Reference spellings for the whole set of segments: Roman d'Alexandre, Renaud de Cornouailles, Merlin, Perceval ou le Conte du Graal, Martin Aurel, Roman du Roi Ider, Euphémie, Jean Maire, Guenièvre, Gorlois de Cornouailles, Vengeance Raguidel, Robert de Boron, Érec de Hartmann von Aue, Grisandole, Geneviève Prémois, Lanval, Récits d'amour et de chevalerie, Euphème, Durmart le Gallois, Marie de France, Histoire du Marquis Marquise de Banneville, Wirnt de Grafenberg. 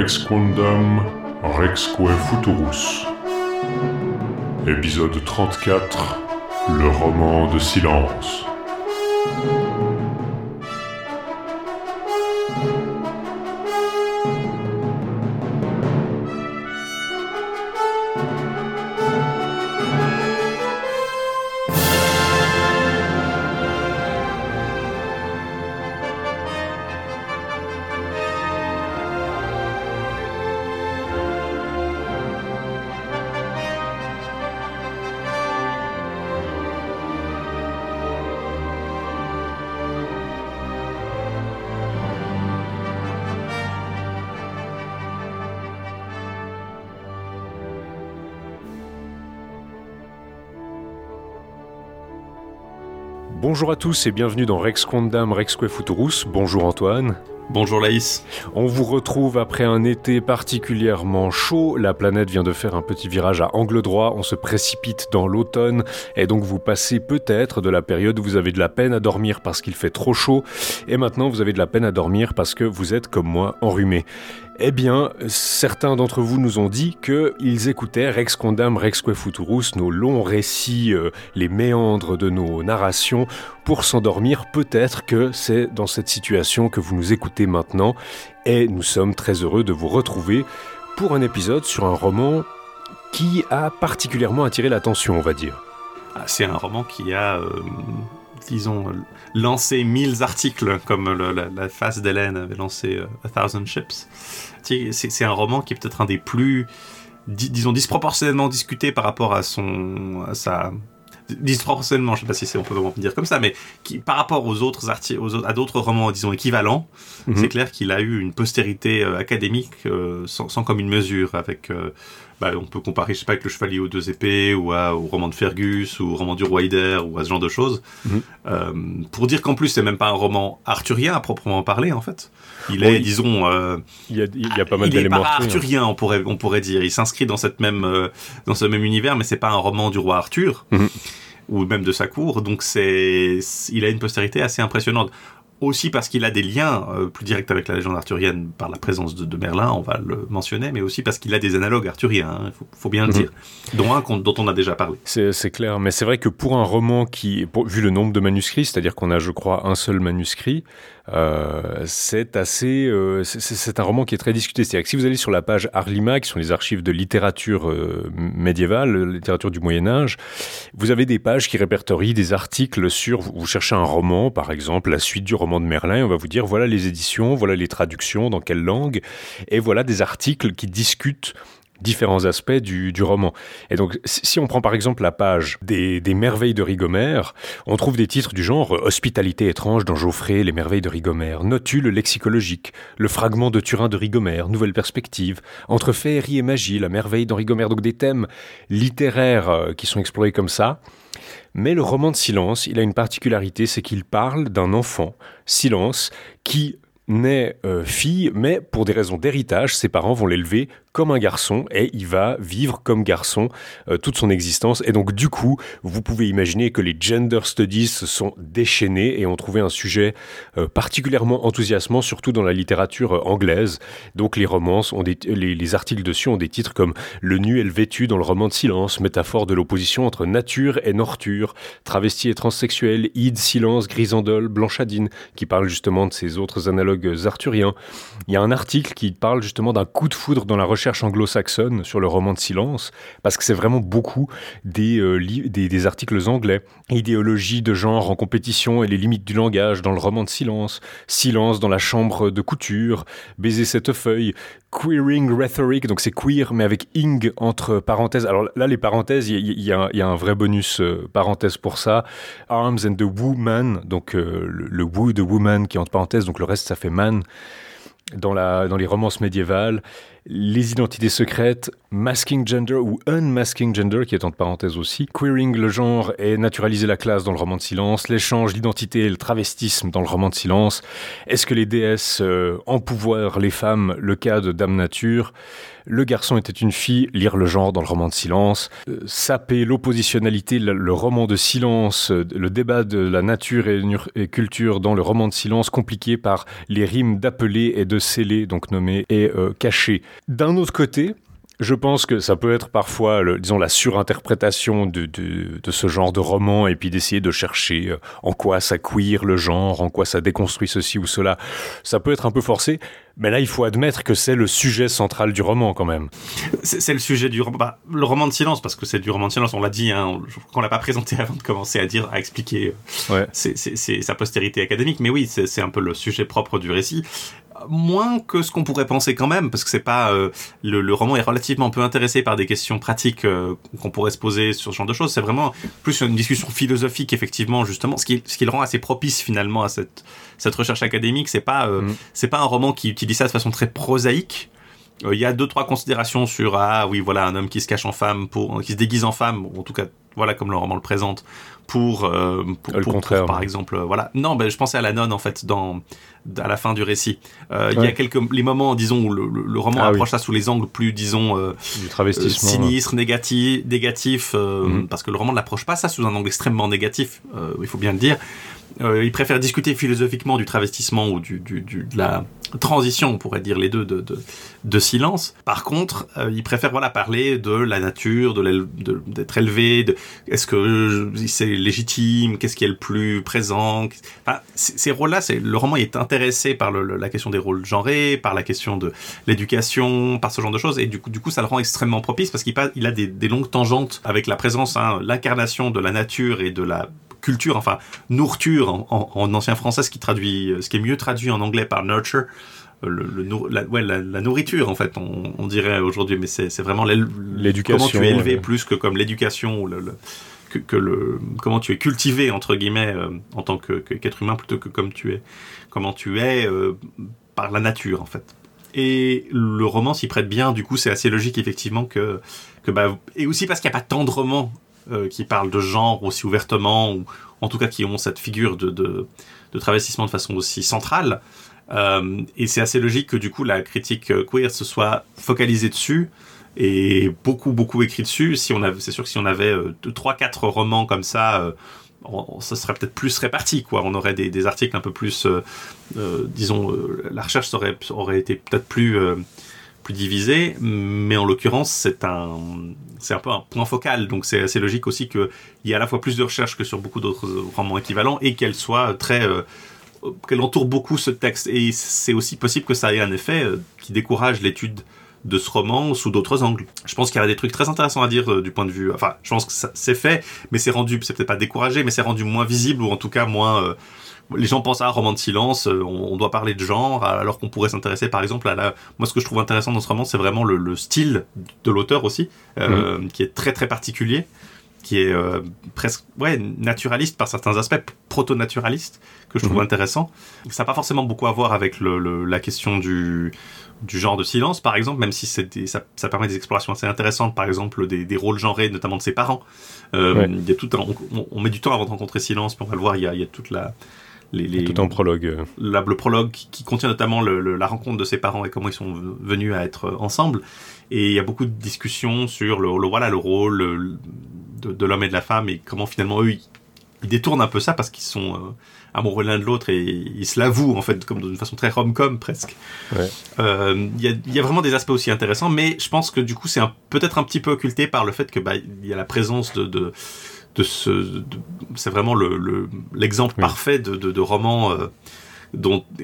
Rex Quondam, Rex Quae Futurus. Épisode 34, le roman de silence. Bonjour à tous et bienvenue dans Rex Quondam, Rex Quae Futurus. Bonjour Antoine. Bonjour Laïs. On vous retrouve après un été particulièrement chaud. La planète vient de faire un petit virage à angle droit. On se précipite dans l'automne et donc vous passez peut-être de la période où vous avez de la peine à dormir parce qu'il fait trop chaud et maintenant vous avez de la peine à dormir parce que vous êtes comme moi enrhumé. Eh bien, certains d'entre vous nous ont dit qu'ils écoutaient Rex Quondam, Rex Quae Futurus, nos longs récits, les méandres de nos narrations, pour s'endormir. Peut-être que c'est dans cette situation que vous nous écoutez maintenant, et nous sommes très heureux de vous retrouver pour un épisode sur un roman qui a particulièrement attiré l'attention, on va dire. Ah, c'est un roman qui a... disons, lancé 1000 articles, comme la face d'Hélène avait lancé 1000 Ships. C'est un roman qui est peut-être un des plus, disons, disproportionnellement discuté par rapport à sa... disproportionnellement, je ne sais pas si on peut vraiment dire comme ça, mais qui, par rapport aux autres à d'autres romans, disons, équivalents, c'est clair qu'il a eu une postérité académique sans commune mesure, avec... on peut comparer, je sais pas, avec le Chevalier aux deux épées ou au roman de Fergus ou au roman du Roi Ider ou à ce genre de choses. Pour dire qu'en plus c'est même pas un roman arthurien à proprement parler, en fait. Il y a pas mal d'éléments. Il est pas arthurien, on pourrait dire. Il s'inscrit dans ce même univers, mais c'est pas un roman du roi Arthur ou même de sa cour. Donc il a une postérité assez impressionnante. Aussi parce qu'il a des liens plus directs avec la légende arthurienne par la présence de Merlin, on va le mentionner, mais aussi parce qu'il a des analogues arthuriens, il faut bien le dire, dont un dont on a déjà parlé. C'est clair, mais c'est vrai que pour un roman vu le nombre de manuscrits, c'est-à-dire qu'on a, je crois, un seul manuscrit, c'est un roman qui est très discuté. C'est-à-dire que si vous allez sur la page Arlimac, qui sont les archives de littérature médiévale, littérature du Moyen-Âge, vous avez des pages qui répertorient des articles sur, vous cherchez un roman, par exemple, la suite du roman de Merlin, on va vous dire, voilà les éditions, voilà les traductions, dans quelle langue, et voilà des articles qui discutent différents aspects du roman. Et donc, si on prend par exemple la page des Merveilles de Rigomère, on trouve des titres du genre « Hospitalité étrange dans Geoffrey, les Merveilles de Rigomère »,« Notule lexicologique »,« Le fragment de Turin de Rigomère »,« Nouvelle perspective »,« Entre féerie et magie, la merveille dans Rigomère », donc des thèmes littéraires qui sont explorés comme ça. Mais le roman de silence, il a une particularité, c'est qu'il parle d'un enfant, Silence, qui... naît fille, mais pour des raisons d'héritage, ses parents vont l'élever comme un garçon et il va vivre comme garçon toute son existence. Et donc, du coup, vous pouvez imaginer que les gender studies se sont déchaînés et ont trouvé un sujet particulièrement enthousiasmant, surtout dans la littérature anglaise. Donc, les romances, les articles dessus ont des titres comme « Le nu est le vêtu dans le roman de silence »,« Métaphore de l'opposition entre nature et norture »,« Travesti et transsexuel »,« Id, silence, Grisandole, Blanchadine », qui parle justement de ces autres analogues arthuriens. Il y a un article qui parle justement d'un coup de foudre dans la recherche anglo-saxonne sur le roman de silence, parce que c'est vraiment beaucoup des articles anglais. Idéologie de genre en compétition et les limites du langage dans le roman de silence, silence dans la chambre de couture, baiser cette feuille, queering rhetoric, donc c'est queer mais avec ing entre parenthèses. Alors là, les parenthèses, il y a un vrai bonus parenthèse pour ça. Arms and the woman, donc le woo de woman qui est entre parenthèses, donc le reste ça fait man dans les romances médiévales. Les identités secrètes, masking gender ou unmasking gender qui est entre parenthèses aussi, queering le genre et naturaliser la classe dans le roman de silence, l'échange, l'identité et le travestisme dans le roman de silence, est-ce que les déesses empouvoirent les femmes, le cas de Dame Nature, le garçon était une fille, lire le genre dans le roman de silence, saper l'oppositionnalité, le roman de silence, le débat de la nature et culture dans le roman de silence compliqué par les rimes d'appeler et de acte scellé, donc nommé, est caché. D'un autre côté, je pense que ça peut être parfois, disons, la surinterprétation de ce genre de roman, et puis d'essayer de chercher en quoi ça queer le genre, en quoi ça déconstruit ceci ou cela. Ça peut être un peu forcé, mais là, il faut admettre que c'est le sujet central du roman, quand même. C'est le sujet du roman. Bah, le roman de silence, parce que c'est du roman de silence, on l'a dit, on l'a pas présenté avant de commencer à expliquer c'est sa postérité académique. Mais oui, c'est un peu le sujet propre du récit. Moins que ce qu'on pourrait penser quand même, parce que c'est pas le roman est relativement peu intéressé par des questions pratiques qu'on pourrait se poser sur ce genre de choses. C'est vraiment plus une discussion philosophique, effectivement, justement, ce qui le rend assez propice finalement à cette recherche académique. C'est pas un roman qui utilise ça de façon très prosaïque. Il y a 2-3 considérations sur un homme qui se cache en femme qui se déguise en femme, en tout cas voilà comme le roman le présente, par exemple je pensais à la nonne en fait à la fin du récit. Il y a les moments disons où le roman approche ça sous les angles plus disons du travestissement sinistre, négatif parce que le roman ne l'approche pas ça sous un angle extrêmement négatif, il faut bien le dire. Il préfère discuter philosophiquement du travestissement ou de la transition, on pourrait dire les deux, de silence. Par contre, il préfère parler de la nature, d'être élevé, est-ce que c'est légitime, qu'est-ce qui est le plus présent. Enfin, ces rôles-là, le roman est intéressé par la question des rôles genrés, par la question de l'éducation, par ce genre de choses, et du coup ça le rend extrêmement propice parce qu'il a des longues tangentes avec la présence, l'incarnation de la nature et de la culture, enfin nourriture en ancien français, ce qui est mieux traduit en anglais par nurture, la nourriture en fait, on dirait aujourd'hui, mais c'est vraiment l'éducation. Comment tu es élevé plus que comme l'éducation, ou comment tu es cultivé entre guillemets en tant qu'être humain, plutôt que comment tu es par la nature en fait. Et le roman s'y prête bien, du coup c'est assez logique effectivement et aussi parce qu'il n'y a pas tant de romans qui parlent de genre aussi ouvertement, ou en tout cas qui ont cette figure de travestissement de façon aussi centrale. Et c'est assez logique que du coup la critique queer se soit focalisée dessus et beaucoup écrit dessus. C'est sûr que si on avait 3-4 romans comme ça, ça serait peut-être plus réparti, quoi. On aurait des articles un peu plus... la recherche aurait été peut-être plus divisé, mais en l'occurrence c'est un peu un point focal, donc c'est assez logique aussi qu'il y ait à la fois plus de recherches que sur beaucoup d'autres romans équivalents, et qu'elle soit qu'elle entoure beaucoup ce texte. Et c'est aussi possible que ça ait un effet qui décourage l'étude de ce roman sous d'autres angles. Je pense qu'il y a des trucs très intéressants à dire du point de vue, enfin je pense que ça, c'est fait, mais c'est peut-être pas découragé, mais c'est rendu moins visible, ou en tout cas moins... les gens pensent à un roman de silence, on doit parler de genre, alors qu'on pourrait s'intéresser par exemple à moi ce que je trouve intéressant dans ce roman, c'est vraiment le style de l'auteur aussi, qui est très très particulier, qui est presque naturaliste par certains aspects, proto-naturaliste, que je trouve intéressant. Ça n'a pas forcément beaucoup à voir avec la question du genre de silence par exemple, même si ça permet des explorations assez intéressantes, par exemple des rôles genrés, notamment de ses parents. Il y a on met du temps avant de rencontrer silence, puis on va le voir, il y a toute la... tout en prologue. Le prologue qui contient notamment la rencontre de ses parents et comment ils sont venus à être ensemble. Et il y a beaucoup de discussions sur le rôle de l'homme et de la femme, et comment finalement eux ils détournent un peu ça parce qu'ils sont amoureux l'un de l'autre, et ils se l'avouent en fait, comme d'une façon très rom-com presque. Il y a vraiment des aspects aussi intéressants, mais je pense que du coup c'est peut-être un petit peu occulté par le fait que il y a la présence c'est vraiment l'exemple parfait de roman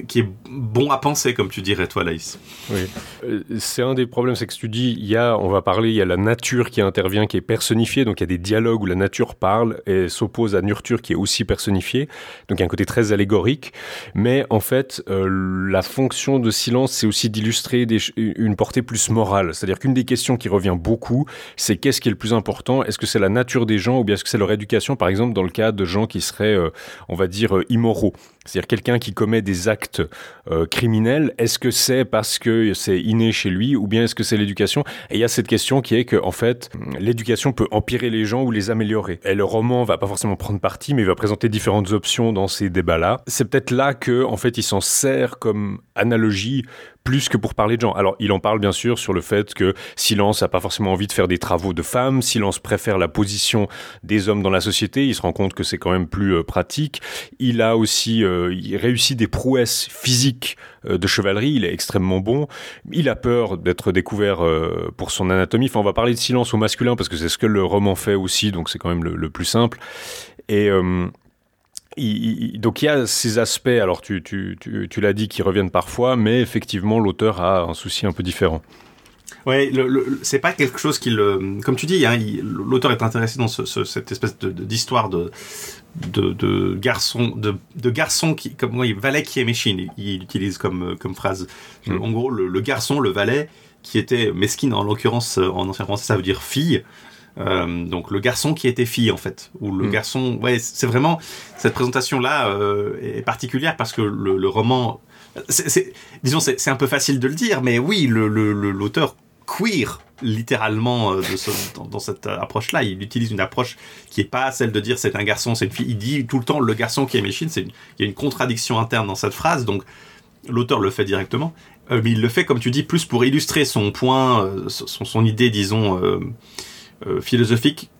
qui est bon à penser, comme tu dirais toi, Laïs. Oui. C'est un des problèmes, c'est que tu dis, il y a la nature qui intervient, qui est personnifiée, donc il y a des dialogues où la nature parle et s'oppose à Nurture qui est aussi personnifiée, donc il y a un côté très allégorique, mais en fait la fonction de silence, c'est aussi d'illustrer une portée plus morale, c'est-à-dire qu'une des questions qui revient beaucoup, c'est qu'est-ce qui est le plus important, est-ce que c'est la nature des gens, ou bien est-ce que c'est leur éducation, par exemple dans le cas de gens qui seraient, on va dire, immoraux, c'est-à-dire quelqu'un qui commet des actes criminels, est-ce que c'est parce que c'est inné chez lui, ou bien est-ce que c'est l'éducation? Et il y a cette question qui est que, en fait, l'éducation peut empirer les gens ou les améliorer. Et le roman va pas forcément prendre parti, mais il va présenter différentes options dans ces débats-là. C'est peut-être là que, en fait, il s'en sert comme analogie plus que pour parler de gens. Alors, il en parle bien sûr sur le fait que Silence n'a pas forcément envie de faire des travaux de femmes, Silence préfère la position des hommes dans la société, il se rend compte que c'est quand même plus pratique. Il a aussi réussi des prouesses physiques de chevalerie, il est extrêmement bon. Il a peur d'être découvert pour son anatomie. Enfin, on va parler de Silence au masculin parce que c'est ce que le roman fait aussi, donc c'est quand même le plus simple. Et... donc il y a ces aspects, alors tu l'as dit, qui reviennent parfois, mais effectivement l'auteur a un souci un peu différent. Ouais, c'est pas quelque chose qui le, comme tu dis, hein, l'auteur est intéressé dans cette espèce d'histoire de garçon, de garçon qui, comme moi, valet qui est méchine, il utilise comme phrase. En gros, le garçon, le valet qui était mesquine, en l'occurrence en ancien français ça veut dire fille. Donc le garçon qui était fille en fait, ou le garçon, ouais, c'est vraiment cette présentation là est particulière parce que le roman, disons c'est un peu facile de le dire, mais oui, l'auteur queer littéralement dans cette approche là, il utilise une approche qui est pas celle de dire c'est un garçon, c'est une fille. Il dit tout le temps le garçon qui est méchine, il y a une contradiction interne dans cette phrase, donc l'auteur le fait directement, mais il le fait comme tu dis plus pour illustrer son point, son idée, disons philosophique,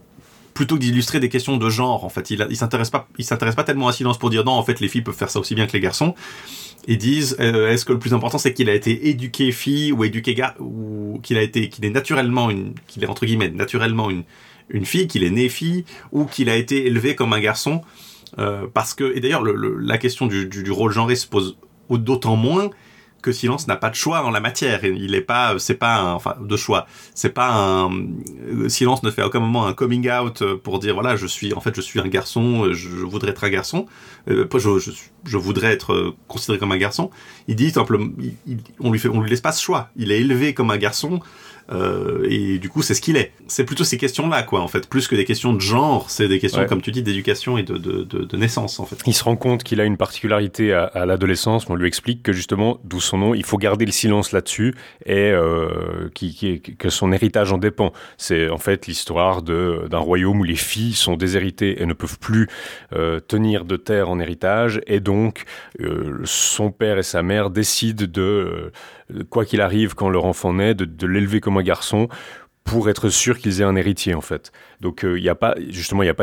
plutôt que d'illustrer des questions de genre. En fait, il s'intéresse pas tellement à Silence pour dire non, en fait les filles peuvent faire ça aussi bien que les garçons. Ils disent est-ce que le plus important c'est qu'il a été éduqué fille ou éduqué gars, ou qu'il est entre guillemets naturellement une fille, qu'il est né fille, ou qu'il a été élevé comme un garçon, parce que, et d'ailleurs la question du rôle genré se pose d'autant moins que Silence n'a pas de choix en la matière. Silence ne fait à aucun moment un coming out pour dire voilà, je suis un garçon, je voudrais être un garçon, je voudrais être considéré comme un garçon. Il dit simplement, on lui laisse pas ce choix. Il est élevé comme un garçon, et du coup c'est ce qu'il est. C'est plutôt ces questions là quoi, en fait, plus que des questions de genre, c'est des questions, ouais, comme tu dis, d'éducation et de naissance en fait. Il se rend compte qu'il a une particularité à l'adolescence. On lui explique que justement, d'où son nom, il faut garder le silence là-dessus, et que son héritage en dépend. C'est en fait l'histoire d'un royaume où les filles sont déshéritées et ne peuvent plus tenir de terre en héritage, et donc son père et sa mère décident de quoi qu'il arrive quand leur enfant naît, de l'élever comme un garçon pour être sûr qu'ils aient un héritier en fait. Donc il n'y a pas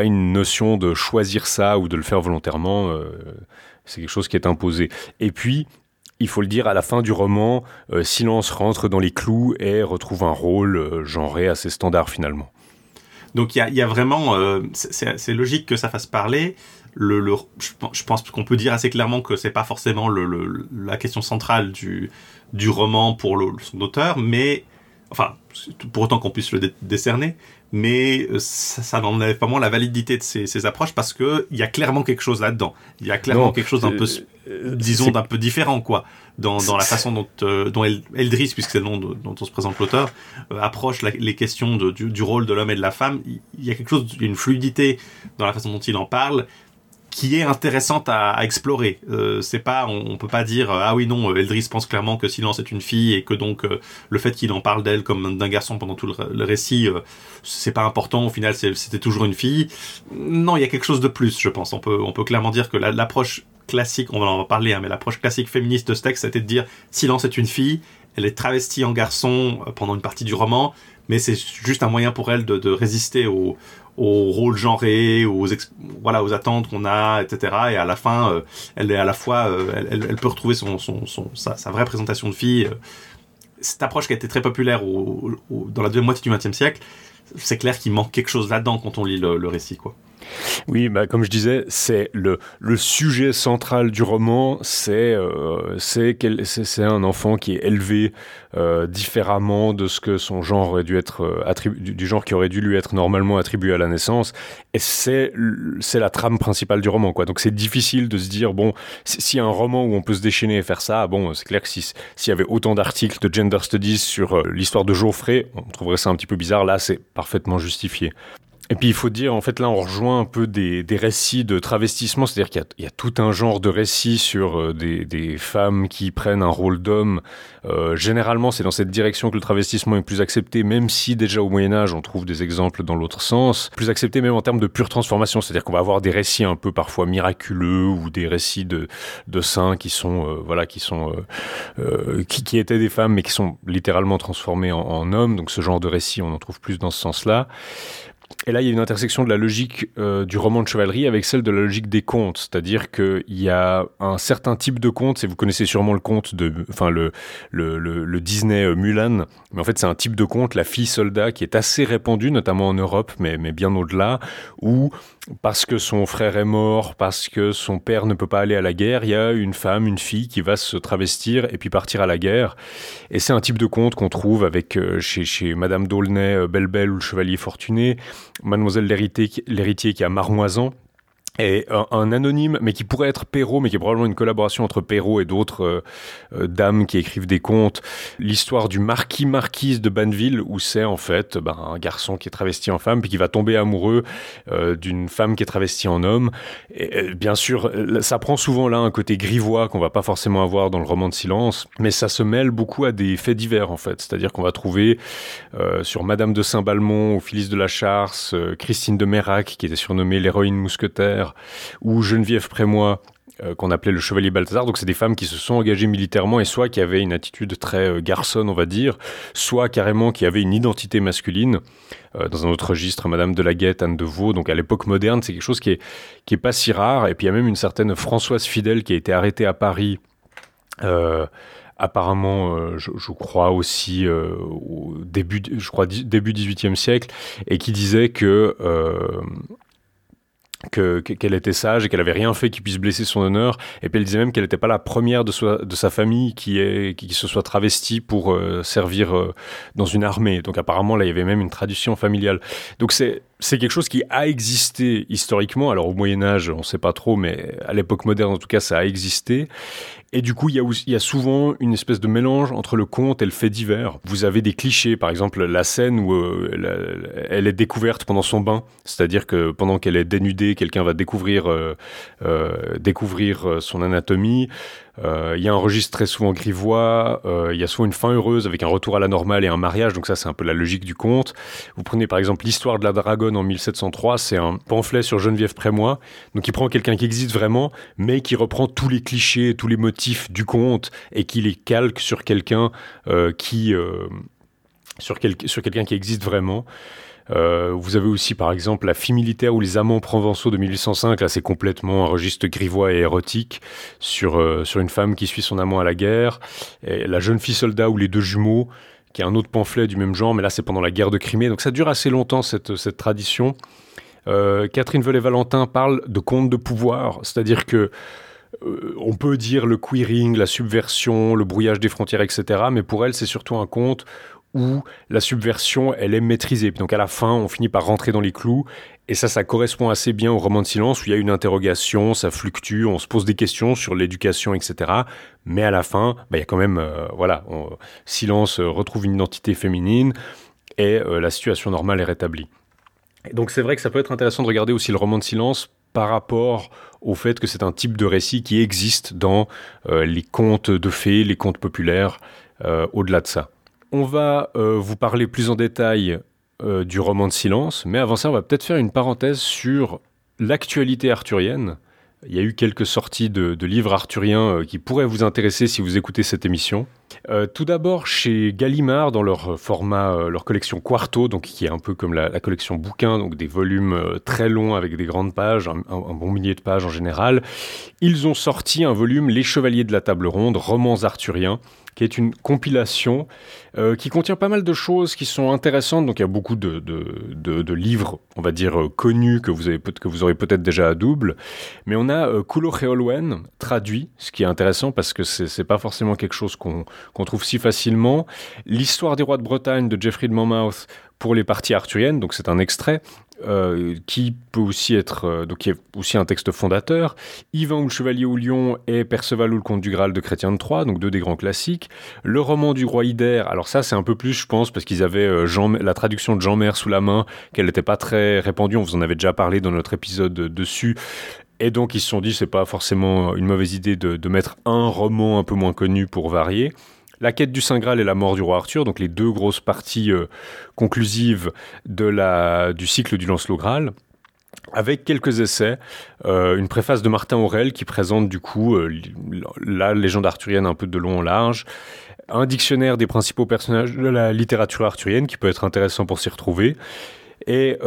une notion de choisir ça ou de le faire volontairement, c'est quelque chose qui est imposé. Et puis il faut le dire, à la fin du roman, Silence rentre dans les clous et retrouve un rôle genré assez standard finalement. Donc il y a vraiment, c'est logique que ça fasse parler. Je pense qu'on peut dire assez clairement que c'est pas forcément la question centrale du roman pour son auteur, mais enfin, pour autant qu'on puisse le décerner, mais ça n'en enlève pas moins la validité de ces approches, parce que il y a clairement quelque chose là-dedans. Il y a clairement quelque chose d'un peu, disons, d'un peu différent, quoi, dans la façon dont Heldris, puisque c'est le nom dont on se présente l'auteur, approche les questions du rôle de l'homme et de la femme. Il y a quelque chose, une fluidité dans la façon dont il en parle, qui est intéressante à explorer. C'est pas, on peut pas dire ah oui non, Heldris pense clairement que Silence est une fille et que donc le fait qu'il en parle d'elle comme d'un garçon pendant tout le récit, c'est pas important. Au final, c'était toujours une fille. Non, il y a quelque chose de plus, je pense. On peut clairement dire que l'approche classique, on va en parler, hein, mais l'approche classique féministe de ce texte, c'était de dire Silence est une fille. Elle est travestie en garçon pendant une partie du roman, mais c'est juste un moyen pour elle de résister aux rôles genrés, aux attentes qu'on a, etc. Et à la fin, elle est à la fois, elle peut retrouver sa vraie présentation de fille. Cette approche qui a été très populaire dans la deuxième moitié du XXe siècle, c'est clair qu'il manque quelque chose là-dedans quand on lit le récit, quoi. Oui, bah, comme je disais, c'est le sujet central du roman, c'est un enfant qui est élevé différemment de ce que son genre aurait dû être du genre qui aurait dû lui être normalement attribué à la naissance, et c'est la trame principale du roman, quoi. Donc c'est difficile de se dire bon, s'il y a un roman où on peut se déchaîner et faire ça, bon, c'est clair que s'il y avait autant d'articles de gender studies sur l'histoire de Geoffrey, on trouverait ça un petit peu bizarre. Là, c'est parfaitement justifié. Et puis il faut dire, en fait là on rejoint un peu des récits de travestissement, c'est-à-dire qu'il y a tout un genre de récits sur des femmes qui prennent un rôle d'homme. Généralement c'est dans cette direction que le travestissement est plus accepté, même si déjà au Moyen-Âge on trouve des exemples dans l'autre sens, plus accepté même en termes de pure transformation, c'est-à-dire qu'on va avoir des récits un peu parfois miraculeux ou des récits de saints qui sont, qui étaient des femmes mais qui sont littéralement transformées en hommes, donc ce genre de récits on en trouve plus dans ce sens-là. Et là, il y a une intersection de la logique du roman de chevalerie avec celle de la logique des contes, c'est-à-dire qu'il y a un certain type de conte, et vous connaissez sûrement le conte le Disney Mulan, mais en fait c'est un type de conte, la fille soldat, qui est assez répandue, notamment en Europe, mais bien au-delà, où parce que son frère est mort, parce que son père ne peut pas aller à la guerre, il y a une femme, une fille qui va se travestir et puis partir à la guerre. Et c'est un type de conte qu'on trouve avec chez Madame d'Aulnoy, Belle-Belle ou le Chevalier Fortuné, Mademoiselle l'Héritier qui a Marmoisan, et un anonyme, mais qui pourrait être Perrault, mais qui est probablement une collaboration entre Perrault et d'autres dames qui écrivent des contes. L'histoire du Marquis Marquise de Banneville, où c'est en fait un garçon qui est travesti en femme, puis qui va tomber amoureux d'une femme qui est travestie en homme. Et, bien sûr, ça prend souvent là un côté grivois qu'on va pas forcément avoir dans le roman de silence, mais ça se mêle beaucoup à des faits divers en fait. C'est-à-dire qu'on va trouver sur Madame de Saint-Balmont, ou Phillis de La Charce, Christine de Merac, qui était surnommée l'héroïne mousquetaire, ou Geneviève Prémois, qu'on appelait le Chevalier Balthazar. Donc c'est des femmes qui se sont engagées militairement et soit qui avaient une attitude très garçonne, on va dire, soit carrément qui avaient une identité masculine. Dans un autre registre, Madame de la Guette, Anne de Vaud. Donc à l'époque moderne, c'est quelque chose qui est pas si rare. Et puis il y a même une certaine Françoise Fidèle qui a été arrêtée à Paris, apparemment, je crois aussi début XVIIIe siècle, et qui disait qu'elle était sage et qu'elle avait rien fait qui puisse blesser son honneur, et puis elle disait même qu'elle n'était pas la première de sa famille qui se soit travestie pour servir dans une armée. Donc apparemment là il y avait même une tradition familiale, donc c'est quelque chose qui a existé historiquement. Alors au Moyen-Âge on ne sait pas trop, mais à l'époque moderne en tout cas ça a existé. Et du coup, il y a souvent une espèce de mélange entre le conte et le fait divers. Vous avez des clichés, par exemple la scène où elle est découverte pendant son bain, c'est-à-dire que pendant qu'elle est dénudée, quelqu'un va découvrir son anatomie. Il y a un registre très souvent grivois, il y a souvent une fin heureuse avec un retour à la normale et un mariage, donc ça c'est un peu la logique du conte. Vous prenez par exemple l'histoire de la dragonne en 1703, c'est un pamphlet sur Geneviève Prémois, donc il prend quelqu'un qui existe vraiment, mais qui reprend tous les clichés, tous les motifs du conte et qui les calque sur quelqu'un sur quelqu'un qui existe vraiment. Vous avez aussi par exemple la fille militaire ou les amants provençaux de 1805. Là c'est complètement un registre grivois et érotique sur une femme qui suit son amant à la guerre. Et la jeune fille soldat ou les deux jumeaux, qui est un autre pamphlet du même genre, mais là c'est pendant la guerre de Crimée, donc ça dure assez longtemps cette tradition. Catherine Velay-Valentin parle de contes de pouvoir, c'est-à-dire que on peut dire le queering, la subversion, le brouillage des frontières, etc., mais pour elle c'est surtout un conte où la subversion, elle est maîtrisée. Donc à la fin, on finit par rentrer dans les clous, et ça correspond assez bien au roman de silence, où il y a une interrogation, ça fluctue, on se pose des questions sur l'éducation, etc. Mais à la fin, il y a quand même... silence retrouve une identité féminine, et la situation normale est rétablie. Et donc c'est vrai que ça peut être intéressant de regarder aussi le roman de silence par rapport au fait que c'est un type de récit qui existe dans les contes de fées, les contes populaires, au-delà de ça. On va vous parler plus en détail du roman de silence, mais avant ça, on va peut-être faire une parenthèse sur l'actualité arthurienne. Il y a eu quelques sorties de livres arthuriens qui pourraient vous intéresser si vous écoutez cette émission. Tout d'abord, chez Gallimard, dans leur format, leur collection Quarto, donc, qui est un peu comme la collection bouquin, donc des volumes très longs avec des grandes pages, un bon millier de pages en général, ils ont sorti un volume « Les Chevaliers de la Table Ronde, romans arthuriens », qui est une compilation qui contient pas mal de choses qui sont intéressantes. Donc il y a beaucoup de livres, on va dire, connus que vous aurez peut-être déjà à double. Mais on a Culhwch et Olwen traduit, ce qui est intéressant parce que c'est pas forcément quelque chose qu'on trouve si facilement. L'histoire des rois de Bretagne de Geoffrey de Monmouth pour les parties arthuriennes, donc c'est un extrait. qui peut aussi être donc qui est aussi un texte fondateur. Yvain ou le Chevalier au Lion et Perceval ou le Comte du Graal de Chrétien de Troyes, donc deux des grands classiques. Le Roman du Roi Ider, alors ça c'est un peu plus je pense parce qu'ils avaient la traduction de Jean Maire sous la main, qu'elle n'était pas très répandue, on vous en avait déjà parlé dans notre épisode dessus. Et donc ils se sont dit c'est pas forcément une mauvaise idée de mettre un roman un peu moins connu pour varier. La quête du Saint Graal et la mort du roi Arthur, donc les deux grosses parties conclusives du cycle du Lancelot Graal, avec quelques essais, une préface de Martin Aurel qui présente du coup la légende arthurienne un peu de long en large, un dictionnaire des principaux personnages de la littérature arthurienne qui peut être intéressant pour s'y retrouver, et...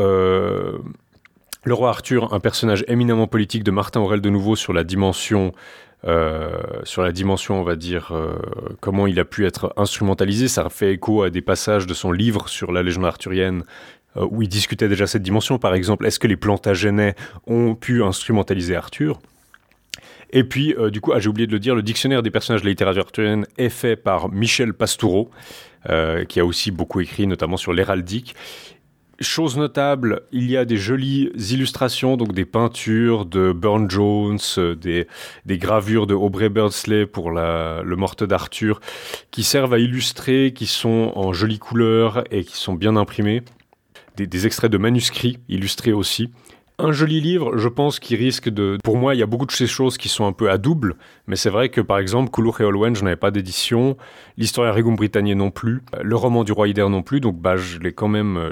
Le roi Arthur, un personnage éminemment politique de Martin Aurel de nouveau sur la dimension, on va dire, comment il a pu être instrumentalisé. Ça fait écho à des passages de son livre sur la légende arthurienne où il discutait déjà cette dimension. Par exemple, est-ce que les Plantagenets ont pu instrumentaliser Arthur ? Et puis, du coup, j'ai oublié de le dire, le dictionnaire des personnages de la littérature arthurienne est fait par Michel Pastoureau, qui a aussi beaucoup écrit, notamment sur l'héraldique. Chose notable, il y a des jolies illustrations, donc des peintures de Burne-Jones, des gravures de Aubrey Beardsley pour le morte d'Arthur, qui servent à illustrer, qui sont en jolies couleurs et qui sont bien imprimées. Des extraits de manuscrits illustrés aussi. Un joli livre, je pense, qui risque de... Pour moi, il y a beaucoup de ces choses qui sont un peu à double, mais c'est vrai que, par exemple, Culhwch et Olwen, je n'avais pas d'édition, l'Historia Regum Britanniae non plus, le Roman du Roi Ider non plus, donc je l'ai quand même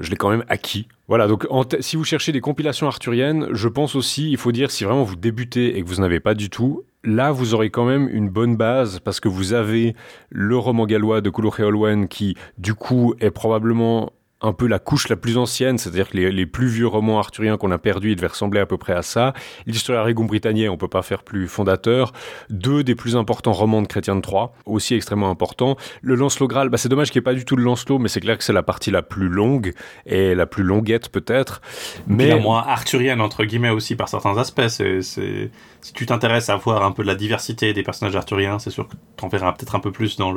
acquis. Voilà, donc si vous cherchez des compilations arthuriennes, je pense aussi, il faut dire, si vraiment vous débutez et que vous n'avez pas du tout, là, vous aurez quand même une bonne base parce que vous avez le roman gallois de Culhwch et Olwen qui, du coup, est probablement... un peu la couche la plus ancienne, c'est-à-dire que les plus vieux romans arthuriens qu'on a perdus, ils devaient ressembler à peu près à ça. L'Historia Regum Britanniae, on peut pas faire plus fondateur. Deux des plus importants romans de Chrétien de Troyes, aussi extrêmement importants. Le Lancelot Graal, c'est dommage qu'il n'y ait pas du tout de Lancelot, mais c'est clair que c'est la partie la plus longue et la plus longuette peut-être. Mais la moins arthurienne, entre guillemets, aussi par certains aspects. Si tu t'intéresses à voir un peu de la diversité des personnages arthuriens, c'est sûr que t'en verras peut-être un peu plus dans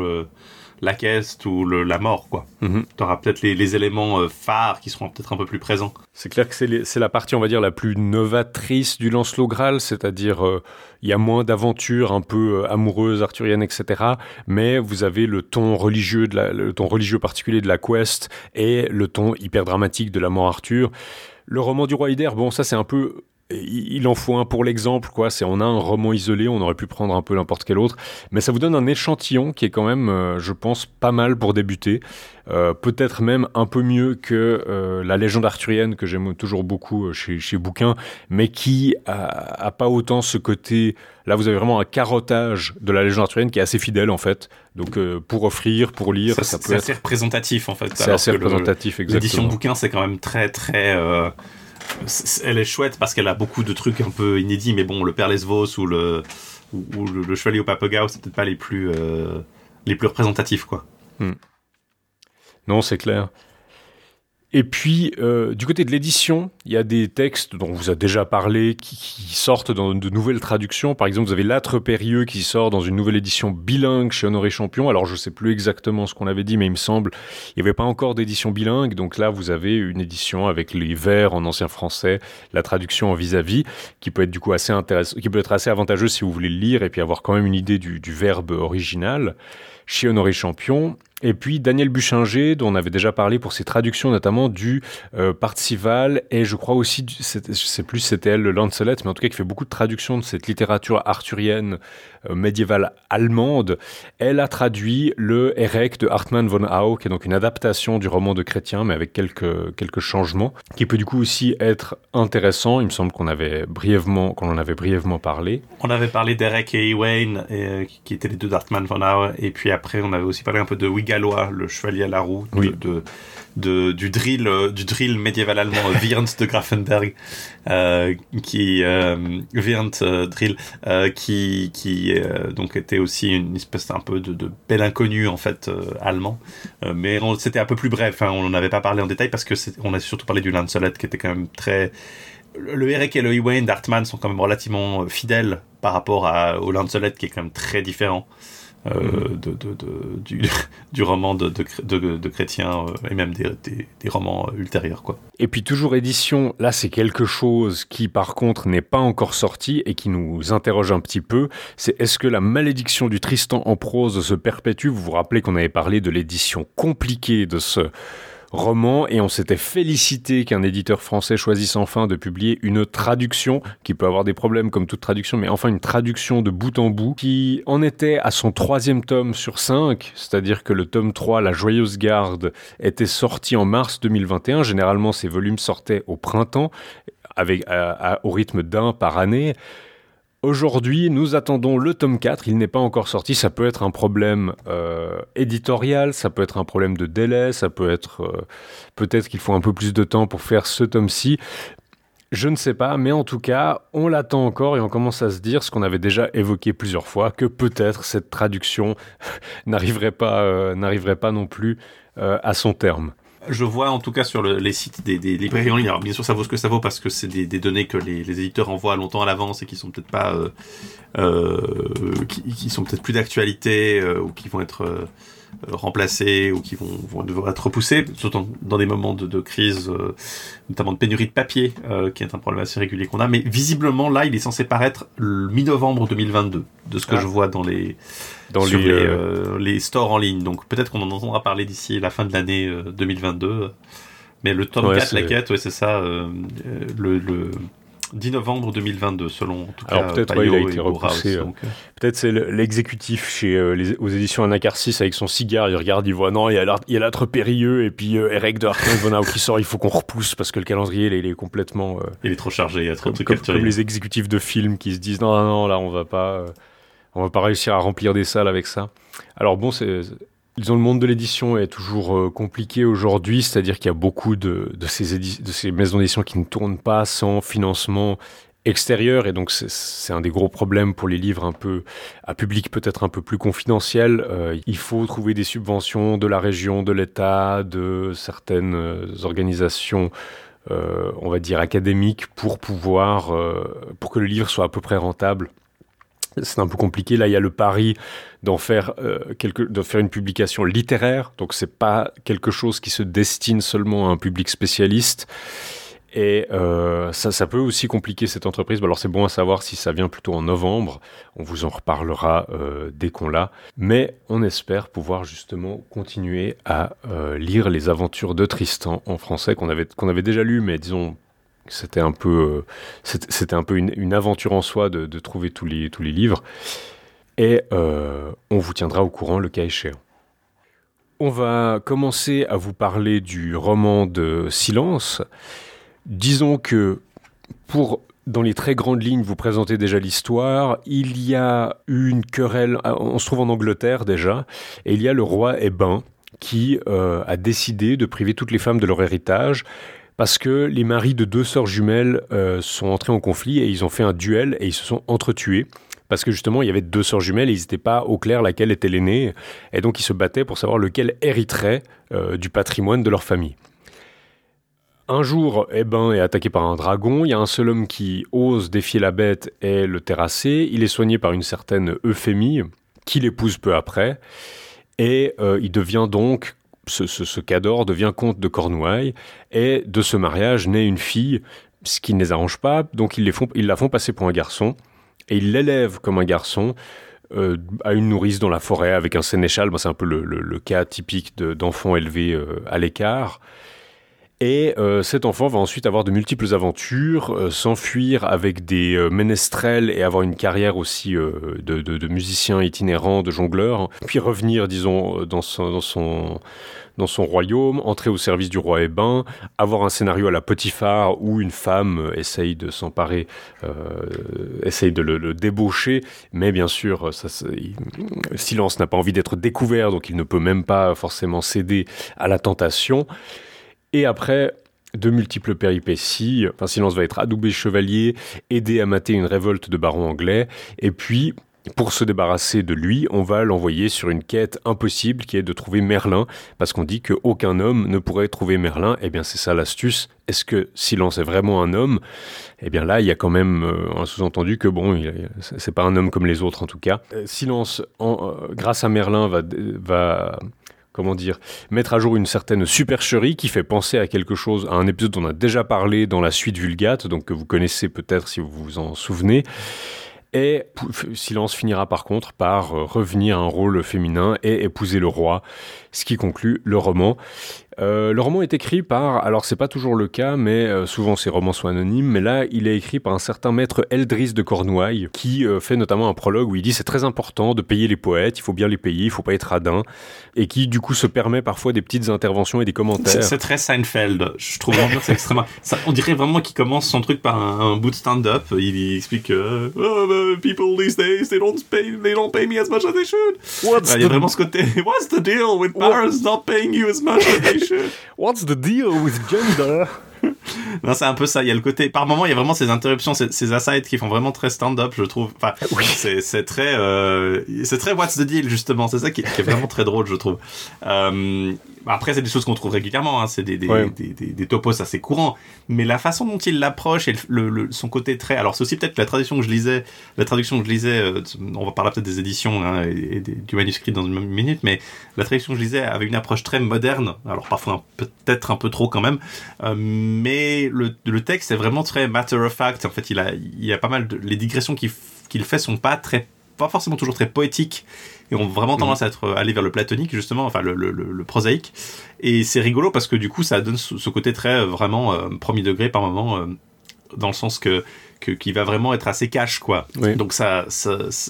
la quête ou la mort, quoi. Mm-hmm. T'auras peut-être les éléments phares qui seront peut-être un peu plus présents. C'est clair que c'est la partie, on va dire, la plus novatrice du Lancelot Graal, c'est-à-dire il y a moins d'aventures un peu amoureuses, arthuriennes, etc. Mais vous avez le ton religieux, le ton religieux particulier de la quest et le ton hyper dramatique de la mort Arthur. Le roman du roi Ider, ça c'est un peu... Il en faut un pour l'exemple, quoi. On a un roman isolé, on aurait pu prendre un peu n'importe quel autre, mais ça vous donne un échantillon qui est quand même, je pense, pas mal pour débuter. Peut-être même un peu mieux que la légende arthurienne que j'aime toujours beaucoup chez Bouquin, mais qui a pas autant ce côté. Là, vous avez vraiment un carottage de la légende arthurienne qui est assez fidèle en fait. Donc pour offrir, pour lire, ça peut être assez représentatif en fait. C'est assez représentatif, exactement. L'édition Bouquin, c'est quand même très très. Elle est chouette parce qu'elle a beaucoup de trucs un peu inédits, mais bon, le Père Lesvos ou le Chevalier au Papegao, c'est peut-être pas les plus représentatifs, quoi. Non, c'est clair. Et puis, du côté de l'édition, il y a des textes dont on vous a déjà parlé qui sortent dans de nouvelles traductions. Par exemple, vous avez L'Âtre Périlleux qui sort dans une nouvelle édition bilingue chez Honoré Champion. Alors, je ne sais plus exactement ce qu'on avait dit, mais il me semble qu'il n'y avait pas encore d'édition bilingue. Donc là, vous avez une édition avec les vers en ancien français, la traduction en vis-à-vis, qui peut être du coup assez intéressant, qui peut être assez avantageux si vous voulez le lire et puis avoir quand même une idée du verbe original chez Honoré Champion. Et puis Daniel Buchinger, dont on avait déjà parlé pour ses traductions notamment du Parzival, et je crois aussi, je ne sais plus si c'était elle, le Lancelot, mais en tout cas qui fait beaucoup de traductions de cette littérature arthurienne médiévale allemande. Elle a traduit le Érec de Hartmann von Aue, qui est donc une adaptation du roman de Chrétien, mais avec quelques changements, qui peut du coup aussi être intéressant. Il me semble qu'on en avait brièvement parlé. On avait parlé d'Érec et Ewain, qui étaient les deux d'Hartmann von Aue, et puis après on avait aussi parlé un peu de Gallois, le chevalier à la roue, oui. Du drill médiéval allemand Wirnt de Grafenberg, qui donc était aussi une espèce un peu de bel inconnu en fait allemand, mais c'était un peu plus bref, hein, on n'en avait pas parlé en détail parce que on a surtout parlé du Lancelot qui était quand même très... Le Érec et le Ewain d'Hartmann sont quand même relativement fidèles par rapport au Lancelot qui est quand même très différent. du roman de Chrétien et même des romans ultérieurs, quoi. Et puis toujours édition, là c'est quelque chose qui par contre n'est pas encore sorti et qui nous interroge un petit peu, c'est est-ce que la malédiction du Tristan en prose se perpétue ? Vous vous rappelez qu'on avait parlé de l'édition compliquée de ce roman et on s'était félicité qu'un éditeur français choisisse enfin de publier une traduction qui peut avoir des problèmes comme toute traduction, mais enfin une traduction de bout en bout qui en était à son 3e tome sur 5, c'est-à-dire que le tome 3, La Joyeuse Garde, était sorti en mars 2021. Généralement ces volumes sortaient au printemps avec, au rythme d'un par année. Aujourd'hui, nous attendons le tome 4, il n'est pas encore sorti, ça peut être un problème éditorial, ça peut être un problème de délai, ça peut être peut-être qu'il faut un peu plus de temps pour faire ce tome-ci, je ne sais pas, mais en tout cas, on l'attend encore et on commence à se dire ce qu'on avait déjà évoqué plusieurs fois, que peut-être cette traduction n'arriverait pas non plus à son terme. Je vois en tout cas sur les sites des librairies en ligne, alors bien sûr ça vaut ce que ça vaut parce que c'est des données que les éditeurs envoient longtemps à l'avance et qui sont peut-être pas qui sont peut-être plus d'actualité ou qui vont être remplacés ou qui vont être repoussés, surtout dans des moments de crise, notamment de pénurie de papier, qui est un problème assez régulier qu'on a. Mais visiblement, là, il est censé paraître le mi-novembre 2022, de ce que je vois dans les stores en ligne. Donc peut-être qu'on en entendra parler d'ici la fin de l'année 2022. Mais le tome 4, la quête, c'est ça, le 10 novembre 2022, selon en tout cas. Alors peut-être il a été repoussé. Peut-être c'est l'exécutif chez aux éditions Anacarsis avec son cigare, il regarde, il voit non, il y a l'âtre périlleux et puis Érec de Hartmann von Aue qui sort, il faut qu'on repousse parce que le calendrier il est complètement. Il est trop chargé, il y a trop de trucs à tirer. Comme les exécutifs de films qui se disent non, là on va pas réussir à remplir des salles avec ça. Alors bon, disons, le monde de l'édition est toujours compliqué aujourd'hui, c'est-à-dire qu'il y a beaucoup de ces maisons d'édition qui ne tournent pas sans financement extérieur, et donc c'est un des gros problèmes pour les livres un peu à public peut-être un peu plus confidentiel. Il faut trouver des subventions de la région, de l'État, de certaines organisations, on va dire académiques, pour que le livre soit à peu près rentable. C'est un peu compliqué. Là, il y a le pari d'en faire une publication littéraire. Donc, c'est pas quelque chose qui se destine seulement à un public spécialiste. Et ça peut aussi compliquer cette entreprise. Alors, c'est bon à savoir si ça vient plutôt en novembre. On vous en reparlera dès qu'on l'a. Mais on espère pouvoir justement continuer à lire les aventures de Tristan en français qu'on avait déjà lu, mais disons... C'était un peu une aventure en soi de trouver tous les livres. Et on vous tiendra au courant le cas échéant. On va commencer à vous parler du roman de Silence. Disons que dans les très grandes lignes, vous présentez déjà l'histoire. Il y a une querelle, on se trouve en Angleterre déjà, et il y a le roi Hébin qui a décidé de priver toutes les femmes de leur héritage, parce que les maris de 2 sœurs jumelles sont entrés en conflit et ils ont fait un duel et ils se sont entretués parce que justement il y avait 2 sœurs jumelles et ils n'étaient pas au clair laquelle était l'aînée et donc ils se battaient pour savoir lequel hériterait du patrimoine de leur famille. Un jour, Hébin est attaqué par un dragon, il y a un seul homme qui ose défier la bête et le terrasser, il est soigné par une certaine Euphémie qui l'épouse peu après et il devient donc... Ce Cador devient comte de Cornouailles et de ce mariage naît une fille, ce qui ne les arrange pas, donc ils la font passer pour un garçon et ils l'élèvent comme un garçon à une nourrice dans la forêt avec un sénéchal. C'est un peu le cas typique d'enfants élevés à l'écart. Et cet enfant va ensuite avoir de multiples aventures, s'enfuir avec des ménestrels et avoir une carrière aussi de musicien itinérant, de jongleur, puis revenir, disons, dans son royaume, entrer au service du roi Hébin, avoir un scénario à la Potiphar où une femme essaye de s'emparer, essaye de le débaucher, mais bien sûr, Silence n'a pas envie d'être découvert, donc il ne peut même pas forcément céder à la tentation. Et après de multiples péripéties, Silence va être adoubé chevalier, aidé à mater une révolte de barons anglais, et puis Pour se débarrasser de lui, on va l'envoyer sur une quête impossible qui est de trouver Merlin, parce qu'on dit qu'aucun homme ne pourrait trouver Merlin. Eh bien, c'est ça l'astuce. Est-ce que Silence est vraiment un homme ? Eh bien là, il y a quand même un sous-entendu que bon, c'est pas un homme comme les autres en tout cas. Silence, grâce à Merlin, va comment dire, mettre à jour une certaine supercherie qui fait penser à quelque chose, à un épisode dont on a déjà parlé dans la suite Vulgate, donc que vous connaissez peut-être si vous vous en souvenez. Et Silence finira par contre par revenir à un rôle féminin et épouser le roi, ce qui conclut le roman. Le roman est écrit par, alors c'est pas toujours le cas, mais souvent ces romans sont anonymes, mais là il est écrit par un certain maître Heldris de Cornouailles, qui fait notamment un prologue où il dit c'est très important de payer les poètes, il faut bien les payer, il faut pas être radin, et qui du coup se permet parfois des petites interventions et des commentaires. C'est très Seinfeld, je trouve vraiment c'est extrêmement... Ça, on dirait vraiment qu'il commence son truc par un bout de stand-up, il explique que people these days, they don't pay me as much as they should. Il y a vraiment ce côté, what's the deal with parents not paying you as much as they should? What's the deal with gender? Non, c'est un peu ça. Il y a le côté. Par moment, il y a vraiment ces interruptions, ces asides qui font vraiment très stand-up, je trouve. Enfin, oui. C'est très what's the deal justement. C'est ça qui est vraiment très drôle, je trouve. Après, c'est des choses qu'on trouve régulièrement. Hein. C'est des topos assez courants. Mais la façon dont il l'approche et son côté très. Alors, c'est aussi peut-être la traduction que je lisais. On va parler peut-être des éditions hein, et du manuscrit dans une minute, mais la traduction que je lisais avait une approche très moderne. Alors, parfois peut-être un peu trop quand même. Mais le texte est vraiment très matter of fact. En fait, il a pas mal de les digressions qu'il fait sont pas forcément toujours très poétiques et ont vraiment tendance à aller vers le platonique justement, enfin le prosaïque. Et c'est rigolo parce que du coup, ça donne ce côté très vraiment premier degré par moment, dans le sens qui va vraiment être assez cash quoi. Oui. Donc ça,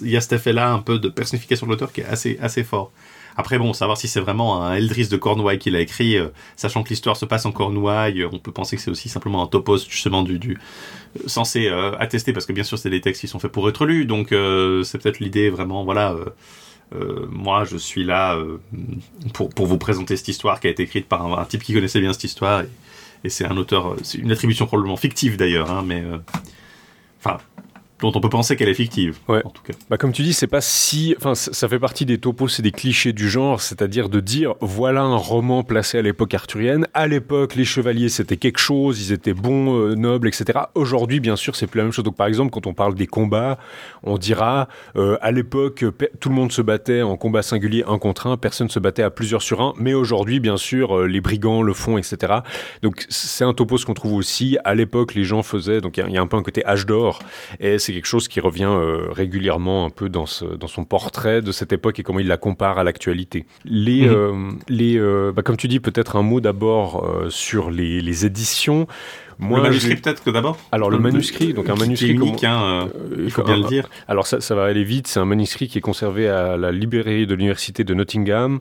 il y a cet effet-là un peu de personnification de l'auteur qui est assez fort. Après, bon, savoir si c'est vraiment un Heldris de Cornouailles qui l'a écrit, sachant que l'histoire se passe en Cornouailles, on peut penser que c'est aussi simplement un topos, justement, censé attester, parce que bien sûr, c'est des textes qui sont faits pour être lus, donc c'est peut-être l'idée vraiment, voilà, moi, je suis là pour vous présenter cette histoire qui a été écrite par un type qui connaissait bien cette histoire, et c'est un auteur, c'est une attribution probablement fictive d'ailleurs, hein, mais... Enfin... dont on peut penser qu'elle est fictive, ouais. En tout cas. Bah, comme tu dis, c'est pas si... Enfin, ça fait partie des topos et des clichés du genre, c'est-à-dire de dire, voilà un roman placé à l'époque arthurienne. À l'époque, les chevaliers, c'était quelque chose, ils étaient bons, nobles, etc. Aujourd'hui, bien sûr, c'est plus la même chose. Donc, par exemple, quand on parle des combats, on dira, à l'époque, tout le monde se battait en combat singulier, 1 contre 1, personne se battait à plusieurs sur un, mais aujourd'hui, bien sûr, les brigands le font, etc. Donc, c'est un topos qu'on trouve aussi. À l'époque, les gens faisaient... Donc, il y a un peu un côté âge d'or, et c'est quelque chose qui revient régulièrement un peu dans son portrait de cette époque et comment il la compare à l'actualité. Comme tu dis, peut-être un mot d'abord sur les éditions. Moi, le manuscrit peut-être que d'abord. Alors le manuscrit, donc un manuscrit unique, il faut bien le dire. Alors ça va aller vite, c'est un manuscrit qui est conservé à la librairie de l'université de Nottingham.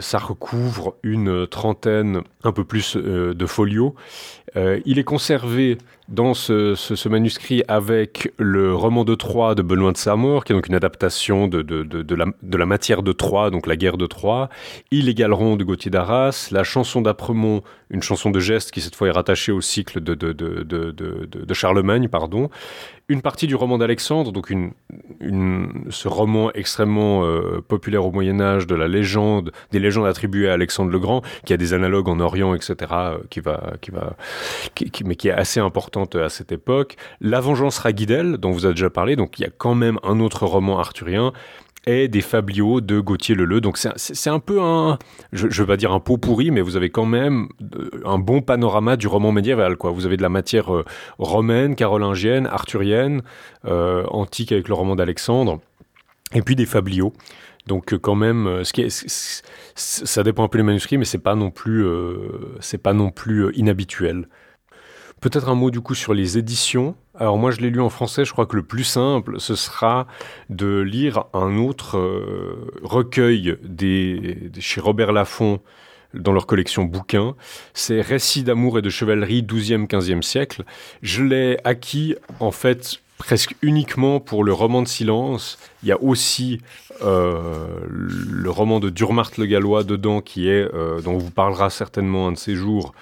Ça recouvre une trentaine, un peu plus de folios. Il est conservé dans ce manuscrit avec le roman de Troyes de Benoît de Saint-Maur, qui est donc une adaptation de la matière de Troyes, donc la guerre de Troyes. Il est Galeron de Gauthier d'Arras, la chanson d'Apremont, une chanson de geste qui cette fois est rattachée au cycle de Charlemagne, pardon. Une partie du roman d'Alexandre, donc ce roman extrêmement populaire au Moyen-Âge, des légendes attribuées à Alexandre le Grand, qui a des analogues en Orient, etc., mais qui est assez importante à cette époque. La Vengeance Raguidel, dont vous avez déjà parlé, donc il y a quand même un autre roman arthurien, et des fabliaux de Gauthier Leleux. Donc c'est un peu un, je vais pas dire un pot pourri, mais vous avez quand même un bon panorama du roman médiéval, quoi. Vous avez de la matière romaine, carolingienne, arthurienne, antique avec le roman d'Alexandre, et puis des fabliaux. Donc quand même, ça dépend un peu des manuscrits, mais c'est pas non plus inhabituel. Peut-être un mot du coup sur les éditions. Alors moi je l'ai lu en français, je crois que le plus simple ce sera de lire un autre recueil chez Robert Laffont dans leur collection bouquins. C'est Récits d'amour et de chevalerie 12e-15e siècle. Je l'ai acquis en fait presque uniquement pour le roman de Silence. Il y a aussi le roman de Durmart le Gallois dedans qui est, dont on vous parlera certainement un de ces jours,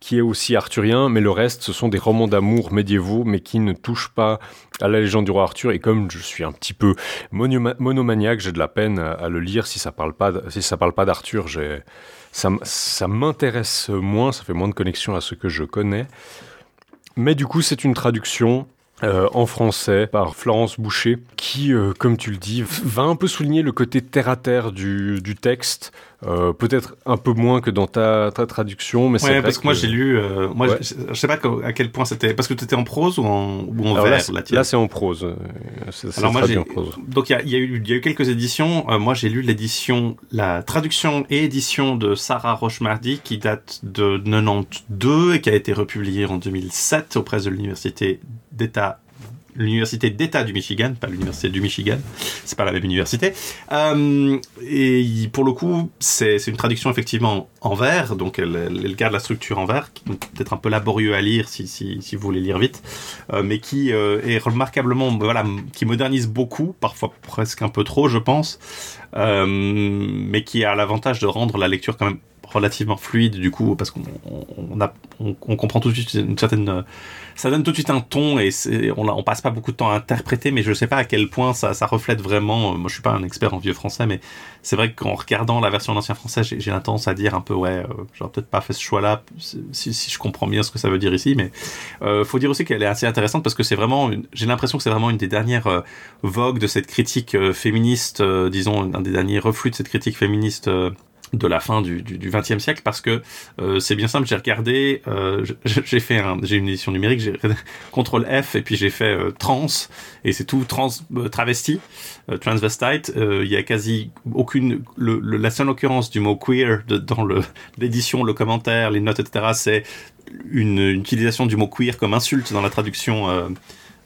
qui est aussi arthurien, mais le reste, ce sont des romans d'amour médiévaux, mais qui ne touchent pas à la légende du roi Arthur. Et comme je suis un petit peu monomaniaque, j'ai de la peine à le lire. Si ça parle pas d'Arthur, ça m'intéresse moins, ça fait moins de connexion à ce que je connais. Mais du coup, c'est une traduction en français par Florence Boucher qui, comme tu le dis, va un peu souligner le côté terre-à-terre du texte, peut-être un peu moins que dans ta traduction, mais ouais, c'est parce que moi j'ai lu je sais pas à quel point c'était, parce que tu étais en prose ou en vers là c'est en prose, c'est alors moi j'ai en prose. Donc il y a eu quelques éditions, moi j'ai lu la traduction et édition de Sarah Rochemardy qui date de 92 et qui a été republiée en 2007 auprès de l'université d'État du Michigan, pas l'université du Michigan, c'est pas la même université. Et pour le coup, c'est une traduction effectivement en vers, donc elle garde la structure en vers, qui est peut-être un peu laborieux à lire si vous voulez lire vite, mais qui est remarquablement, voilà, qui modernise beaucoup, parfois presque un peu trop, je pense, mais qui a l'avantage de rendre la lecture quand même relativement fluide, du coup, parce qu'on comprend tout de suite une certaine, ça donne tout de suite un ton, et on passe pas beaucoup de temps à interpréter, mais je sais pas à quel point ça reflète vraiment. Moi je suis pas un expert en vieux français, mais c'est vrai qu'en regardant la version en ancien français, j'ai la tendance à dire un peu j'aurais peut-être pas fait ce choix là si je comprends bien ce que ça veut dire ici, mais faut dire aussi qu'elle est assez intéressante parce que c'est vraiment j'ai l'impression que c'est vraiment une des dernières vogues de cette critique féministe, disons un des derniers reflux de cette critique féministe de la fin du XXe siècle, parce que c'est bien simple, j'ai regardé, j'ai une édition numérique, j'ai CTRL F et puis j'ai fait trans, et c'est tout travesti, transvestite, il y a quasi aucune, la seule occurrence du mot queer dans l'édition, le commentaire, les notes, etc., c'est une utilisation du mot queer comme insulte dans la traduction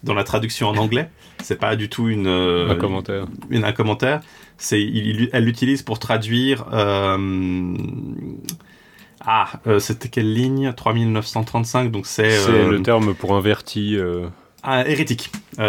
en anglais. C'est pas du tout un commentaire. Elle l'utilise pour traduire. C'était quelle ligne ? 3935. Donc c'est le terme pour inverti. Hérétique. Pour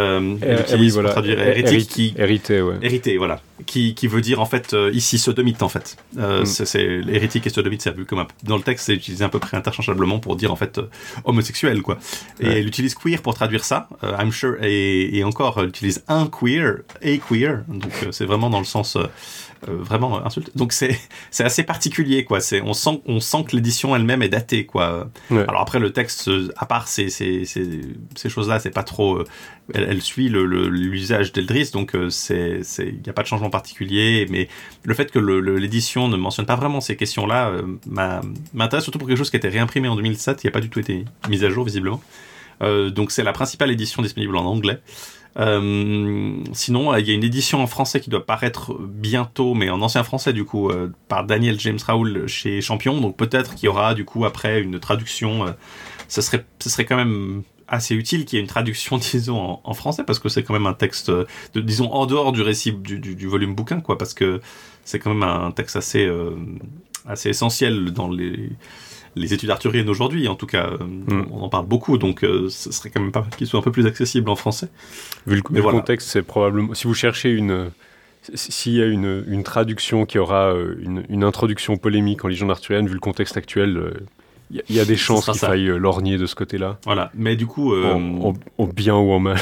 traduire hérétique qui hérité, ouais. Hérité, voilà. Qui veut dire en fait ici sodomite en fait. C'est hérétique et sodomite, c'est vu comme dans le texte, c'est utilisé à peu près interchangeablement pour dire en fait homosexuel quoi. Et ouais. Elle utilise queer pour traduire ça. I'm sure et encore elle utilise un queer et queer. Donc c'est vraiment dans le sens vraiment insulte. Donc c'est assez particulier quoi. On sent que l'édition elle-même est datée quoi. Ouais. Alors après le texte à part ces choses-là, c'est pas trop. Elle suit l'usage d'Heldris, donc il n'y a pas de changement particulier, mais le fait que l'édition ne mentionne pas vraiment ces questions-là m'intéresse, surtout pour quelque chose qui a été réimprimé en 2007, qui n'a pas du tout été mise à jour, visiblement. Donc c'est la principale édition disponible en anglais. Sinon, il y a une édition en français qui doit paraître bientôt, mais en ancien français, du coup, par Daniel James Raoul chez Champion, donc peut-être qu'il y aura, du coup, après une traduction. Ce serait quand même assez utile qu'il y ait une traduction, disons, en français, parce que c'est quand même un texte, disons, en dehors du récit du volume bouquin, quoi, parce que c'est quand même un texte assez essentiel dans les études arthuriennes aujourd'hui, en tout cas, on en parle beaucoup, donc ce serait quand même pas mal qu'il soit un peu plus accessible en français. Vu le contexte, c'est probablement. Si vous cherchez s'il y a une traduction qui aura une introduction polémique en légende arthurienne, vu le contexte actuel. Il y a des chances qu'il faille lorgner de ce côté-là. Voilà, mais du coup... en bien ou en mal.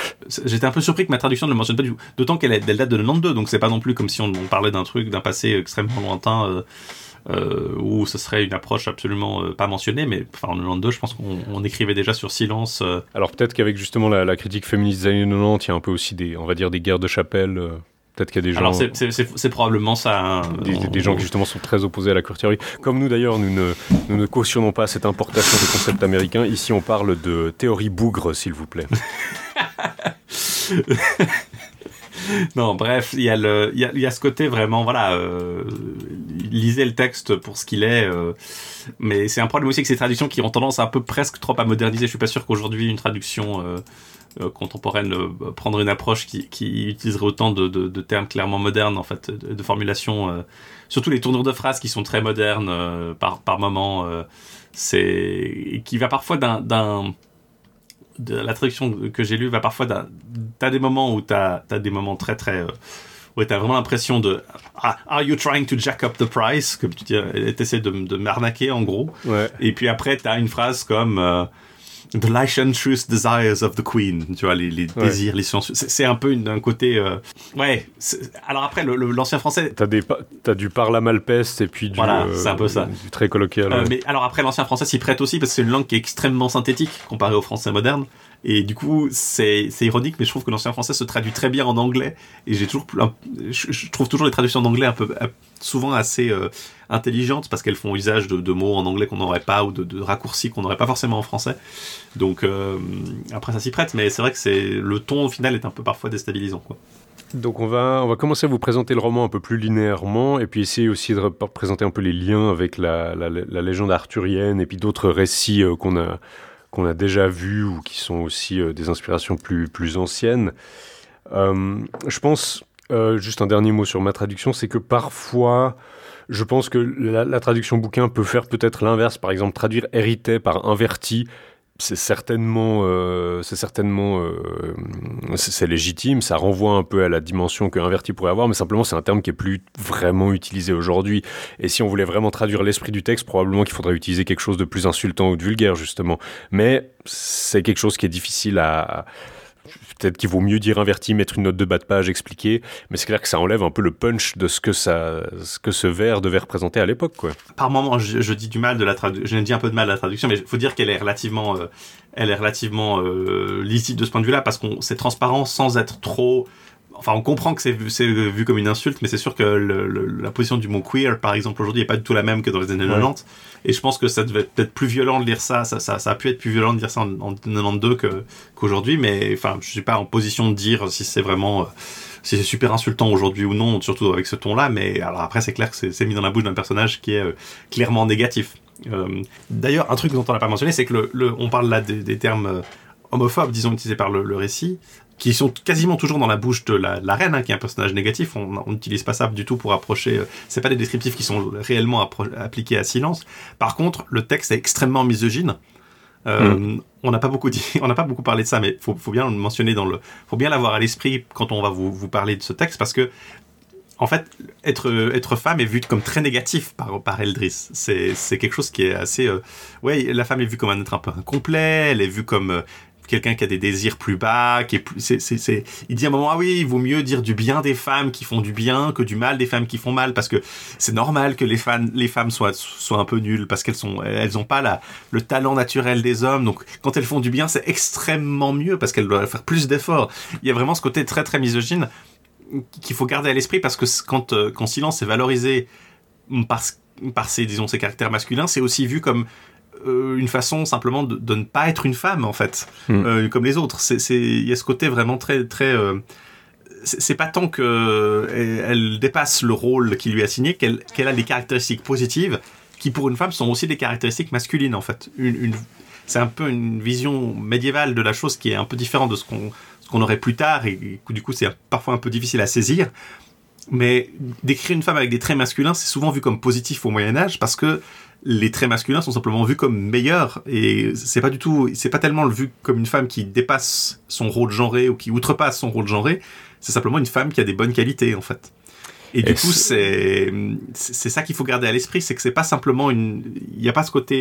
J'étais un peu surpris que ma traduction ne le mentionne pas du tout. D'autant qu'elle date de 92, donc c'est pas non plus comme si on parlait d'un passé extrêmement lointain, où ce serait une approche absolument pas mentionnée, mais enfin, en 92, je pense qu'on écrivait déjà sur silence. Alors peut-être qu'avec justement la critique féministe des années 90, il y a un peu aussi des guerres de chapelle... Peut-être qu'il y a des gens... Alors c'est probablement ça. Hein, des gens qui justement sont très opposés à la queer theory. Comme nous d'ailleurs, nous ne cautionnons pas cette importation de concepts américains. Ici, on parle de théorie bougre, s'il vous plaît. Non, bref, il y a ce côté vraiment, voilà, lisez le texte pour ce qu'il est, mais c'est un problème aussi que ces traductions qui ont tendance à un peu presque trop à moderniser. Je suis pas sûr qu'aujourd'hui une traduction contemporaine prendre une approche qui utiliserait autant de termes clairement modernes, en fait, de formulations, surtout les tournures de phrases qui sont très modernes par moment, qui va parfois la traduction que j'ai lue va parfois t'as des moments où t'as des moments très très ouais, t'as vraiment l'impression de are you trying to jack up the price, comme tu dis, t'essaies de m'arnaquer en gros. Ouais. Et puis après t'as une phrase comme the licentious desires of the queen, tu vois, les ouais. désirs licencieux. C'est un peu un côté ouais. Alors après l'ancien français, t'as du parle à malpeste et puis du voilà, c'est un peu ça, du très colloquial. Ouais. Mais alors après l'ancien français s'y prête aussi parce que c'est une langue qui est extrêmement synthétique comparée au français moderne. Et du coup, c'est ironique, mais je trouve que l'ancien français se traduit très bien en anglais. Et je trouve toujours les traductions en anglais un peu, souvent assez intelligentes, parce qu'elles font usage de mots en anglais qu'on n'aurait pas, ou de raccourcis qu'on n'aurait pas forcément en français. Donc après, ça s'y prête, mais c'est vrai que le ton au final est un peu parfois déstabilisant, quoi. Donc on va commencer à vous présenter le roman un peu plus linéairement et puis essayer aussi de présenter un peu les liens avec la légende arthurienne et puis d'autres récits qu'on a déjà vu ou qui sont aussi des inspirations plus anciennes. Je pense, juste un dernier mot sur ma traduction, c'est que parfois, je pense que la traduction bouquin peut faire peut-être l'inverse. Par exemple, traduire « hérité » par « inverti », c'est légitime, ça renvoie un peu à la dimension que inverti pourrait avoir, mais simplement c'est un terme qui est plus vraiment utilisé aujourd'hui. Et si on voulait vraiment traduire l'esprit du texte, probablement qu'il faudrait utiliser quelque chose de plus insultant ou de vulgaire, justement. Mais c'est quelque chose qui est difficile à... Peut-être qu'il vaut mieux dire inverti, mettre une note de bas de page, expliquer, mais c'est clair que ça enlève un peu le punch de ce que ce vers devait représenter à l'époque, quoi. Par moment, je dis du mal de la traduction, je dis un peu de mal de la traduction, mais il faut dire qu'elle est relativement lisible de ce point de vue-là, parce qu'on c'est transparent sans être trop... Enfin, on comprend que c'est vu comme une insulte, mais c'est sûr que la position du mot queer, par exemple, aujourd'hui, n'est pas du tout la même que dans les années 90. Et je pense que ça devait être peut-être plus violent de lire ça a pu être plus violent de lire ça en 92 qu'aujourd'hui, mais enfin, je suis pas en position de dire si c'est vraiment, si c'est super insultant aujourd'hui ou non, surtout avec ce ton-là, mais alors après, c'est clair que c'est mis dans la bouche d'un personnage qui est clairement négatif. D'ailleurs, un truc dont on n'a pas mentionné, c'est que on parle là des termes homophobes, disons, utilisés par le récit, qui sont quasiment toujours dans la bouche de la reine, hein, qui est un personnage négatif. On n'utilise pas ça du tout pour approcher... c'est pas des descriptifs qui sont réellement appliqués à silence. Par contre, le texte est extrêmement misogyne. On n'a pas beaucoup dit, on n'a pas beaucoup parlé de ça, mais faut bien le mentionner faut bien l'avoir à l'esprit quand on va vous parler de ce texte, parce que en fait, être femme est vu comme très négatif par Heldris. C'est quelque chose qui est assez... ouais, la femme est vue comme un être un peu incomplet, elle est vue comme... quelqu'un qui a des désirs plus bas, qui est plus... Il dit à un moment, ah oui, il vaut mieux dire du bien des femmes qui font du bien que du mal des femmes qui font mal, parce que c'est normal que les femmes soient un peu nulles, parce qu'elles ont pas le talent naturel des hommes, donc quand elles font du bien, c'est extrêmement mieux, parce qu'elles doivent faire plus d'efforts. Il y a vraiment ce côté très très misogyne qu'il faut garder à l'esprit, parce que quand Silence est valorisé par ses caractères masculins, c'est aussi vu comme une façon simplement de ne pas être une femme en fait, comme les autres. Il y a ce côté vraiment très très c'est pas tant que elle dépasse le rôle qui lui est assigné qu'elle a des caractéristiques positives qui pour une femme sont aussi des caractéristiques masculines en fait. C'est un peu une vision médiévale de la chose qui est un peu différente de ce qu'on aurait plus tard, et du coup c'est parfois un peu difficile à saisir. Mais décrire une femme avec des traits masculins, c'est souvent vu comme positif au Moyen-Âge, parce que les traits masculins sont simplement vus comme meilleurs, et c'est pas tellement vu comme une femme qui dépasse son rôle genré ou qui outrepasse son rôle genré, c'est simplement une femme qui a des bonnes qualités en fait. Et du coup c'est ça qu'il faut garder à l'esprit, c'est que c'est pas simplement il y a pas ce côté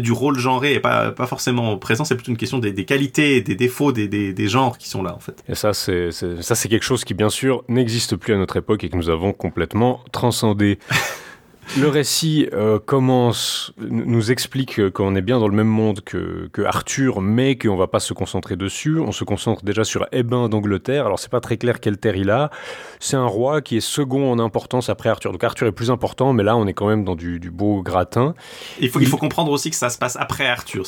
du rôle genré est pas forcément présent, c'est plutôt une question des qualités, des défauts, des genres qui sont là, en fait. Et ça, c'est quelque chose qui, bien sûr, n'existe plus à notre époque et que nous avons complètement transcendé. Le récit nous explique qu'on est bien dans le même monde que Arthur, mais qu'on va pas se concentrer dessus. On se concentre déjà sur Ébain d'Angleterre. Alors, c'est pas très clair quelle terre il a. C'est un roi qui est second en importance après Arthur. Donc, Arthur est plus important, mais là, on est quand même dans du beau gratin. Il faut comprendre aussi que ça se passe après Arthur,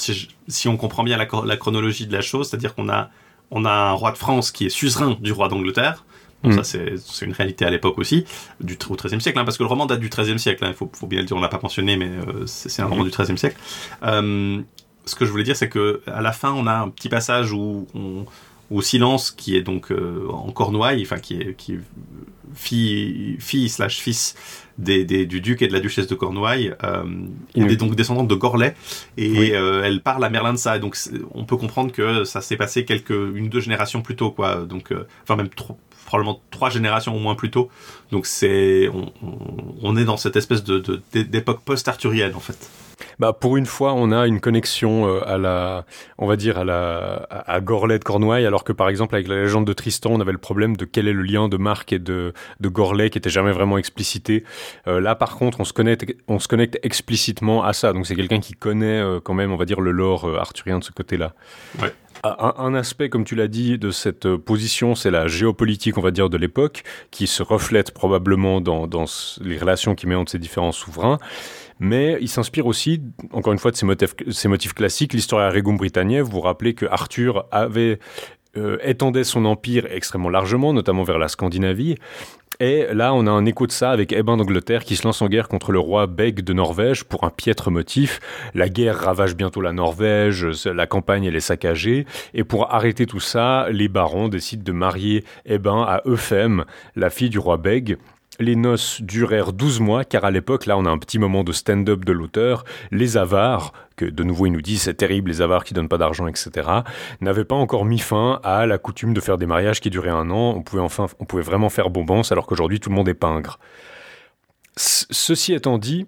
si on comprend bien la chronologie de la chose. C'est-à-dire qu'on a un roi de France qui est suzerain du roi d'Angleterre. Bon, ça, c'est une réalité à l'époque aussi, au XIIIe siècle, hein, parce que le roman date du XIIIe siècle, hein, faut bien le dire, on ne l'a pas mentionné, mais c'est un roman du XIIIe siècle. Ce que je voulais dire, c'est qu'à la fin, on a un petit passage où Silence, qui est donc en Cornouailles, qui est fille/fils du duc et de la duchesse de Cornouailles, est donc descendante de Gorlois, et elle parle à Merlin de ça, donc on peut comprendre que ça s'est passé une ou deux générations plus tôt, quoi. Donc, enfin même trop. probablement 3 générations au moins plus tôt. Donc c'est, on est dans cette espèce d'époque post-arthurienne en fait. Bah pour une fois, on a une connexion à la, on va dire à Gorlois de Cornouailles, alors que par exemple avec la légende de Tristan, on avait le problème de quel est le lien de Marc et de Gorlois qui était jamais vraiment explicité. Là par contre, on se connecte explicitement à ça. Donc c'est quelqu'un qui connaît quand même, on va dire, le lore arthurien de ce côté-là. Ouais. Un aspect, comme tu l'as dit, de cette position, c'est la géopolitique, on va dire, de l'époque, qui se reflète probablement dans les relations qu'il met entre ces différents souverains. Mais il s'inspire aussi, encore une fois, de ces motifs classiques. L'Historia Regum Britanniae, vous vous rappelez que Arthur avait, étendait son empire extrêmement largement, notamment vers la Scandinavie. Et là, on a un écho de ça avec Eben d'Angleterre qui se lance en guerre contre le roi Beg de Norvège pour un piètre motif. La guerre ravage bientôt la Norvège, la campagne elle est saccagée. Et pour arrêter tout ça, les barons décident de marier Eben à Euphème, la fille du roi Beg. Les noces durèrent 12 mois, car à l'époque, là on a un petit moment de stand-up de l'auteur, les avares, que de nouveau il nous dit c'est terrible les avares qui donnent pas d'argent, etc., n'avaient pas encore mis fin à la coutume de faire des mariages qui duraient 1 an, on pouvait vraiment faire bombance alors qu'aujourd'hui tout le monde est pingre. Ceci étant dit,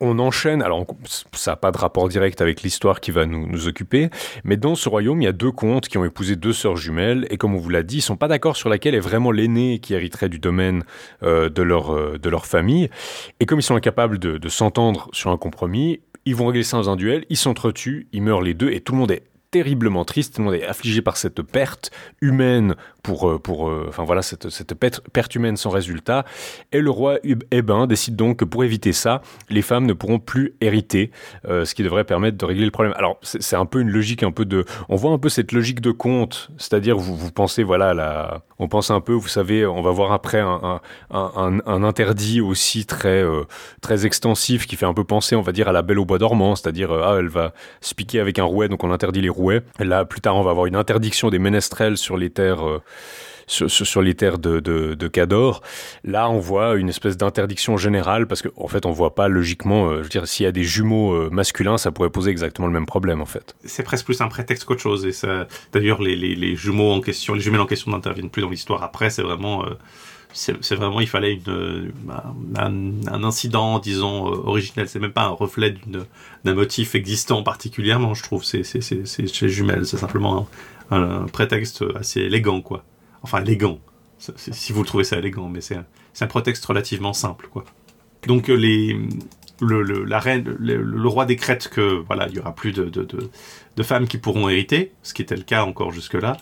on enchaîne, alors ça n'a pas de rapport direct avec l'histoire qui va nous occuper, mais dans ce royaume, il y a 2 comtes qui ont épousé 2 sœurs jumelles, et comme on vous l'a dit, ils ne sont pas d'accord sur laquelle est vraiment l'aîné qui hériterait du domaine de leur famille, et comme ils sont incapables de s'entendre sur un compromis, ils vont régler ça dans un duel, ils s'entretuent, ils meurent les 2, et tout le monde est terriblement triste, tout le monde est affligé par cette perte humaine cette perte humaine sans résultat, et le roi Eben décide donc que pour éviter ça, les femmes ne pourront plus hériter, ce qui devrait permettre de régler le problème. Alors c'est un peu une logique un peu de, on voit un peu cette logique de conte, c'est-à-dire vous pensez on pense un peu, vous savez, on va voir après un interdit aussi très très extensif qui fait un peu penser, on va dire, à la Belle au bois dormant, c'est-à-dire elle va se piquer avec un rouet, donc on interdit les rouets. Là plus tard on va avoir une interdiction des ménestrels sur les terres de Cador. Là, on voit une espèce d'interdiction générale parce qu'en fait, on ne voit pas logiquement... je veux dire, s'il y a des jumeaux masculins, ça pourrait poser exactement le même problème, en fait. C'est presque plus un prétexte qu'autre chose. Et ça, d'ailleurs, les jumeaux en question, les jumelles en question n'interviennent plus dans l'histoire. Après, c'est vraiment... c'est vraiment, il fallait un incident, disons, originel. C'est même pas un reflet d'un motif existant particulièrement, je trouve. C'est chez jumelles. C'est simplement un prétexte assez élégant, quoi. Enfin, élégant, si vous le trouvez ça élégant, mais c'est un prétexte relativement simple, quoi. Donc, le roi décrète que, voilà, il n'y aura plus de femmes qui pourront hériter, ce qui était le cas encore jusque-là.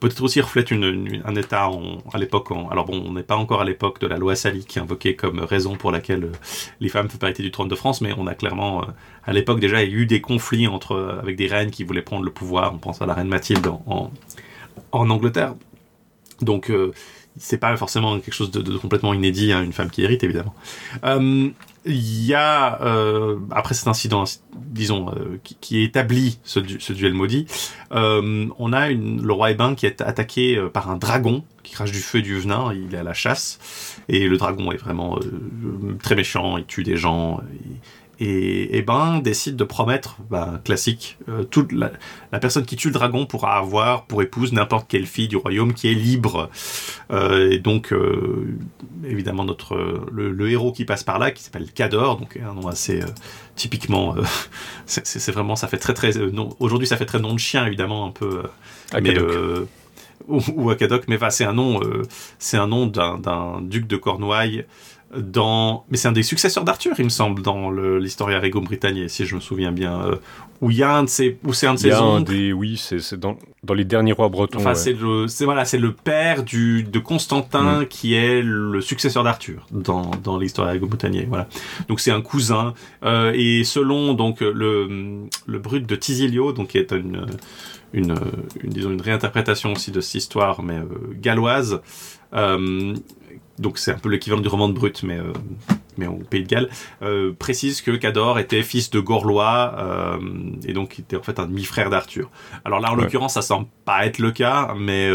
Peut-être aussi reflète un état à l'époque... alors bon, on n'est pas encore à l'époque de la loi Salique qui est invoquée comme raison pour laquelle les femmes font partie du trône de France, mais on a clairement, à l'époque déjà, eu des conflits avec des reines qui voulaient prendre le pouvoir. On pense à la reine Mathilde en Angleterre. Donc, c'est pas forcément quelque chose de complètement inédit, hein, une femme qui hérite, évidemment. Il y a, après cet incident, disons, qui établit ce duel maudit, on a le roi Eben qui est attaqué par un dragon qui crache du feu et du venin. Il est à la chasse, et le dragon est vraiment très méchant, il tue des gens... Et Eben décide de promettre, classique, toute la personne qui tue le dragon pourra avoir pour épouse n'importe quelle fille du royaume qui est libre. Et donc, évidemment, le héros qui passe par là, qui s'appelle Cador, donc un nom assez typiquement... c'est vraiment, ça fait très très... aujourd'hui, ça fait très nom de chien, évidemment, un peu... ou à Cadoc, mais c'est un nom d'un duc de Cornouailles. Mais c'est un des successeurs d'Arthur, il me semble, dans l'Historia Regum Britanniae, si je me souviens bien, où il y a un de ses oncles. Oui, c'est dans les derniers rois bretons. Enfin, ouais. C'est le père de Constantin qui est le successeur d'Arthur dans l'Historia Regum Britanniae. Voilà. Donc c'est un cousin, et selon donc le brut de Tisilio, donc qui est une réinterprétation aussi de cette histoire, mais galloise. Donc c'est un peu l'équivalent du roman de Brut, mais au Pays de Galles, précise que Cador était fils de Gorlois, et donc était en fait un demi-frère d'Arthur. Alors là, en l'occurrence, ça semble pas être le cas, mais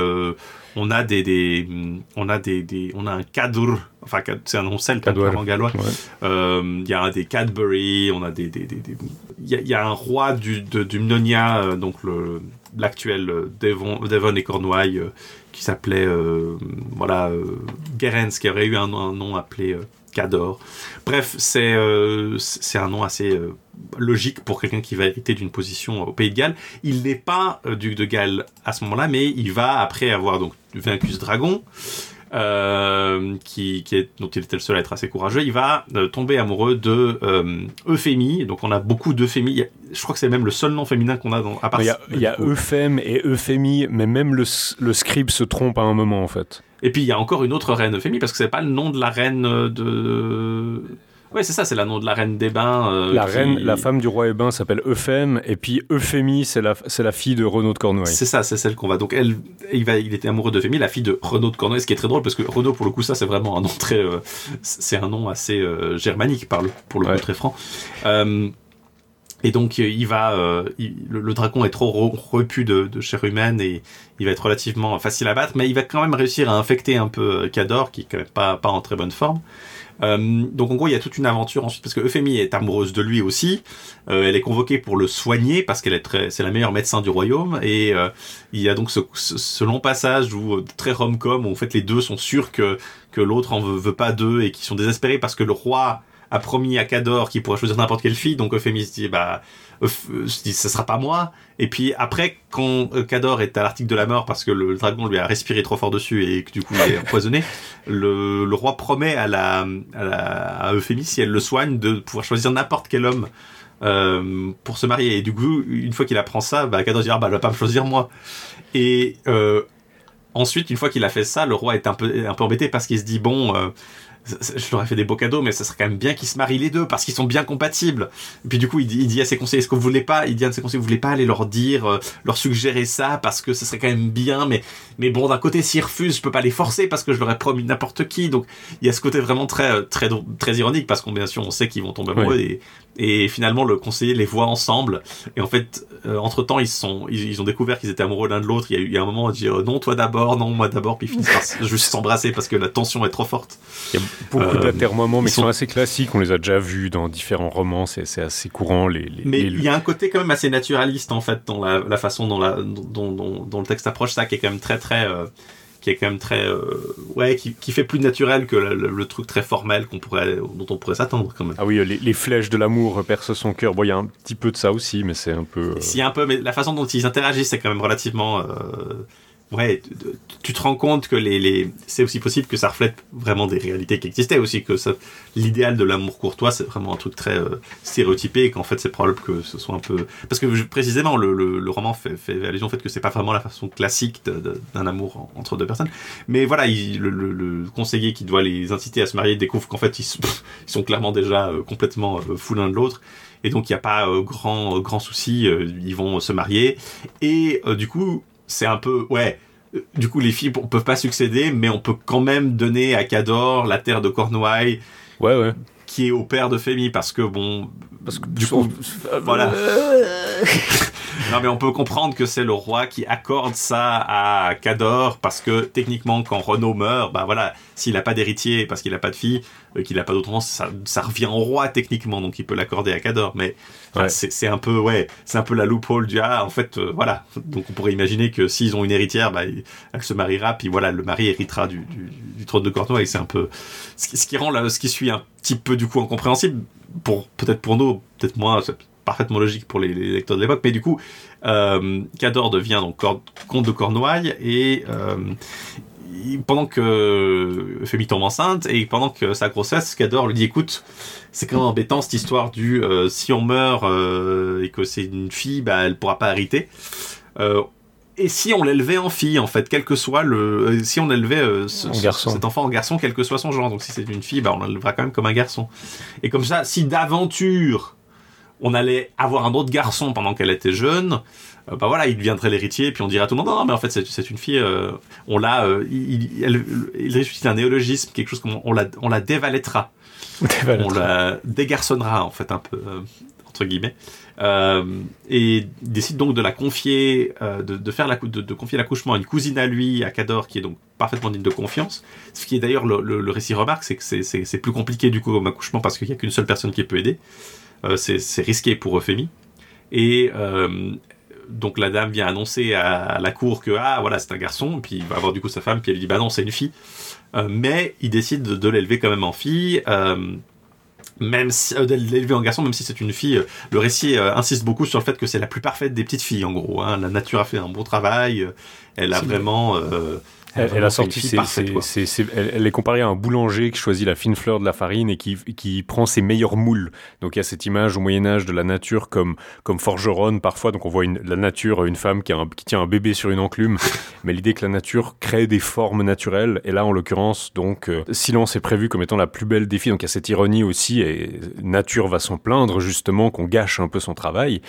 on a un Cadwr, enfin c'est un nom celte, en gallois. Il y a des Cadbury, on a il y a un roi du Mnonia, donc l'actuel Devon et Cornouailles, qui s'appelait Guérens, qui aurait eu un nom appelé Cador. Bref, c'est un nom assez logique pour quelqu'un qui va hériter d'une position au Pays de Galles. Il n'est pas duc de Galles à ce moment-là, mais il va, après avoir donc vaincu ce dragon, dont il était le seul à être assez courageux, il va tomber amoureux de Euphémie. Donc on a beaucoup d'Euphémie, je crois que c'est même le seul nom féminin qu'on a dans, à part il y a Euphème et Euphémie, mais même le scribe se trompe à un moment en fait. Et puis il y a encore une autre reine Euphémie, parce que c'est pas le nom de la reine de... Ouais, c'est ça, c'est le nom de la reine des Bains. La femme du roi des Bains s'appelle Euphème, et puis Euphémie, c'est la fille de Renaud de Cornouailles. C'est ça, c'est celle qu'on va. Donc, il était amoureux d'Euphémie, la fille de Renaud de Cornouailles, ce qui est très drôle, parce que Renaud, pour le coup, ça, c'est vraiment un nom très. C'est un nom assez germanique, pour le coup, très franc. Et donc, il va. Le dragon est trop repu de chair humaine, et il va être relativement facile à battre, mais il va quand même réussir à infecter un peu Cador, qui est quand même pas en très bonne forme. Donc en gros il y a toute une aventure ensuite, parce que Euphémie est amoureuse de lui aussi, elle est convoquée pour le soigner parce qu'elle est c'est la meilleure médecin du royaume, et il y a donc ce long passage où très rom-com, où en fait les deux sont sûrs que l'autre en veut pas d'eux, et qui sont désespérés parce que le roi a promis à Cador qu'il pourrait choisir n'importe quelle fille. Donc Euphémie se dit ça sera pas moi. Et puis après, quand Cador est à l'article de la mort parce que le dragon lui a respiré trop fort dessus et que du coup il est empoisonné, le roi promet à Euphémie, si elle le soigne, de pouvoir choisir n'importe quel homme pour se marier. Et du coup, une fois qu'il apprend ça, Cador dit elle va pas me choisir moi. Et ensuite, une fois qu'il a fait ça, le roi est un peu embêté parce qu'il se dit je leur ai fait des beaux cadeaux, mais ça serait quand même bien qu'ils se marient les deux, parce qu'ils sont bien compatibles. Et puis du coup, il dit à ses conseillers, vous voulez pas aller leur dire, leur suggérer ça, parce que ça serait quand même bien, mais bon, d'un côté, s'ils refusent, je peux pas les forcer, parce que je leur ai promis n'importe qui. Donc, il y a ce côté vraiment très, très, très ironique, parce qu'on, bien sûr, on sait qu'ils vont tomber amoureux, oui. Et finalement, le conseiller les voit ensemble, et en fait, entre temps, ils ont découvert qu'ils étaient amoureux l'un de l'autre. Il y a un moment, on dit, non, toi d'abord, non, moi d'abord, puis ils finissent par juste s'embrasser, parce que la tension est trop forte. Beaucoup d'atermoiements, mais qui sont assez classiques, on les a déjà vus dans différents romans, c'est assez courant. Mais il y a un côté quand même assez naturaliste en fait dans la façon dont le texte approche ça, qui est quand même qui fait plus naturel que le truc très formel dont on pourrait s'attendre quand même. Ah oui, les flèches de l'amour percent son cœur. Bon, il y a un petit peu de ça aussi, mais c'est un peu. Si un peu, mais la façon dont ils interagissent, c'est quand même relativement. Ouais, tu te rends compte que c'est aussi possible que ça reflète vraiment des réalités qui existaient aussi, que ça, l'idéal de l'amour courtois, c'est vraiment un truc très stéréotypé, et qu'en fait c'est probable que ce soit un peu... Parce que précisément, le roman fait allusion au fait que c'est pas vraiment la façon classique d'un amour entre deux personnes. Mais voilà, le conseiller qui doit les inciter à se marier découvre qu'en fait ils sont clairement déjà complètement fous l'un de l'autre. Et donc il n'y a pas grand souci, ils vont se marier. Et du coup... C'est un peu... Ouais. Du coup, les filles peuvent pas succéder, mais on peut quand même donner à Cador la terre de Cornouailles, ouais. qui est au père de Fémi, parce que, bon... Parce que, du coup, voilà. Non, mais on peut comprendre que c'est le roi qui accorde ça à Cador, parce que, techniquement, quand Renaud meurt, s'il a pas d'héritier, parce qu'il a pas de fille, qu'il a pas d'autre nom, ça revient au roi, techniquement, donc il peut l'accorder à Cador, mais... Ouais. C'est un peu la loophole du en fait voilà. Donc on pourrait imaginer que s'ils ont une héritière, elle se mariera, puis voilà, le mari héritera du trône de Cornouailles. C'est un peu ce qui rend ce qui suit un petit peu du coup incompréhensible pour nous, peut-être moins, c'est parfaitement logique pour les lecteurs de l'époque, mais du coup Cador devient donc comte de Cornouailles, et pendant que Euphémie tombe enceinte, et pendant que sa grossesse, Cador lui dit, écoute, c'est quand même embêtant cette histoire du si on meurt et que c'est une fille, elle pourra pas hériter, et si on l'élevait en fille, en fait, quel que soit si on élevait cet enfant en garçon, quel que soit son genre, donc si c'est une fille, on l'élevera quand même comme un garçon, et comme ça, si d'aventure on allait avoir un autre garçon pendant qu'elle était jeune, il deviendrait l'héritier, puis on dirait à tout le monde, non, mais en fait, c'est une fille, on l'a, il ressuscite un néologisme, quelque chose comme, on la dévalettera. On la dégarçonnera, en fait, un peu, entre guillemets. Et il décide donc de la confier, de confier l'accouchement à une cousine à lui, à Cador, qui est donc parfaitement digne de confiance. Ce qui est d'ailleurs, le récit remarque, c'est que c'est plus compliqué, du coup, comme accouchement, parce qu'il n'y a qu'une seule personne qui peut aider. C'est risqué pour Euphémie. Et donc la dame vient annoncer à la cour que ah voilà c'est un garçon, puis il va avoir du coup sa femme, puis elle lui dit bah non c'est une fille, mais il décide de l'élever quand même en fille, même si, de l'élever en garçon même si c'est une fille. Le récit insiste beaucoup sur le fait que c'est la plus parfaite des petites filles en gros, hein. La nature a fait un bon travail, elle a vraiment... Elle a sorti elle est comparée à un boulanger qui choisit la fine fleur de la farine et qui prend ses meilleurs moules. Donc il y a cette image au Moyen-Âge de la nature comme forgeronne parfois. Donc on voit la nature, une femme qui tient un bébé sur une enclume. Mais l'idée que la nature crée des formes naturelles. Et là en l'occurrence, donc Silence est prévu comme étant la plus belle des filles. Donc il y a cette ironie aussi. Et nature va s'en plaindre justement qu'on gâche un peu son travail.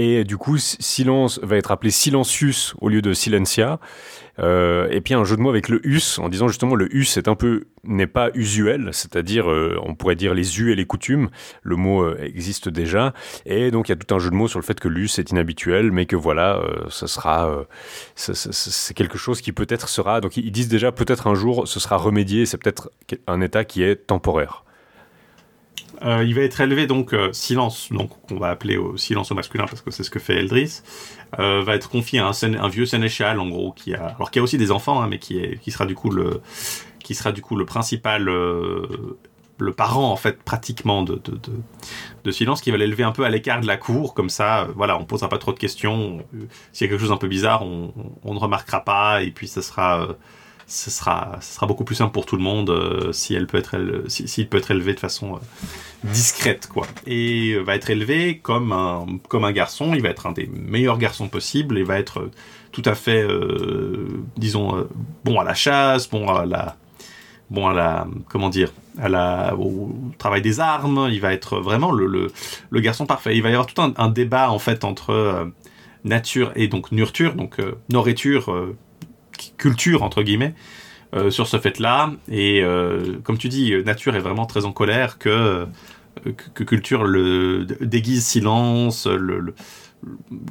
Et du coup, Silence va être appelé Silencius au lieu de Silencia. Et puis un jeu de mots avec le us, en disant justement le us est un peu, n'est pas usuel, c'est-à-dire on pourrait dire les us et les coutumes, le mot existe déjà, et donc il y a tout un jeu de mots sur le fait que l'us est inhabituel, mais que voilà, ça sera, c'est quelque chose qui peut-être sera, donc ils disent déjà peut-être un jour ce sera remédié, c'est peut-être un état qui est temporaire. Il va être élevé donc Silence, donc qu'on va appeler Silence au masculin parce que c'est ce que fait Heldris, va être confié à un vieux sénéchal en gros qui a aussi des enfants hein, mais qui sera du coup le principal le parent en fait pratiquement de Silence, qui va l'élever un peu à l'écart de la cour comme ça, voilà on posera pas trop de questions, s'il y a quelque chose un peu bizarre on ne remarquera pas et puis ça sera beaucoup plus simple pour tout le monde s'il peut être élevé de façon discrète quoi. Et va être élevé comme un garçon, il va être un des meilleurs garçons possibles, il va être tout à fait bon à la chasse, au travail des armes, il va être vraiment le garçon parfait. Il va y avoir tout un débat en fait entre nature et donc nourriture, culture entre guillemets sur ce fait là et comme tu dis nature est vraiment très en colère que culture le déguise Silence, le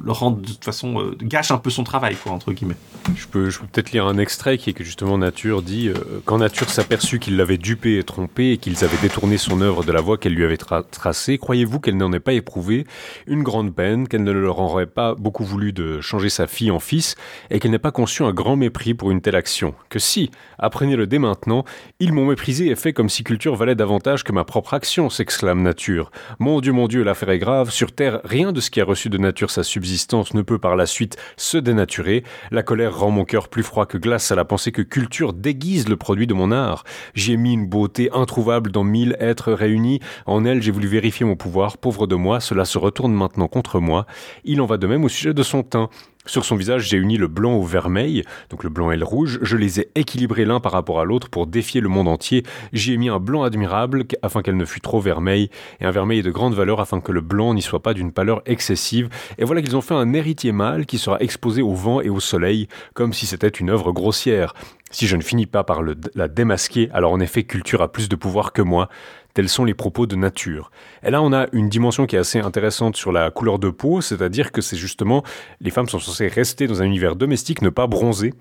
rend de toute façon gâche un peu son travail quoi entre guillemets. Je peux peut-être lire un extrait qui est que justement nature dit quand nature s'aperçut qu'il l'avait dupé et trompé et qu'ils avaient détourné son œuvre de la voie qu'elle lui avait tracée, croyez-vous qu'elle n'en ait pas éprouvé une grande peine, qu'elle ne leur aurait pas beaucoup voulu de changer sa fille en fils et qu'elle n'ait pas conçu un grand mépris pour une telle action, que si, apprenez-le dès maintenant, ils m'ont méprisé et fait comme si culture valait davantage que ma propre action, s'exclame nature. Mon Dieu, l'affaire est grave, sur terre rien de ce qui a reçu de nature sa subsistance ne peut par la suite se dénaturer. La colère rend mon cœur plus froid que glace à la pensée que culture déguise le produit de mon art. J'y ai mis une beauté introuvable dans 1000 êtres réunis. En elle, j'ai voulu vérifier mon pouvoir. Pauvre de moi, cela se retourne maintenant contre moi. Il en va de même au sujet de son teint. Sur son visage, j'ai uni le blanc au vermeil, donc le blanc et le rouge. Je les ai équilibrés l'un par rapport à l'autre pour défier le monde entier. J'y ai mis un blanc admirable afin qu'elle ne fût trop vermeille, et un vermeil de grande valeur afin que le blanc n'y soit pas d'une pâleur excessive. Et voilà qu'ils ont fait un héritier mâle qui sera exposé au vent et au soleil, comme si c'était une œuvre grossière. Si je ne finis pas par la démasquer, alors en effet, culture a plus de pouvoir que moi. Tels sont les propos de nature. Et là, on a une dimension qui est assez intéressante sur la couleur de peau, c'est-à-dire que c'est justement, les femmes sont censées rester dans un univers domestique, ne pas bronzer.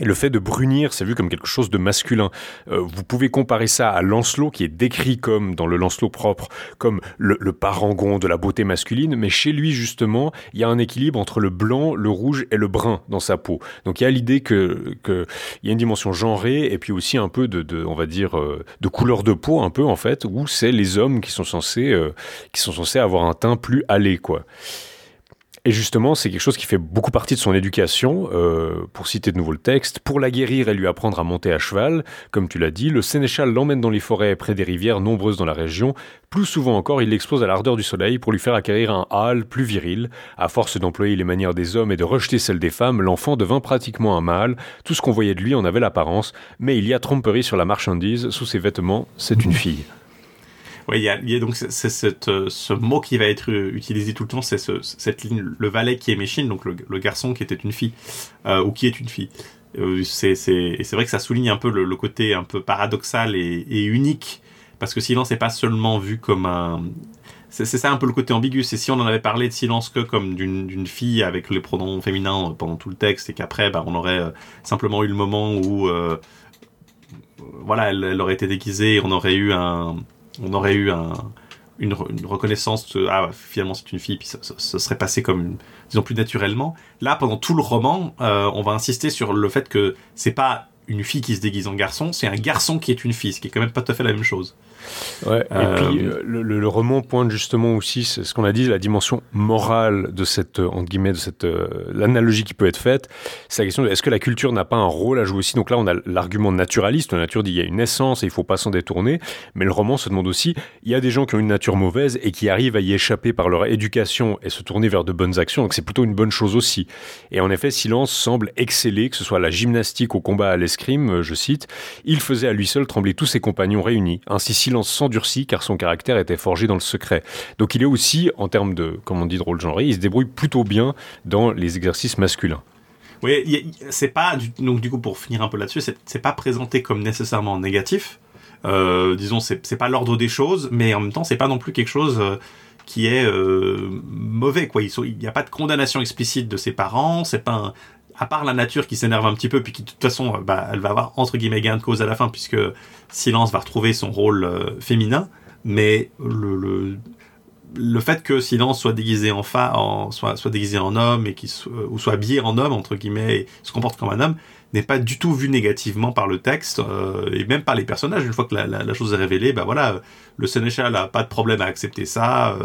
Et le fait de brunir, c'est vu comme quelque chose de masculin. Vous pouvez comparer ça à Lancelot, qui est décrit comme, dans le Lancelot propre, comme le parangon de la beauté masculine, mais chez lui, justement, il y a un équilibre entre le blanc, le rouge et le brun dans sa peau. Donc il y a l'idée que il y a une dimension genrée, et puis aussi un peu on va dire, de couleur de peau, un peu, en fait, où c'est les hommes qui sont censés avoir un teint plus hâlé, quoi. Et justement, c'est quelque chose qui fait beaucoup partie de son éducation, pour citer de nouveau le texte. Pour la guérir et lui apprendre à monter à cheval, comme tu l'as dit, le sénéchal l'emmène dans les forêts près des rivières nombreuses dans la région. Plus souvent encore, il l'expose à l'ardeur du soleil pour lui faire acquérir un hâle plus viril. À force d'employer les manières des hommes et de rejeter celles des femmes, l'enfant devint pratiquement un mâle. Tout ce qu'on voyait de lui en avait l'apparence, mais il y a tromperie sur la marchandise. Sous ses vêtements, c'est une fille. Oui, il y a donc ce mot qui va être utilisé tout le temps, c'est cette ligne, le valet qui est méchine, donc le garçon qui était une fille, ou qui est une fille. Et c'est vrai que ça souligne un peu le côté un peu paradoxal et unique, parce que Silence n'est pas seulement vu comme un... C'est ça un peu le côté ambigu, c'est si on en avait parlé de Silence que comme d'une fille avec les pronoms féminins pendant tout le texte, et qu'après on aurait simplement eu le moment où elle aurait été déguisée, et on aurait eu un... une reconnaissance de, ah finalement c'est une fille, puis ça serait passé comme une, disons, plus naturellement. Là, pendant tout le roman, on va insister sur le fait que c'est pas une fille qui se déguise en garçon, c'est un garçon qui est une fille, ce qui est quand même pas tout à fait la même chose. Ouais, et puis le roman pointe justement aussi, c'est ce qu'on a dit, la dimension morale de cette, entre guillemets, de cette, l'analogie qui peut être faite, c'est la question de est-ce que la culture n'a pas un rôle à jouer aussi. Donc là on a l'argument naturaliste, la nature dit il y a une essence et il ne faut pas s'en détourner, mais le roman se demande aussi, il y a des gens qui ont une nature mauvaise et qui arrivent à y échapper par leur éducation et se tourner vers de bonnes actions, donc c'est plutôt une bonne chose aussi. Et en effet Silence semble exceller, que ce soit à la gymnastique, au combat, à l'escrime, je cite, il faisait à lui seul trembler tous ses compagnons réunis, ainsi Silence s'endurcit car son caractère était forgé dans le secret. Donc il est aussi, en termes de, comme on dit, de rôle genré, il se débrouille plutôt bien dans les exercices masculins. Oui, c'est pas, donc du coup pour finir un peu là-dessus, c'est pas présenté comme nécessairement négatif. Disons, c'est pas l'ordre des choses, mais en même temps, c'est pas non plus quelque chose qui est mauvais, quoi. Il n'y a pas de condamnation explicite de ses parents, c'est pas un, à part la nature qui s'énerve un petit peu, puis qui de toute façon, bah, elle va avoir entre guillemets gain de cause à la fin, puisque Silence va retrouver son rôle féminin, mais le fait que Silence soit déguisé en soit déguisé en homme et ou soit habillé en homme entre guillemets, et se comporte comme un homme, n'est pas du tout vu négativement par le texte et même par les personnages. Une fois que la chose est révélée, bah voilà, le sénéchal a pas de problème à accepter ça,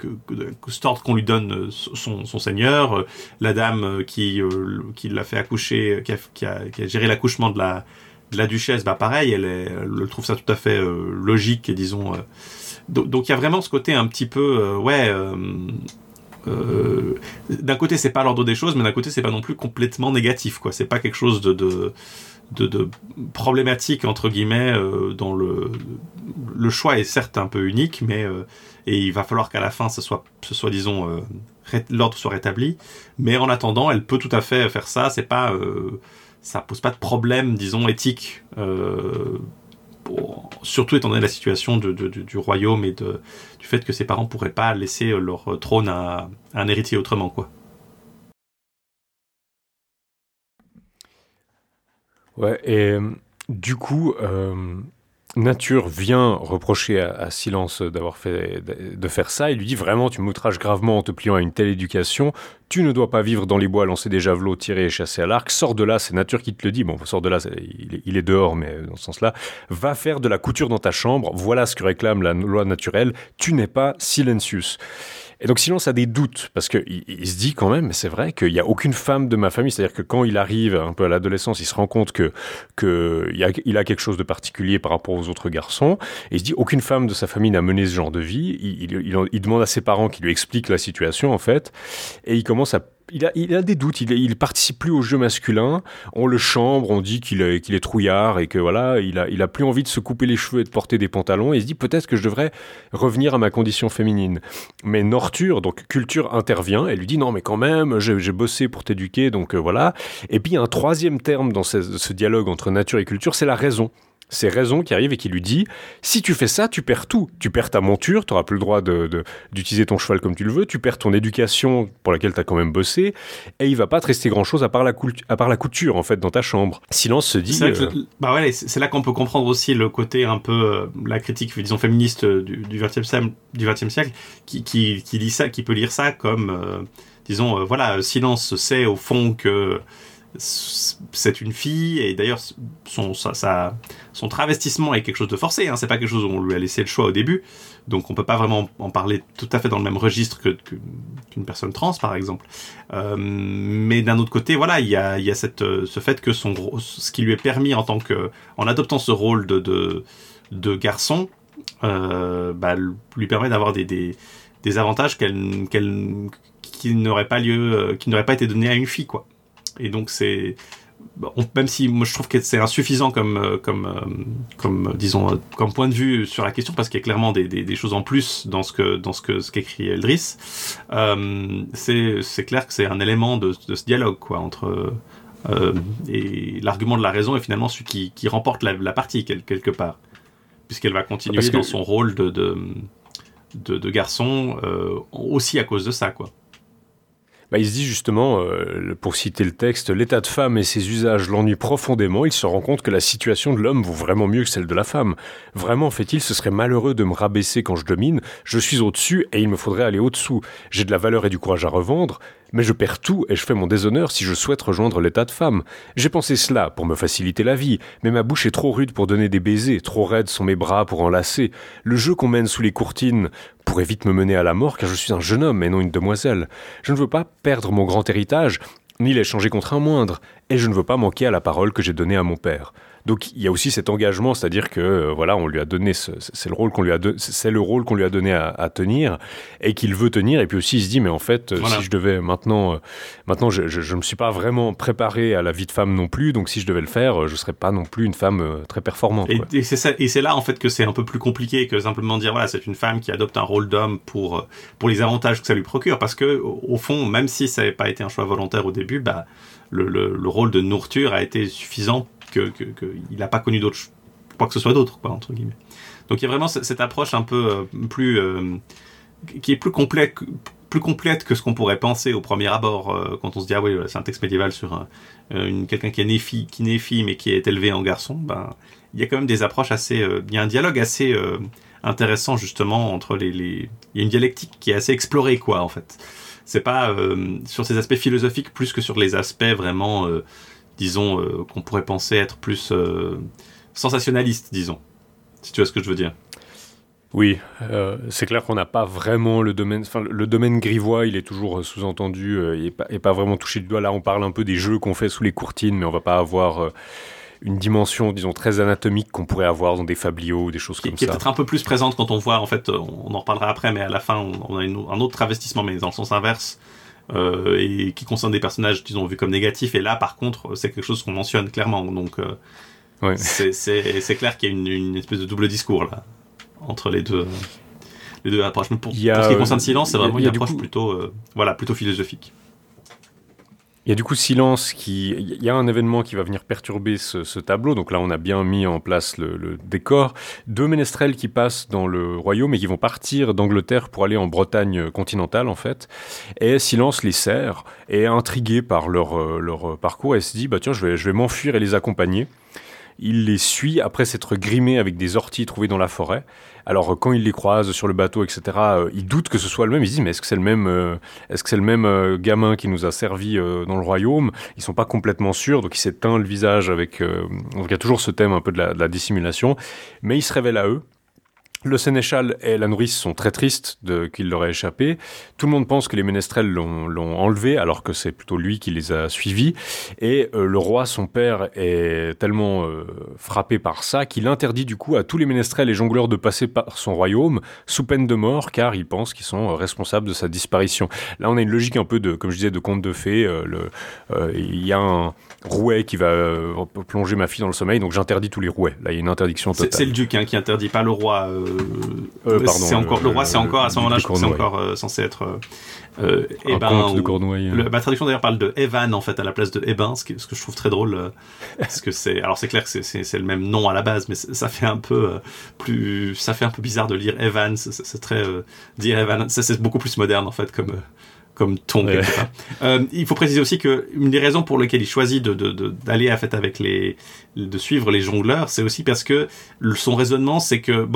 que cet ordre qu'on lui donne son seigneur, la dame qui l'a fait accoucher, qui a géré l'accouchement de la duchesse, bah pareil, elle trouve ça tout à fait logique, et disons. Donc il y a vraiment ce côté un petit peu, d'un côté c'est pas l'ordre des choses, mais d'un côté c'est pas non plus complètement négatif, quoi. C'est pas quelque chose de problématique entre guillemets, dans le choix est certes un peu unique, mais et il va falloir qu'à la fin ce soit disons l'ordre soit rétabli, mais en attendant elle peut tout à fait faire ça. C'est pas ça pose pas de problème, disons, éthique, surtout étant donné la situation du royaume et du fait que ses parents ne pourraient pas laisser leur trône à un héritier autrement, quoi. Ouais, et du coup, Nature vient reprocher à Silence de faire ça. Il lui dit vraiment, tu m'outrages gravement en te pliant à une telle éducation. Tu ne dois pas vivre dans les bois, lancer des javelots, tirer et chasser à l'arc. Sors de là, c'est Nature qui te le dit. Bon, sors de là, il est dehors, mais dans ce sens-là. Va faire de la couture dans ta chambre. Voilà ce que réclame la loi naturelle. Tu n'es pas Silentius. Et donc Silence a des doutes, parce qu'il se dit quand même, c'est vrai qu'il n'y a aucune femme de ma famille, c'est-à-dire que quand il arrive un peu à l'adolescence, il se rend compte qu'il a quelque chose de particulier par rapport aux autres garçons, et il se dit aucune femme de sa famille n'a mené ce genre de vie. Il demande à ses parents qui lui expliquent la situation, en fait, et il commence à... Il a des doutes, il participe plus au jeu masculin, on le chambre, on dit qu'il est trouillard et que voilà, il a plus envie de se couper les cheveux et de porter des pantalons, et il se dit peut-être que je devrais revenir à ma condition féminine. Mais Norture, donc Culture, intervient et lui dit non mais quand même, j'ai bossé pour t'éduquer, donc voilà. Et puis il y a un troisième terme dans ce dialogue entre Nature et Culture, c'est la raison. C'est Raison qui arrive et qui lui dit « Si tu fais ça, tu perds tout. Tu perds ta monture, tu n'auras plus le droit d'utiliser ton cheval comme tu le veux, tu perds ton éducation pour laquelle tu as quand même bossé, et il ne va pas te rester grand-chose à part la couture, en fait, dans ta chambre. » Silence se dit... C'est là qu'on peut comprendre aussi le côté un peu... la critique, disons, féministe du XXe siècle, qui lit ça, qui peut lire ça comme... disons, voilà, Silence sait au fond que... c'est une fille, et d'ailleurs son travestissement est quelque chose de forcé, hein. C'est pas quelque chose où on lui a laissé le choix au début, donc on peut pas vraiment en parler tout à fait dans le même registre qu'une personne trans par exemple, mais d'un autre côté voilà, il y a ce fait que ce qui lui est permis en adoptant ce rôle de garçon, bah, lui permet d'avoir des avantages qui n'auraient pas été donnés à une fille, quoi. Et donc même si moi je trouve que c'est insuffisant comme disons comme point de vue sur la question, parce qu'il y a clairement des choses en plus dans ce qu'écrit Heldris, c'est clair que c'est un élément de ce dialogue, quoi, entre et l'argument de la raison est finalement celui qui remporte la partie quelque part, puisqu'elle va continuer dans son rôle de garçon aussi à cause de ça, quoi. il se dit justement, pour citer le texte, « L'état de femme et ses usages l'ennuient profondément, il se rend compte que la situation de l'homme vaut vraiment mieux que celle de la femme. Vraiment, fait-il, ce serait malheureux de me rabaisser quand je domine, je suis au-dessus et il me faudrait aller au-dessous. J'ai de la valeur et du courage à revendre, mais je perds tout et je fais mon déshonneur si je souhaite rejoindre l'état de femme. J'ai pensé cela pour me faciliter la vie, mais ma bouche est trop rude pour donner des baisers, trop raides sont mes bras pour enlacer. Le jeu qu'on mène sous les courtines pourrait vite me mener à la mort car je suis un jeune homme et non une demoiselle. Je ne veux pas perdre mon grand héritage, ni l'échanger contre un moindre, et je ne veux pas manquer à la parole que j'ai donnée à mon père. » Donc il y a aussi cet engagement, c'est-à-dire que on lui a donné, c'est le rôle qu'on lui a donné à tenir et qu'il veut tenir. Et puis aussi il se dit, mais en fait, si je devais maintenant, je me suis pas vraiment préparé à la vie de femme non plus. Donc si je devais le faire, je serais pas non plus une femme très performante. Et c'est ça, et c'est là en fait que c'est un peu plus compliqué que simplement dire c'est une femme qui adopte un rôle d'homme pour les avantages que ça lui procure, parce que au fond, même si ça n'avait pas été un choix volontaire au début, le rôle de nourriture a été suffisant. Il n'a pas connu d'autres, quoi que ce soit d'autre, entre guillemets. Donc il y a vraiment cette approche un peu qui est plus complète que ce qu'on pourrait penser au premier abord, quand on se dit c'est un texte médiéval sur quelqu'un qui est né fille mais qui est élevé en garçon. Il y a quand même des approches assez, il y a un dialogue assez intéressant justement entre les il y a une dialectique qui est assez explorée en fait. C'est pas sur ces aspects philosophiques plus que sur les aspects vraiment disons, qu'on pourrait penser être plus sensationnaliste, disons, si tu vois ce que je veux dire. Oui, c'est clair qu'on n'a pas vraiment le domaine... Enfin, le domaine grivois, il est toujours sous-entendu et pas vraiment touché du doigt. Là, on parle un peu des jeux qu'on fait sous les courtines, mais on ne va pas avoir une dimension, disons, très anatomique qu'on pourrait avoir dans des fabliaux ou des choses comme ça. Qui est peut-être un peu plus présente quand on voit, en fait, on en reparlera après, mais à la fin, on a un autre travestissement, mais dans le sens inverse, et qui concerne des personnages disons vus comme négatifs, et là par contre c'est quelque chose qu'on mentionne clairement, donc ouais. c'est clair qu'il y a une espèce de double discours là entre les deux approches, mais pour ce qui concerne Silence, c'est vraiment une approche plutôt philosophique. Il y a du coup Silence il y a un événement qui va venir perturber ce tableau, donc là on a bien mis en place le décor. Deux ménestrels qui passent dans le royaume et qui vont partir d'Angleterre pour aller en Bretagne continentale en fait, et Silence les sert et est intrigué par leur parcours et se dit tiens, je vais m'enfuir et les accompagner. Il les suit après s'être grimé avec des orties trouvées dans la forêt. Alors quand il les croise sur le bateau, etc., il doute que ce soit le même. Il se dit mais est-ce que c'est le même gamin qui nous a servi dans le royaume ? Ils sont pas complètement sûrs, donc il s'est teint le visage avec. Donc il y a toujours ce thème un peu de la dissimulation, mais il se révèle à eux. Le sénéchal et la nourrice sont très tristes qu'il leur ait échappé. Tout le monde pense que les ménestrels l'ont enlevé, alors que c'est plutôt lui qui les a suivis. Et le roi, son père, est tellement frappé par ça qu'il interdit du coup à tous les ménestrels et jongleurs de passer par son royaume sous peine de mort, car il pense qu'ils sont responsables de sa disparition. Là, on a une logique un peu comme je disais, de conte de fées. Il y a un rouet qui va plonger ma fille dans le sommeil, donc j'interdis tous les rouets. Là, il y a une interdiction totale. C'est le duc qui interdit, pas le roi. Pardon, c'est encore le roi, c'est encore à ce moment-là, je crois que c'est encore censé être Ébain. Ma traduction d'ailleurs parle de Évan en fait à la place de Ébain, ce que je trouve très drôle, parce que c'est clair que c'est le même nom à la base, mais ça fait un peu ça fait un peu bizarre de lire Évan. C'est très dire Évan, ça c'est beaucoup plus moderne en fait comme ton. Ouais. Il faut préciser aussi que une des raisons pour lesquelles il choisit d'aller en fait avec de suivre les jongleurs, c'est aussi parce que son raisonnement c'est que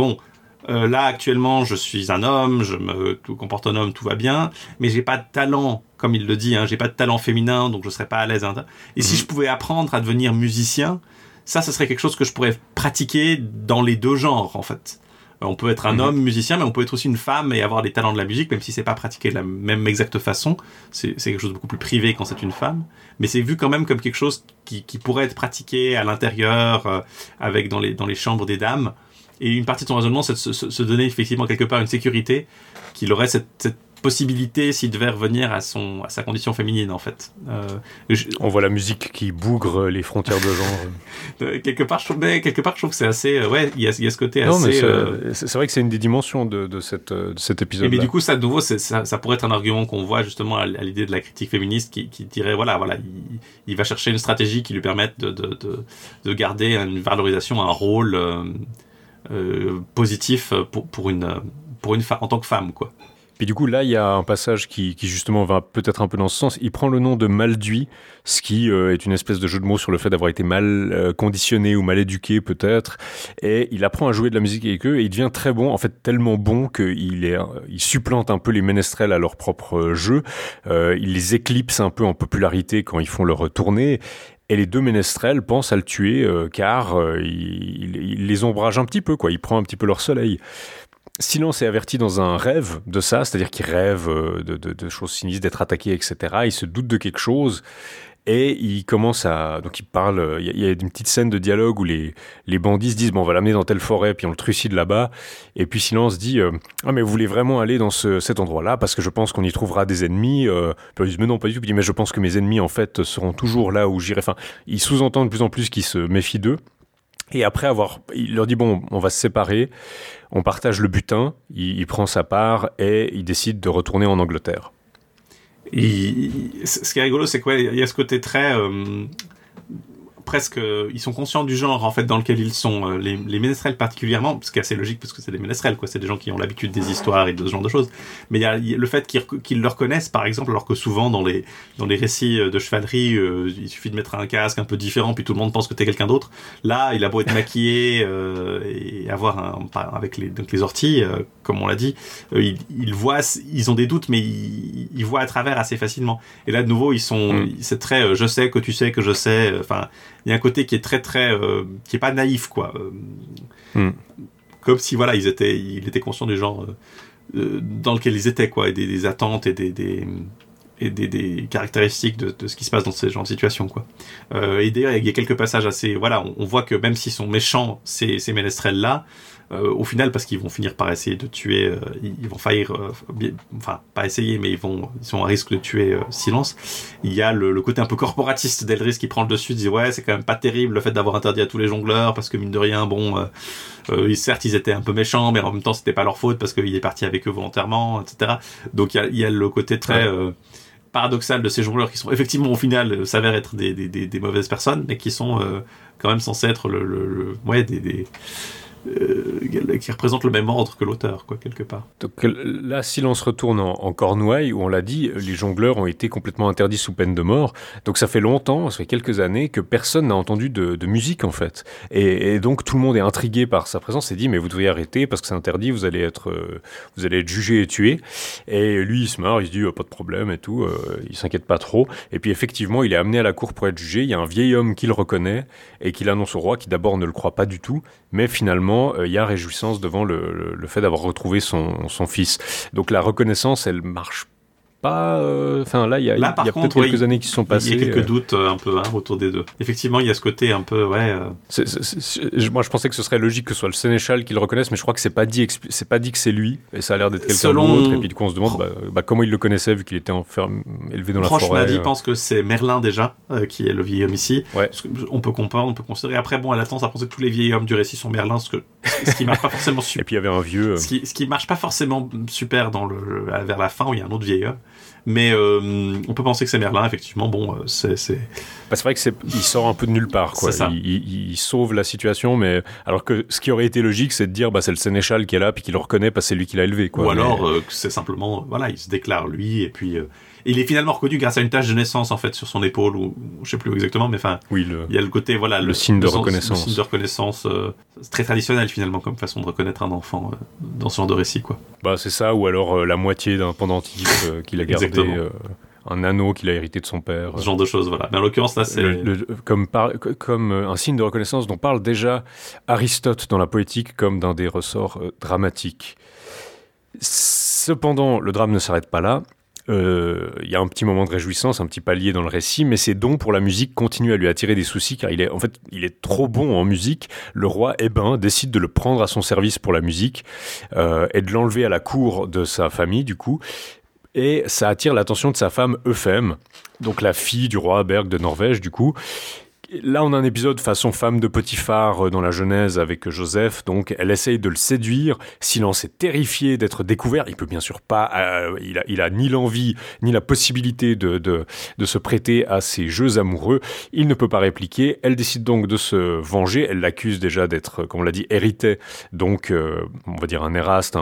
là actuellement je suis un homme, je me comporte en homme, tout va bien, mais j'ai pas de talent, comme il le dit, j'ai pas de talent féminin, donc je serais pas à l'aise. Et si je pouvais apprendre à devenir musicien, ça serait quelque chose que je pourrais pratiquer dans les deux genres en fait. On peut être un homme musicien, mais on peut être aussi une femme et avoir des talents de la musique, même si c'est pas pratiqué de la même exacte façon. C'est quelque chose de beaucoup plus privé quand c'est une femme, mais c'est vu quand même comme quelque chose qui pourrait être pratiqué à l'intérieur, avec dans les chambres des dames. Et une partie de son raisonnement, c'est de se donner effectivement quelque part une sécurité qu'il aurait cette possibilité s'il devait revenir à sa condition féminine en fait. On voit la musique qui bougre les frontières de genre. Quelque part je trouve que c'est assez il y a ce côté non, assez c'est vrai que c'est une des dimensions de cet épisode. Mais du coup ça de nouveau ça pourrait être un argument qu'on voit justement à l'idée de la critique féministe qui dirait il va chercher une stratégie qui lui permette de garder une valorisation, un rôle positif pour une femme en tant que femme quoi. Puis du coup, là, il y a un passage qui justement va peut-être un peu dans ce sens. Il prend le nom de Malduit, ce qui est une espèce de jeu de mots sur le fait d'avoir été mal conditionné ou mal éduqué peut-être. Et il apprend à jouer de la musique avec eux et il devient très bon, en fait tellement bon qu'il supplante un peu les ménestrels à leur propre jeu. Il les éclipse un peu en popularité quand ils font leur tournée. Et les deux ménestrels pensent à le tuer car il les ombrage un petit peu, quoi. Il prend un petit peu leur soleil. Silence est averti dans un rêve de ça, c'est-à-dire qu'il rêve de choses sinistres, d'être attaqué, etc. Il se doute de quelque chose et il commence à... Donc il parle, il y a une petite scène de dialogue où les bandits se disent « Bon, on va l'amener dans telle forêt, puis on le trucide là-bas. » Et puis Silence dit « Ah, mais vous voulez vraiment aller dans cet endroit-là parce que je pense qu'on y trouvera des ennemis. » Puis ils disent « Mais non, pas du tout. » Puis il dit « Mais je pense que mes ennemis, en fait, seront toujours là où j'irai. » Enfin, ils sous-entendent de plus en plus qu'ils se méfient d'eux. Et après il leur dit « Bon, on va se séparer. » On partage le butin, il prend sa part et il décide de retourner en Angleterre. Ce qui est rigolo, c'est qu'il y a ce côté très... presque... Ils sont conscients du genre en fait, dans lequel ils sont, les ménestrels particulièrement, ce qui est assez logique parce que c'est des ménestrels, quoi, c'est des gens qui ont l'habitude des histoires et de ce genre de choses. Mais il y a le fait qu'ils le reconnaissent, par exemple, alors que souvent dans les récits de chevalerie, il suffit de mettre un casque un peu différent, puis tout le monde pense que t'es quelqu'un d'autre. Là, il a beau être maquillé et avoir avec les orties, comme on l'a dit, ils voient, ils ont des doutes, mais ils voient à travers assez facilement. Et là, de nouveau, ils sont... C'est très « je sais que tu sais que je sais », enfin... Il y a un côté qui est très très qui est pas naïf quoi, comme si voilà il était conscient du genre dans lequel ils étaient quoi, et des attentes et des caractéristiques de ce qui se passe dans ce genre de situation quoi. Et d'ailleurs il y a quelques passages assez voilà, on voit que même s'ils sont méchants ces ménestrels là, au final parce qu'ils vont finir par essayer de tuer, ils vont faillir, enfin pas essayer mais ils sont à risque de tuer Silence. Il y a le côté un peu corporatiste d'Heldris qui prend le dessus, dit ouais c'est quand même pas terrible le fait d'avoir interdit à tous les jongleurs parce que mine de rien bon, certes ils étaient un peu méchants mais en même temps c'était pas leur faute parce qu'il est parti avec eux volontairement etc. Donc il y a le côté très paradoxal de ces jongleurs qui sont effectivement au final s'avèrent être des mauvaises personnes mais qui sont quand même censés être qui représente le même ordre que l'auteur, quoi, quelque part. Donc là, Silence retourne en Cornouailles, où on l'a dit, les jongleurs ont été complètement interdits sous peine de mort. Donc ça fait longtemps, ça fait quelques années, que personne n'a entendu de musique, en fait. Et donc tout le monde est intrigué par sa présence et dit, mais vous devriez arrêter, parce que c'est interdit, vous allez être jugé et tué. Et lui, il se marre, il se dit, pas de problème et tout, il s'inquiète pas trop. Et puis effectivement, il est amené à la cour pour être jugé. Il y a un vieil homme qui le reconnaît et qui l'annonce au roi, qui d'abord ne le croit pas du tout, mais finalement, il y a réjouissance devant le fait d'avoir retrouvé son fils. Donc la reconnaissance, elle marche pas. Enfin là, il y a peut-être quelques années qui se sont passées. Il y a quelques doutes un peu autour des deux. Effectivement, il y a ce côté un peu moi, je pensais que ce serait logique que ce soit le sénéchal qui le reconnaisse, mais je crois que c'est pas dit que c'est lui. Et ça a l'air d'être quelqu'un d'autre. Et puis du coup, on se demande comment il le connaissait vu qu'il était élevé dans la forêt. Madi pense que c'est Merlin déjà qui est le vieil homme ici. Ouais. On peut comprendre, on peut considérer. Après, elle a tendance à penser que tous les vieils hommes du récit sont Merlin, ce qui marche pas forcément super. Et puis il y avait un vieux. Ce qui marche pas forcément super vers la fin où il y a un autre vieil homme. Mais on peut penser que c'est Merlin, effectivement. Bon, c'est vrai que il sort un peu de nulle part, quoi. Il sauve la situation, mais alors que ce qui aurait été logique, c'est de dire, c'est le sénéchal qui est là, puis qu'il le reconnaît, parce que c'est lui qui l'a élevé, quoi. Ou alors, c'est simplement, il se déclare lui, et puis il est finalement reconnu grâce à une tache de naissance, en fait, sur son épaule, ou je sais plus exactement, mais enfin, il y a le côté, le signe de reconnaissance. Le signe de reconnaissance, c'est très traditionnel, finalement, comme façon de reconnaître un enfant dans ce genre de récit, quoi. C'est ça, ou alors la moitié d'un pendentif qu'il a gardé. Un anneau qu'il a hérité de son père. Ce genre de choses, voilà. Mais en l'occurrence, là, c'est... Comme un signe de reconnaissance dont parle déjà Aristote dans la Poétique comme d'un des ressorts dramatiques. Cependant, le drame ne s'arrête pas là. Il y a un petit moment de réjouissance, un petit palier dans le récit, mais ses dons pour la musique continuent à lui attirer des soucis car il est trop bon en musique. Le roi décide de le prendre à son service pour la musique et de l'enlever à la cour de sa famille, du coup. Et ça attire l'attention de sa femme Euphème, donc la fille du roi Berg de Norvège, du coup. Là, on a un épisode façon femme de Potiphar dans la Genèse avec Joseph. Donc, elle essaye de le séduire. Silence est terrifié d'être découvert. Il peut bien sûr pas... il a ni l'envie, ni la possibilité de se prêter à ses jeux amoureux. Il ne peut pas répliquer. Elle décide donc de se venger. Elle l'accuse déjà d'être, comme on l'a dit, hérité. Donc, on va dire un éraste,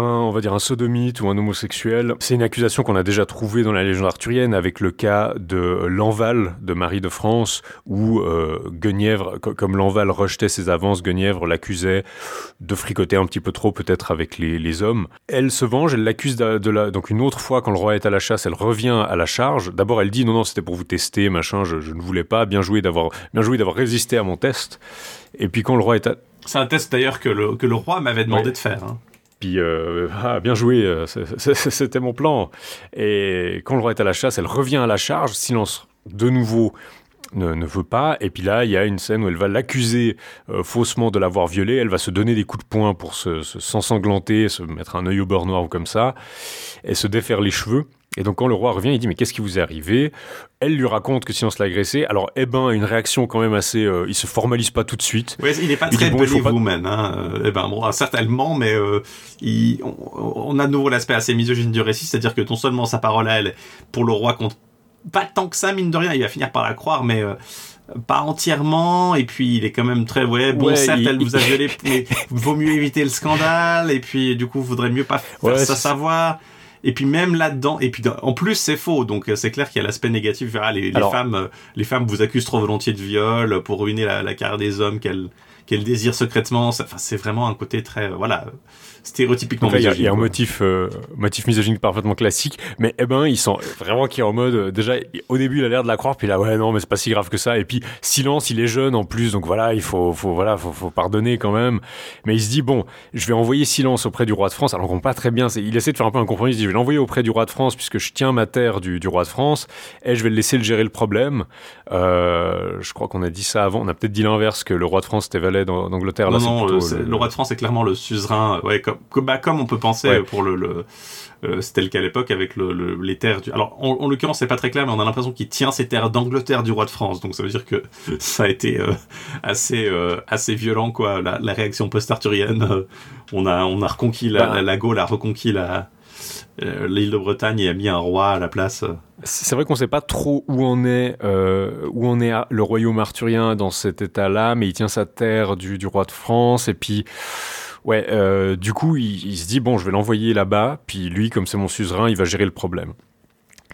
on va dire un sodomite ou un homosexuel. C'est une accusation qu'on a déjà trouvée dans la légende arthurienne avec le cas de Lanval, de Marie de France, où Guenièvre, comme Lanval rejetait ses avances, Guenièvre l'accusait de fricoter un petit peu trop peut-être avec les hommes. Elle se venge, elle l'accuse donc une autre fois quand le roi est à la chasse, elle revient à la charge. D'abord elle dit non, c'était pour vous tester, machin, je ne voulais pas, bien joué d'avoir résisté à mon test. Et puis quand le roi est à... C'est un test d'ailleurs que le roi m'avait demandé de faire. Hein. Puis, bien joué, c'était mon plan. Et quand le roi est à la chasse, elle revient à la charge, silence de nouveau. Ne veut pas, et puis là il y a une scène où elle va l'accuser faussement de l'avoir violée, elle va se donner des coups de poing pour s'ensanglanter, se mettre un œil au beurre noir ou comme ça, et se défaire les cheveux, et donc quand le roi revient il dit mais qu'est-ce qui vous est arrivé? Elle lui raconte que si on se l'a agressé, alors une réaction quand même assez, il se formalise pas tout de suite. Oui, il n'est pas très believe woman, certainement, mais on a de nouveau l'aspect assez misogyne du récit, c'est-à-dire que non seulement sa parole à elle, pour le roi compte pas tant que ça, mine de rien, il va finir par la croire, mais pas entièrement, et puis il est quand même très, certes, elle vous a violé, mais vaut mieux éviter le scandale, et puis du coup, vaudrait mieux pas faire ça savoir, et puis même là-dedans, et puis en plus, c'est faux, donc c'est clair qu'il y a l'aspect négatif, les femmes vous accusent trop volontiers de viol pour ruiner la carrière des hommes qu'elles désirent secrètement, c'est vraiment un côté très, stéréotypiquement misogyne. Il y a un motif misogyne parfaitement classique, mais il sent vraiment qu'il est en mode, déjà au début il a l'air de la croire, puis là non mais c'est pas si grave que ça, et puis silence, il est jeune en plus, donc il faut pardonner quand même, mais il se dit bon, je vais envoyer silence auprès du roi de France, alors qu'on pas très bien, il essaie de faire un peu un compromis, il se dit je vais l'envoyer auprès du roi de France puisque je tiens ma terre du roi de France, et je vais le laisser gérer le problème, je crois qu'on a dit ça avant, on a peut-être dit l'inverse, que le roi de France était valet d'Angleterre. Le roi de France est clairement le suzerain, comme on peut penser pour c'était le cas à l'époque avec les terres alors en l'occurrence c'est pas très clair, mais on a l'impression qu'il tient ces terres d'Angleterre du roi de France, donc ça veut dire que ça a été assez violent quoi, la réaction post-arthurienne, on a reconquis la Gaule, a reconquis l'île de Bretagne et a mis un roi à la place. C'est vrai qu'on ne sait pas trop où en est le royaume arthurien dans cet état-là, mais il tient sa terre du roi de France, et puis du coup, il se dit, bon, je vais l'envoyer là-bas, puis lui, comme c'est mon suzerain, il va gérer le problème.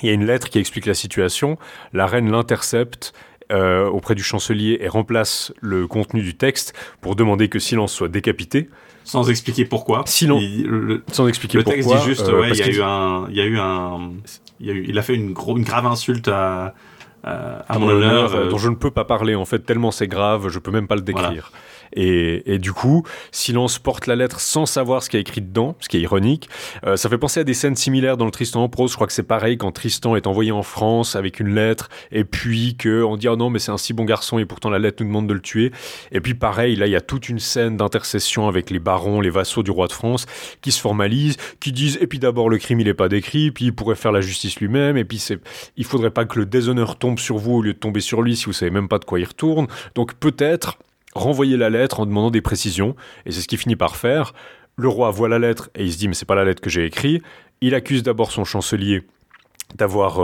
Il y a une lettre qui explique la situation, la reine l'intercepte auprès du chancelier et remplace le contenu du texte pour demander que Silence soit décapité. Sans expliquer pourquoi. Sans expliquer pourquoi. Le texte dit juste, il a fait une grave insulte à mon honneur. Dont je ne peux pas parler, en fait, tellement c'est grave, je peux même pas le décrire. Voilà. Et du coup, Silence porte la lettre sans savoir ce qu'il y a écrit dedans, ce qui est ironique. Ça fait penser à des scènes similaires dans le Tristan en prose. Je crois que c'est pareil quand Tristan est envoyé en France avec une lettre, et puis qu'on dit « Oh non, mais c'est un si bon garçon » et pourtant la lettre nous demande de le tuer. Et puis pareil, là, il y a toute une scène d'intercession avec les barons, les vassaux du roi de France qui se formalisent, qui disent « Et puis d'abord, le crime, il n'est pas décrit, puis il pourrait faire la justice lui-même, et puis il ne faudrait pas que le déshonneur tombe sur vous au lieu de tomber sur lui si vous ne savez même pas de quoi il retourne. Donc peut-être... » renvoyer la lettre en demandant des précisions, et c'est ce qu'il finit par faire. Le roi voit la lettre et il se dit « mais c'est pas la lettre que j'ai écrite ». Il accuse d'abord son chancelier d'avoir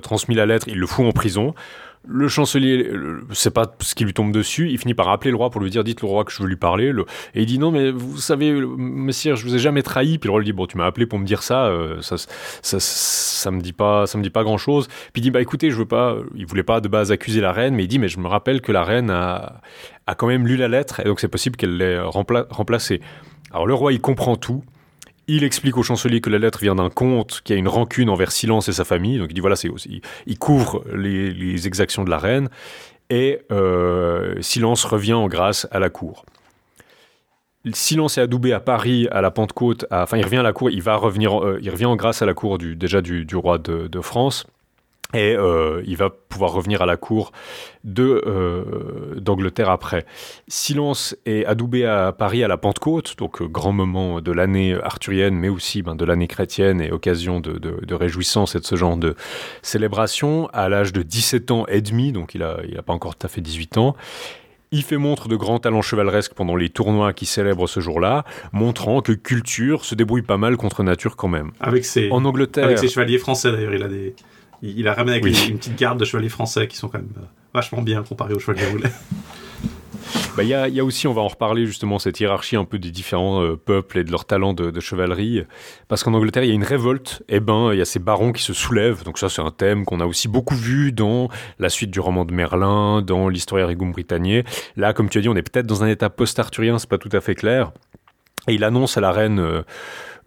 transmis la lettre, il le fout en prison. Le chancelier, c'est pas ce qui lui tombe dessus, il finit par appeler le roi pour lui dire « dites le roi que je veux lui parler ». Et il dit « non mais vous savez, messire, je vous ai jamais trahi ». Puis le roi lui dit « bon, tu m'as appelé pour me dire ça, ça me dit pas grand chose ». Puis il dit « bah écoutez, je veux pas ». Il voulait pas de base accuser la reine, mais il dit « mais je me rappelle que la reine a quand même lu la lettre, et donc c'est possible qu'elle l'ait remplacée ». Alors le roi, il comprend tout. Il explique au chancelier que la lettre vient d'un comte qui a une rancune envers Silence et sa famille. Donc il dit voilà, il couvre les exactions de la reine. Et Silence revient en grâce à la cour. Silence est adoubé à Paris, à la Pentecôte. Il revient à la cour, il revient en grâce à la cour du roi de France. Et il va pouvoir revenir à la cour d'Angleterre après. Silence est adoubé à Paris à la Pentecôte, donc grand moment de l'année arthurienne, mais aussi de l'année chrétienne et occasion de réjouissance et de ce genre de célébration. À l'âge de 17 ans et demi, donc il a pas encore tout à fait 18 ans, il fait montre de grands talents chevaleresques pendant les tournois qui célèbrent ce jour-là, montrant que culture se débrouille pas mal contre nature quand même. En Angleterre, avec ses chevaliers français d'ailleurs, il a ramené avec une petite garde de chevaliers français qui sont quand même vachement bien comparés aux chevaliers anglais. Il y a aussi, on va en reparler justement, cette hiérarchie un peu des différents peuples et de leurs talents de chevalerie, parce qu'en Angleterre il y a une révolte, il y a ces barons qui se soulèvent, donc ça c'est un thème qu'on a aussi beaucoup vu dans la suite du roman de Merlin, dans l'Historia Regum Britanniae. Là, comme tu as dit, on est peut-être dans un état post-arthurien, c'est pas tout à fait clair, et il annonce à la reine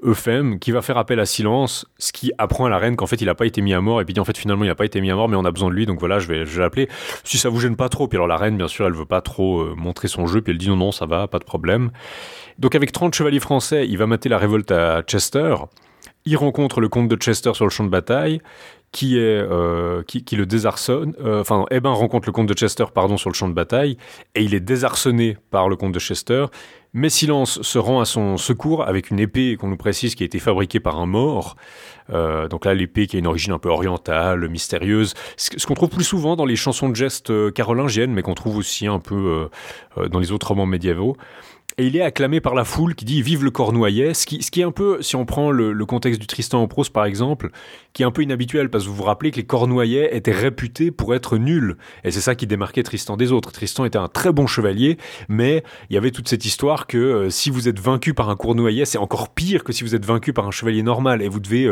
Euphème, qui va faire appel à silence, ce qui apprend à la reine qu'en fait il n'a pas été mis à mort, et puis dit en fait finalement il n'a pas été mis à mort mais on a besoin de lui, donc voilà, je vais l'appeler si ça vous gêne pas trop. Puis alors la reine, bien sûr, elle veut pas trop montrer son jeu, puis elle dit non ça va, pas de problème. Donc avec 30 chevaliers français, il va mater la révolte à Chester. Il rencontre le comte de Chester sur le champ de bataille, qui le désarçonne, rencontre le comte de Chester sur le champ de bataille, et il est désarçonné par le comte de Chester. Mais Silence se rend à son secours avec une épée, qu'on nous précise, qui a été fabriquée par un mort. Donc là, l'épée qui a une origine un peu orientale, mystérieuse. Ce qu'on trouve plus souvent dans les chansons de gestes carolingiennes, mais qu'on trouve aussi un peu dans les autres romans médiévaux. Et il est acclamé par la foule qui dit « Vive le Cornouaillais », ce qui est un peu, si on prend le contexte du Tristan en prose par exemple, qui est un peu inhabituel, parce que vous vous rappelez que les Cornouaillais étaient réputés pour être nuls. Et c'est ça qui démarquait Tristan des autres. Tristan était un très bon chevalier, mais il y avait toute cette histoire que si vous êtes vaincu par un Cornouaillais, c'est encore pire que si vous êtes vaincu par un chevalier normal. Et vous devez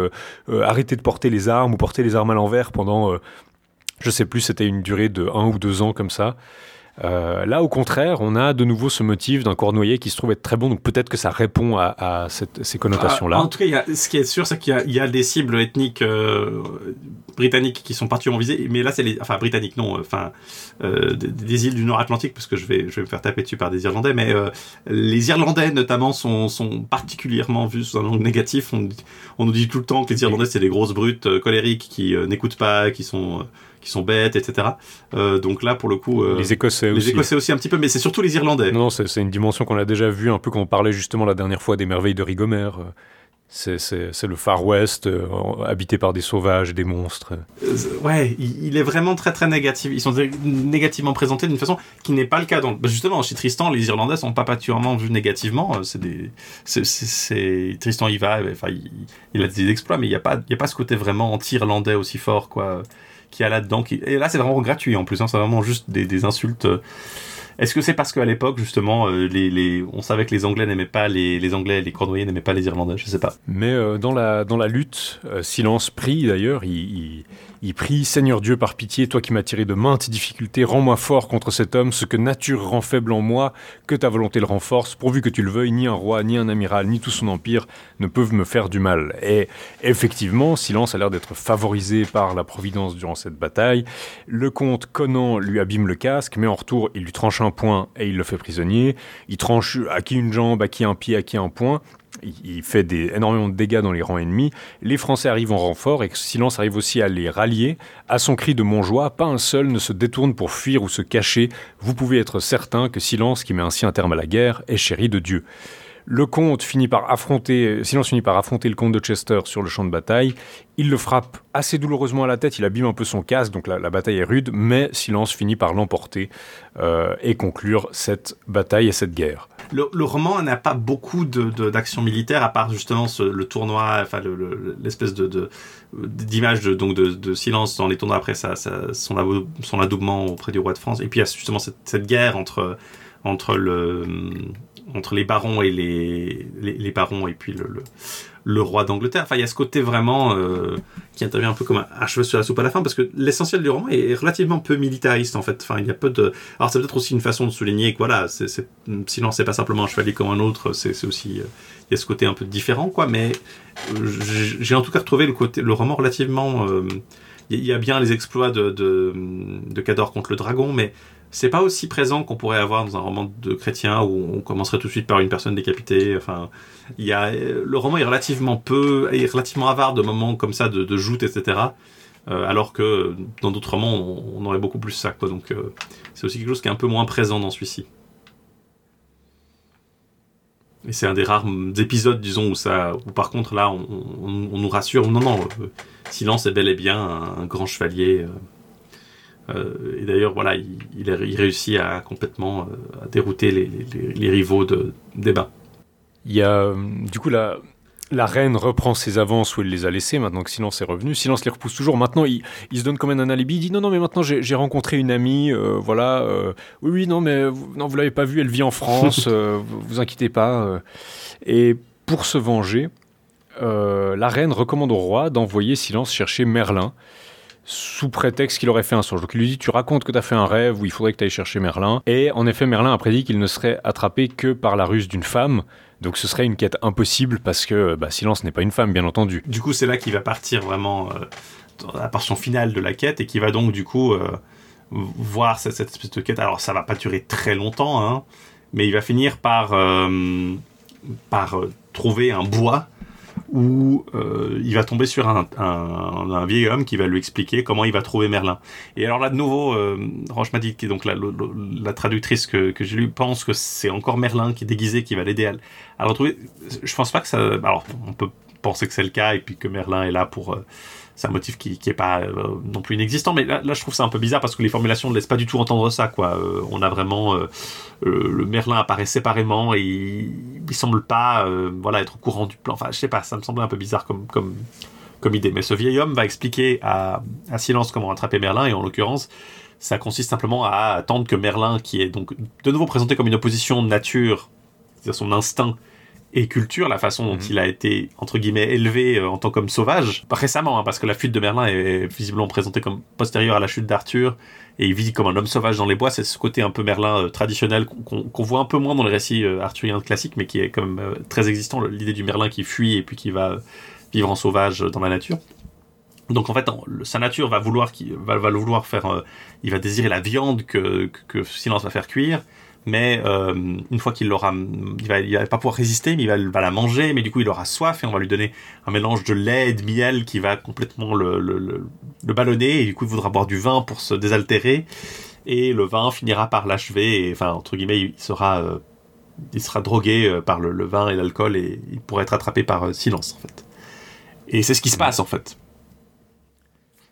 arrêter de porter les armes, ou porter les armes à l'envers pendant, je sais plus, c'était une durée de 1 ou 2 ans comme ça. Là, au contraire, on a de nouveau ce motif d'un Cornouaillais qui se trouve être très bon, donc peut-être que ça répond à ces connotations-là. En tout cas, ce qui est sûr, c'est qu'il y a des cibles ethniques britanniques qui sont particulièrement visées, mais là, c'est des îles du Nord-Atlantique, parce que je vais me faire taper dessus par des Irlandais, mais les Irlandais, notamment, sont particulièrement vus sous un angle négatif. On nous dit tout le temps que les Irlandais, c'est des grosses brutes colériques qui n'écoutent pas, qui sont bêtes, etc. Donc là, pour le coup... les Écossais aussi. Les Écossais aussi, un petit peu, mais c'est surtout les Irlandais. Non, c'est une dimension qu'on a déjà vue un peu quand on parlait justement la dernière fois des Merveilles de Rigomère. C'est le Far West, habité par des sauvages et des monstres. Il est vraiment très, très négatif. Ils sont négativement présentés d'une façon qui n'est pas le cas. Donc, justement, chez Tristan, les Irlandais ne sont pas particulièrement vus négativement. Tristan y va, il a des exploits, mais il n'y a pas ce côté vraiment anti-irlandais aussi fort, quoi, qu'il y a là-dedans. Et là, c'est vraiment gratuit, en plus. C'est vraiment juste des insultes. Est-ce que c'est parce qu'à l'époque, justement, on savait que les Anglais n'aimaient pas les Anglais, les Cornouaillais n'aimaient pas les Irlandais, je ne sais pas. Mais dans la lutte, Silence prie d'ailleurs, il prie « Seigneur Dieu, par pitié, toi qui m'as tiré de maintes difficultés, rends-moi fort contre cet homme, ce que nature rend faible en moi, que ta volonté le renforce, pourvu que tu le veuilles, ni un roi, ni un amiral, ni tout son empire ne peuvent me faire du mal. » Et effectivement, Silence a l'air d'être favorisé par la Providence durant cette bataille. Le comte Conan lui abîme le casque, mais en retour, il lui tranche un point et il le fait prisonnier. Il tranche à qui une jambe, à qui un pied, à qui un poing. Il fait énormément de dégâts dans les rangs ennemis. Les Français arrivent en renfort et Silence arrive aussi à les rallier. À son cri de Montjoie, pas un seul ne se détourne pour fuir ou se cacher. Vous pouvez être certain que Silence, qui met ainsi un terme à la guerre, est chéri de Dieu. Silence finit par affronter le comte de Chester sur le champ de bataille. Il le frappe assez douloureusement à la tête, il abîme un peu son casque, donc la bataille est rude, mais Silence finit par l'emporter et conclure cette bataille et cette guerre. Le roman n'a pas beaucoup d'action militaire, à part justement le tournoi, l'espèce d'image de Silence dans les tournois après son adoubement auprès du roi de France. Et puis il y a justement cette guerre entre les barons et les barons et puis le roi d'Angleterre. Enfin, il y a ce côté vraiment qui intervient un peu comme un cheveu sur la soupe à la fin, parce que l'essentiel du roman est relativement peu militariste, en fait. Enfin, il y a peu de... Alors, c'est peut-être aussi une façon de souligner que, voilà, sinon, c'est pas simplement un chevalier comme un autre, c'est aussi... il y a ce côté un peu différent, quoi, mais j'ai en tout cas retrouvé le roman relativement... il y a bien les exploits de Cador contre le dragon, mais c'est pas aussi présent qu'on pourrait avoir dans un roman de Chrétien où on commencerait tout de suite par une personne décapitée. Enfin, le roman est relativement avare de moments comme ça de joutes, etc. Alors que dans d'autres romans, on aurait beaucoup plus ça, quoi. Donc, c'est aussi quelque chose qui est un peu moins présent dans celui-ci. Et c'est un des rares épisodes, disons, où par contre, là, on nous rassure. Non, Silence est bel et bien un grand chevalier. Et d'ailleurs, voilà, il réussit à complètement à dérouter les rivaux des bains. Il y a, du coup, là, La reine reprend ses avances où elle les a laissées, maintenant que Silence est revenu. Silence les repousse toujours. Maintenant, il se donne quand même un alibi. Il dit non, mais maintenant j'ai rencontré une amie, voilà. Oui, non, mais vous l'avez pas vue, elle vit en France, vous inquiétez pas. Et pour se venger, la reine recommande au roi d'envoyer Silence chercher Merlin, sous prétexte qu'il aurait fait un songe. Donc il lui dit, tu racontes que t'as fait un rêve où il faudrait que t'ailles chercher Merlin. Et en effet, Merlin a prédit qu'il ne serait attrapé que par la ruse d'une femme. Donc ce serait une quête impossible parce que Silence n'est pas une femme, bien entendu. Du coup, c'est là qu'il va partir vraiment à la portion finale de la quête et qui va donc du coup voir cette espèce de quête. Alors ça va pas durer très longtemps, hein, mais il va finir par trouver un bois où il va tomber sur un vieil homme qui va lui expliquer comment il va trouver Merlin. Et alors là, de nouveau, Roche m'a dit, qui est donc la traductrice que j'ai lue, pense que c'est encore Merlin qui est déguisé, qui va l'aider à le retrouver. Je pense pas que ça... Alors, on peut penser que c'est le cas, et puis que Merlin est là pour... c'est un motif qui n'est pas non plus inexistant, mais là je trouve ça un peu bizarre parce que les formulations ne laissent pas du tout entendre ça, quoi. On a vraiment le Merlin apparaît séparément et il semble pas être au courant du plan. Enfin, je sais pas, ça me semblait un peu bizarre comme idée. Mais ce vieil homme va expliquer à Silence comment attraper Merlin, et en l'occurrence, ça consiste simplement à attendre que Merlin, qui est donc de nouveau présenté comme une opposition nature, c'est-à-dire son instinct et culture, la façon dont il a été entre guillemets élevé en tant qu'homme sauvage récemment, hein, parce que la fuite de Merlin est visiblement présentée comme postérieure à la chute d'Arthur, et il vit comme un homme sauvage dans les bois. C'est ce côté un peu Merlin traditionnel qu'on voit un peu moins dans les récits arthuriens classiques, mais qui est quand même très existant, l'idée du Merlin qui fuit et puis qui va vivre en sauvage dans la nature. Donc en fait, sa nature va vouloir faire, il va désirer la viande que Silence va faire cuire. Mais une fois qu'il l'aura, il va pas pouvoir résister, mais il va la manger, mais du coup il aura soif, et on va lui donner un mélange de lait et de miel qui va complètement le ballonner, et du coup il voudra boire du vin pour se désaltérer, et le vin finira par l'achever, et, enfin, entre guillemets, il sera drogué par le vin et l'alcool, et il pourra être attrapé par Silence, en fait. Et c'est ce qui se passe, en fait.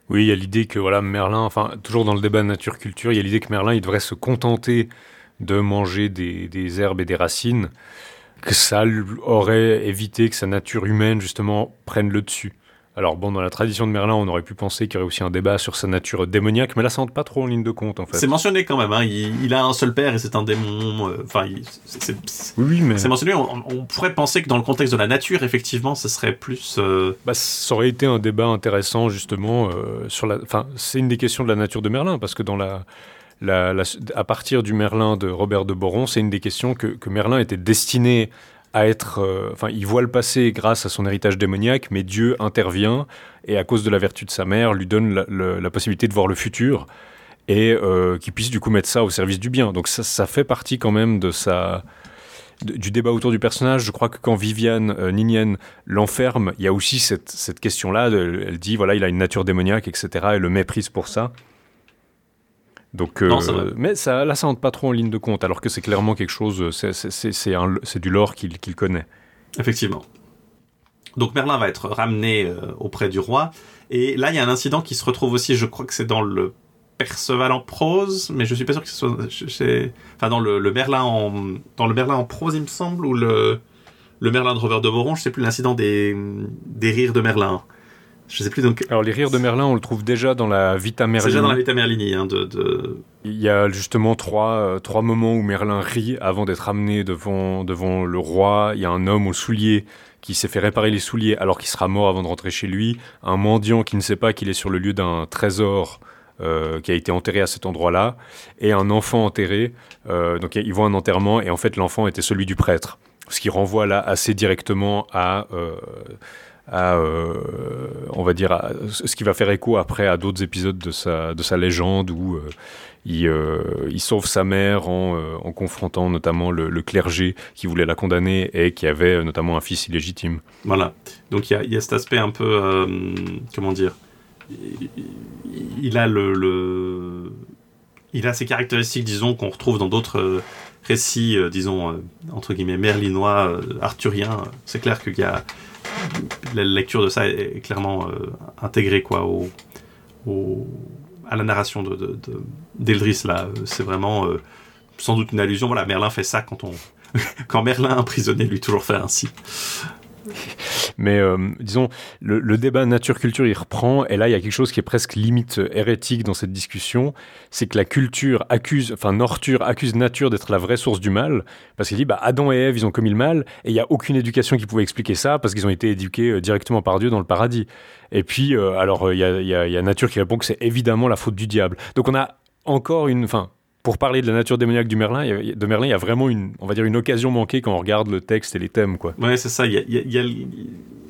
Oui, il y a l'idée que Merlin, enfin, toujours dans le débat nature-culture, il y a l'idée que Merlin, il devrait se contenter de manger des herbes et des racines, que ça aurait évité que sa nature humaine, justement, prenne le dessus. Alors bon, dans la tradition de Merlin, on aurait pu penser qu'il y aurait aussi un débat sur sa nature démoniaque, mais là, ça rentre pas trop en ligne de compte, en fait. C'est mentionné quand même, hein. Il a un seul père et c'est un démon. Enfin, oui, mais... c'est mentionné. On pourrait penser que dans le contexte de la nature, effectivement, ça serait plus... ça aurait été un débat intéressant, justement, sur la... Enfin, c'est une des questions de la nature de Merlin, parce que dans à partir du Merlin de Robert de Boron, c'est une des questions que Merlin était destiné à être... Enfin, il voit le passé grâce à son héritage démoniaque, mais Dieu intervient et, à cause de la vertu de sa mère, lui donne la possibilité de voir le futur et qu'il puisse du coup mettre ça au service du bien. Donc ça fait partie quand même de du débat autour du personnage. Je crois que quand Viviane Ninian l'enferme, il y a aussi cette question-là. Elle dit, il a une nature démoniaque, etc. Elle le méprise pour ça. Donc, non, mais ça rentre pas trop en ligne de compte, alors que c'est clairement quelque chose, c'est du lore qu'il connaît. Effectivement. Donc Merlin va être ramené auprès du roi, et là il y a un incident qui se retrouve aussi, je crois que c'est dans le Perceval en prose, mais je suis pas sûr que ce soit dans le Merlin en prose, il me semble, ou le Merlin de Robert de Boron, je sais plus, l'incident des rires de Merlin. Je sais plus, donc... Alors, les rires de Merlin, on le trouve déjà dans la Vita Merlini. C'est déjà dans la Vita Merlini. Hein, Il y a justement trois moments où Merlin rit avant d'être amené devant le roi. Il y a un homme aux souliers qui s'est fait réparer les souliers alors qu'il sera mort avant de rentrer chez lui. Un mendiant qui ne sait pas qu'il est sur le lieu d'un trésor qui a été enterré à cet endroit-là. Et un enfant enterré. Donc, ils voient un enterrement et en fait, l'enfant était celui du prêtre. Ce qui renvoie là assez directement on va dire, à ce qui va faire écho après à d'autres épisodes de sa légende où il sauve sa mère en confrontant notamment le clergé qui voulait la condamner et qui avait notamment un fils illégitime. Voilà, donc il y a cet aspect un peu comment dire, il a il a ces caractéristiques, disons, qu'on retrouve dans d'autres récits, disons, entre guillemets merlinois, arthuriens. C'est clair qu'il y a la lecture de ça est clairement intégrée, quoi, à la narration d'Eldris, là. C'est vraiment sans doute une allusion. Voilà, Merlin fait ça quand Merlin emprisonné lui toujours fait ainsi. Mais disons, le débat nature-culture, il reprend, et là, il y a quelque chose qui est presque limite hérétique dans cette discussion, c'est que la culture accuse, enfin, Norture accuse nature d'être la vraie source du mal, parce qu'il dit, bah, Adam et Ève, ils ont commis le mal, et il n'y a aucune éducation qui pouvait expliquer ça, parce qu'ils ont été éduqués directement par Dieu dans le paradis. Et puis, alors, il y a nature qui répond que c'est évidemment la faute du diable. Donc, on a encore une... Enfin, pour parler de la nature démoniaque de Merlin, il y a vraiment une occasion manquée quand on regarde le texte et les thèmes, quoi. Ouais, c'est ça.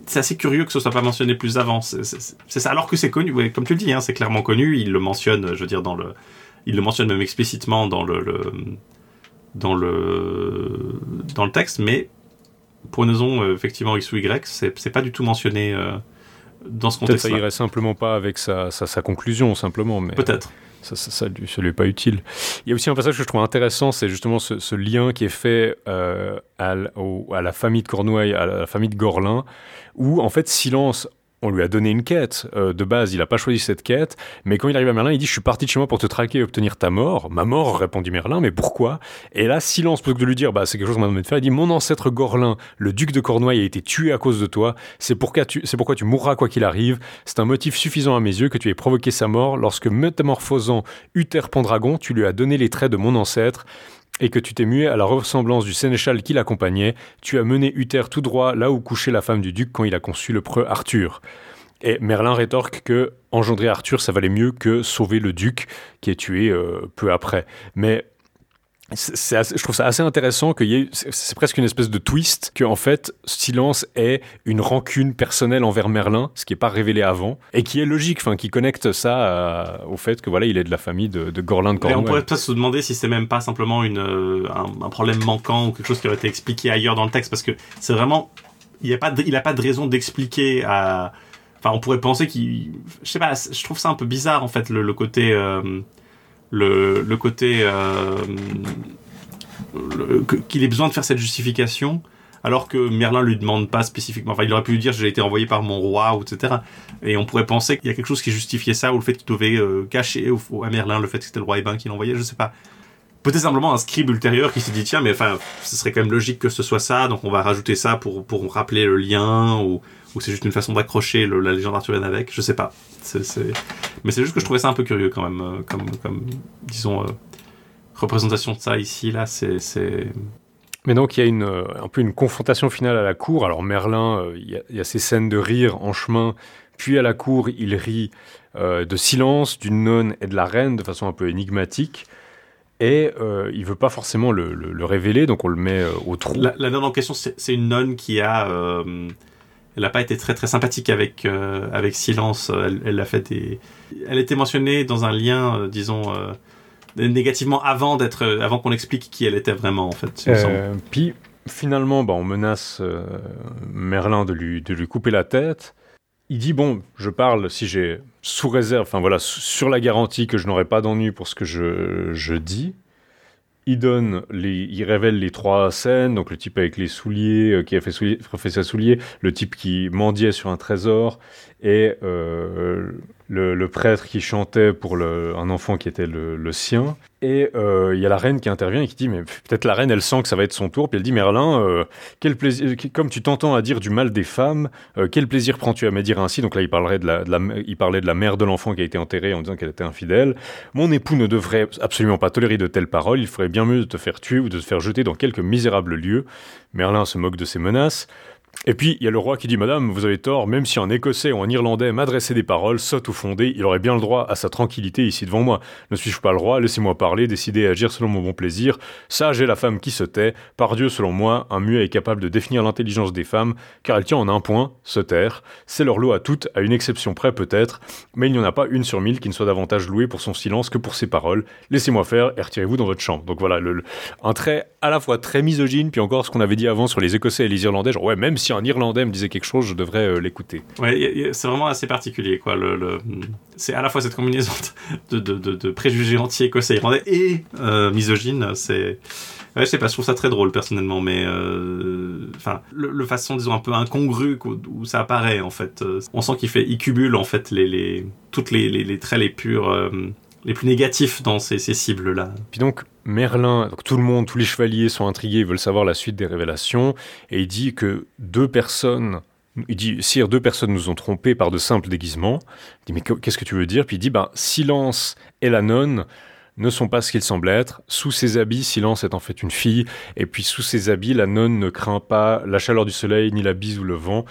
C'est assez curieux que ce soit pas mentionné plus avant. C'est ça, alors que c'est connu. Ouais, comme tu le dis, hein, c'est clairement connu. Il le mentionne, je veux dire, il le mentionne même explicitement dans le texte, mais pour une raison effectivement X ou Y, c'est pas du tout mentionné dans ce contexte-là. Peut-être ça irait simplement pas avec sa conclusion, simplement. Mais... Peut-être. Ça lui est pas utile. Il y a aussi un passage que je trouve intéressant, c'est justement ce lien qui est fait à la famille de Cornouailles, à la famille de Gorlin, où en fait Silence, on lui a donné une quête. De base, il n'a pas choisi cette quête, mais quand il arrive à Merlin, il dit « Je suis parti de chez moi pour te traquer et obtenir ta mort. »« Ma mort », répondit Merlin, « mais pourquoi ?» Et là, Silence, plutôt que de lui dire « C'est quelque chose qu'on m'a demandé de faire », il dit « Mon ancêtre Gorlin, le duc de Cornouailles, a été tué à cause de toi. C'est pourquoi tu mourras quoi qu'il arrive. C'est un motif suffisant à mes yeux que tu aies provoqué sa mort lorsque, métamorphosant Uther Pendragon, tu lui as donné les traits de mon ancêtre. » et que tu t'es mué à la ressemblance du sénéchal qui l'accompagnait, tu as mené Uther tout droit là où couchait la femme du duc quand il a conçu le preux Arthur. » Et Merlin rétorque que engendrer Arthur, ça valait mieux que sauver le duc qui est tué peu après. Mais je trouve ça assez intéressant qu'il y ait, c'est presque une espèce de twist, que en fait Silence est une rancune personnelle envers Merlin, ce qui n'est pas révélé avant, et qui est logique, enfin qui connecte ça au fait que voilà, il est de la famille de Gorlin de Cornouailles. On pourrait peut-être se demander si c'est même pas simplement un problème manquant ou quelque chose qui aurait été expliqué ailleurs dans le texte, parce que c'est vraiment, il a pas de raison d'expliquer à, enfin on pourrait penser qu'il, je sais pas, je trouve ça un peu bizarre en fait le côté le côté qu'il ait besoin de faire cette justification alors que Merlin lui demande pas spécifiquement, enfin il aurait pu lui dire j'ai été envoyé par mon roi, etc. Et on pourrait penser qu'il y a quelque chose qui justifiait ça, ou le fait qu'il devait cacher à Merlin le fait que c'était le roi Hébin qui l'envoyait, je sais pas, peut-être simplement un scribe ultérieur qui s'est dit tiens mais enfin ce serait quand même logique que ce soit ça, donc on va rajouter ça pour rappeler le lien, ou c'est juste une façon d'accrocher la légende arthurienne avec, je sais pas. Mais c'est juste que je trouvais ça un peu curieux quand même, comme disons, représentation de ça ici, là, c'est... Mais donc il y a un peu une confrontation finale à la cour. Alors Merlin, il y a ces scènes de rire en chemin, puis à la cour, il rit de Silence, d'une nonne et de la reine, de façon un peu énigmatique, et il ne veut pas forcément le révéler, donc on le met au trou. La nonne en question, c'est une nonne qui a... Elle n'a pas été très très sympathique avec Silence. Elle a fait elle était mentionnée dans un lien, négativement avant qu'on explique qui elle était vraiment en fait. Puis finalement, on menace Merlin de lui couper la tête. Il dit je parle si j'ai sous réserve, enfin voilà, sur la garantie que je n'aurai pas d'ennui pour ce que je dis. Il révèle les trois scènes, donc le type avec les souliers, qui a fait ses souliers, le type qui mendiait sur un trésor, et le prêtre qui chantait pour un enfant qui était le sien. Et il y a la reine qui intervient et qui dit, mais peut-être la reine, elle sent que ça va être son tour, puis elle dit, Merlin, quel plaisir, comme tu t'entends à dire du mal des femmes, quel plaisir prends-tu à me dire ainsi? Donc là, il parlait de la mère de l'enfant qui a été enterrée en disant qu'elle était infidèle. Mon époux ne devrait absolument pas tolérer de telles paroles, il ferait bien mieux de te faire tuer ou de te faire jeter dans quelque misérable lieu. Merlin se moque de ses menaces. Et puis, il y a le roi qui dit « Madame, vous avez tort, même si un Écossais ou un Irlandais m'adressait des paroles, sottes ou fondées, il aurait bien le droit à sa tranquillité ici devant moi. Ne suis-je pas le roi? Laissez-moi parler, décider et agir selon mon bon plaisir. Sage est la femme qui se tait. Par Dieu, selon moi, un muet est capable de définir l'intelligence des femmes, car elle tient en un point, se taire. C'est leur lot à toutes, à une exception près peut-être, mais il n'y en a pas une sur mille qui ne soit davantage louée pour son silence que pour ses paroles. Laissez-moi faire et retirez-vous dans votre chambre. » Donc voilà, un trait à la fois très misogyne, puis encore ce qu'on avait dit avant sur les Écossais et les Irlandais, genre ouais, même si un Irlandais me disait quelque chose, je devrais l'écouter. Ouais, c'est vraiment assez particulier, quoi. C'est à la fois cette combinaison de préjugés anti-écossais, irlandais et misogyne. Je sais pas, je trouve ça très drôle personnellement, mais enfin, le façon, disons, un peu incongrue où ça apparaît en fait. On sent qu'il cumule en fait toutes les traits les purs. Les plus négatifs dans ces cibles-là. Puis donc, Merlin, donc tous les chevaliers sont intrigués, ils veulent savoir la suite des révélations, et il dit que deux personnes Il dit « Sire, deux personnes nous ont trompés par de simples déguisements. » Il dit « Mais qu'est-ce que tu veux dire ?» Puis il dit « Silence et la nonne ne sont pas ce qu'ils semblent être. Sous ses habits, Silence est en fait une fille. Et puis sous ses habits, la nonne ne craint pas la chaleur du soleil, ni la bise ou le vent.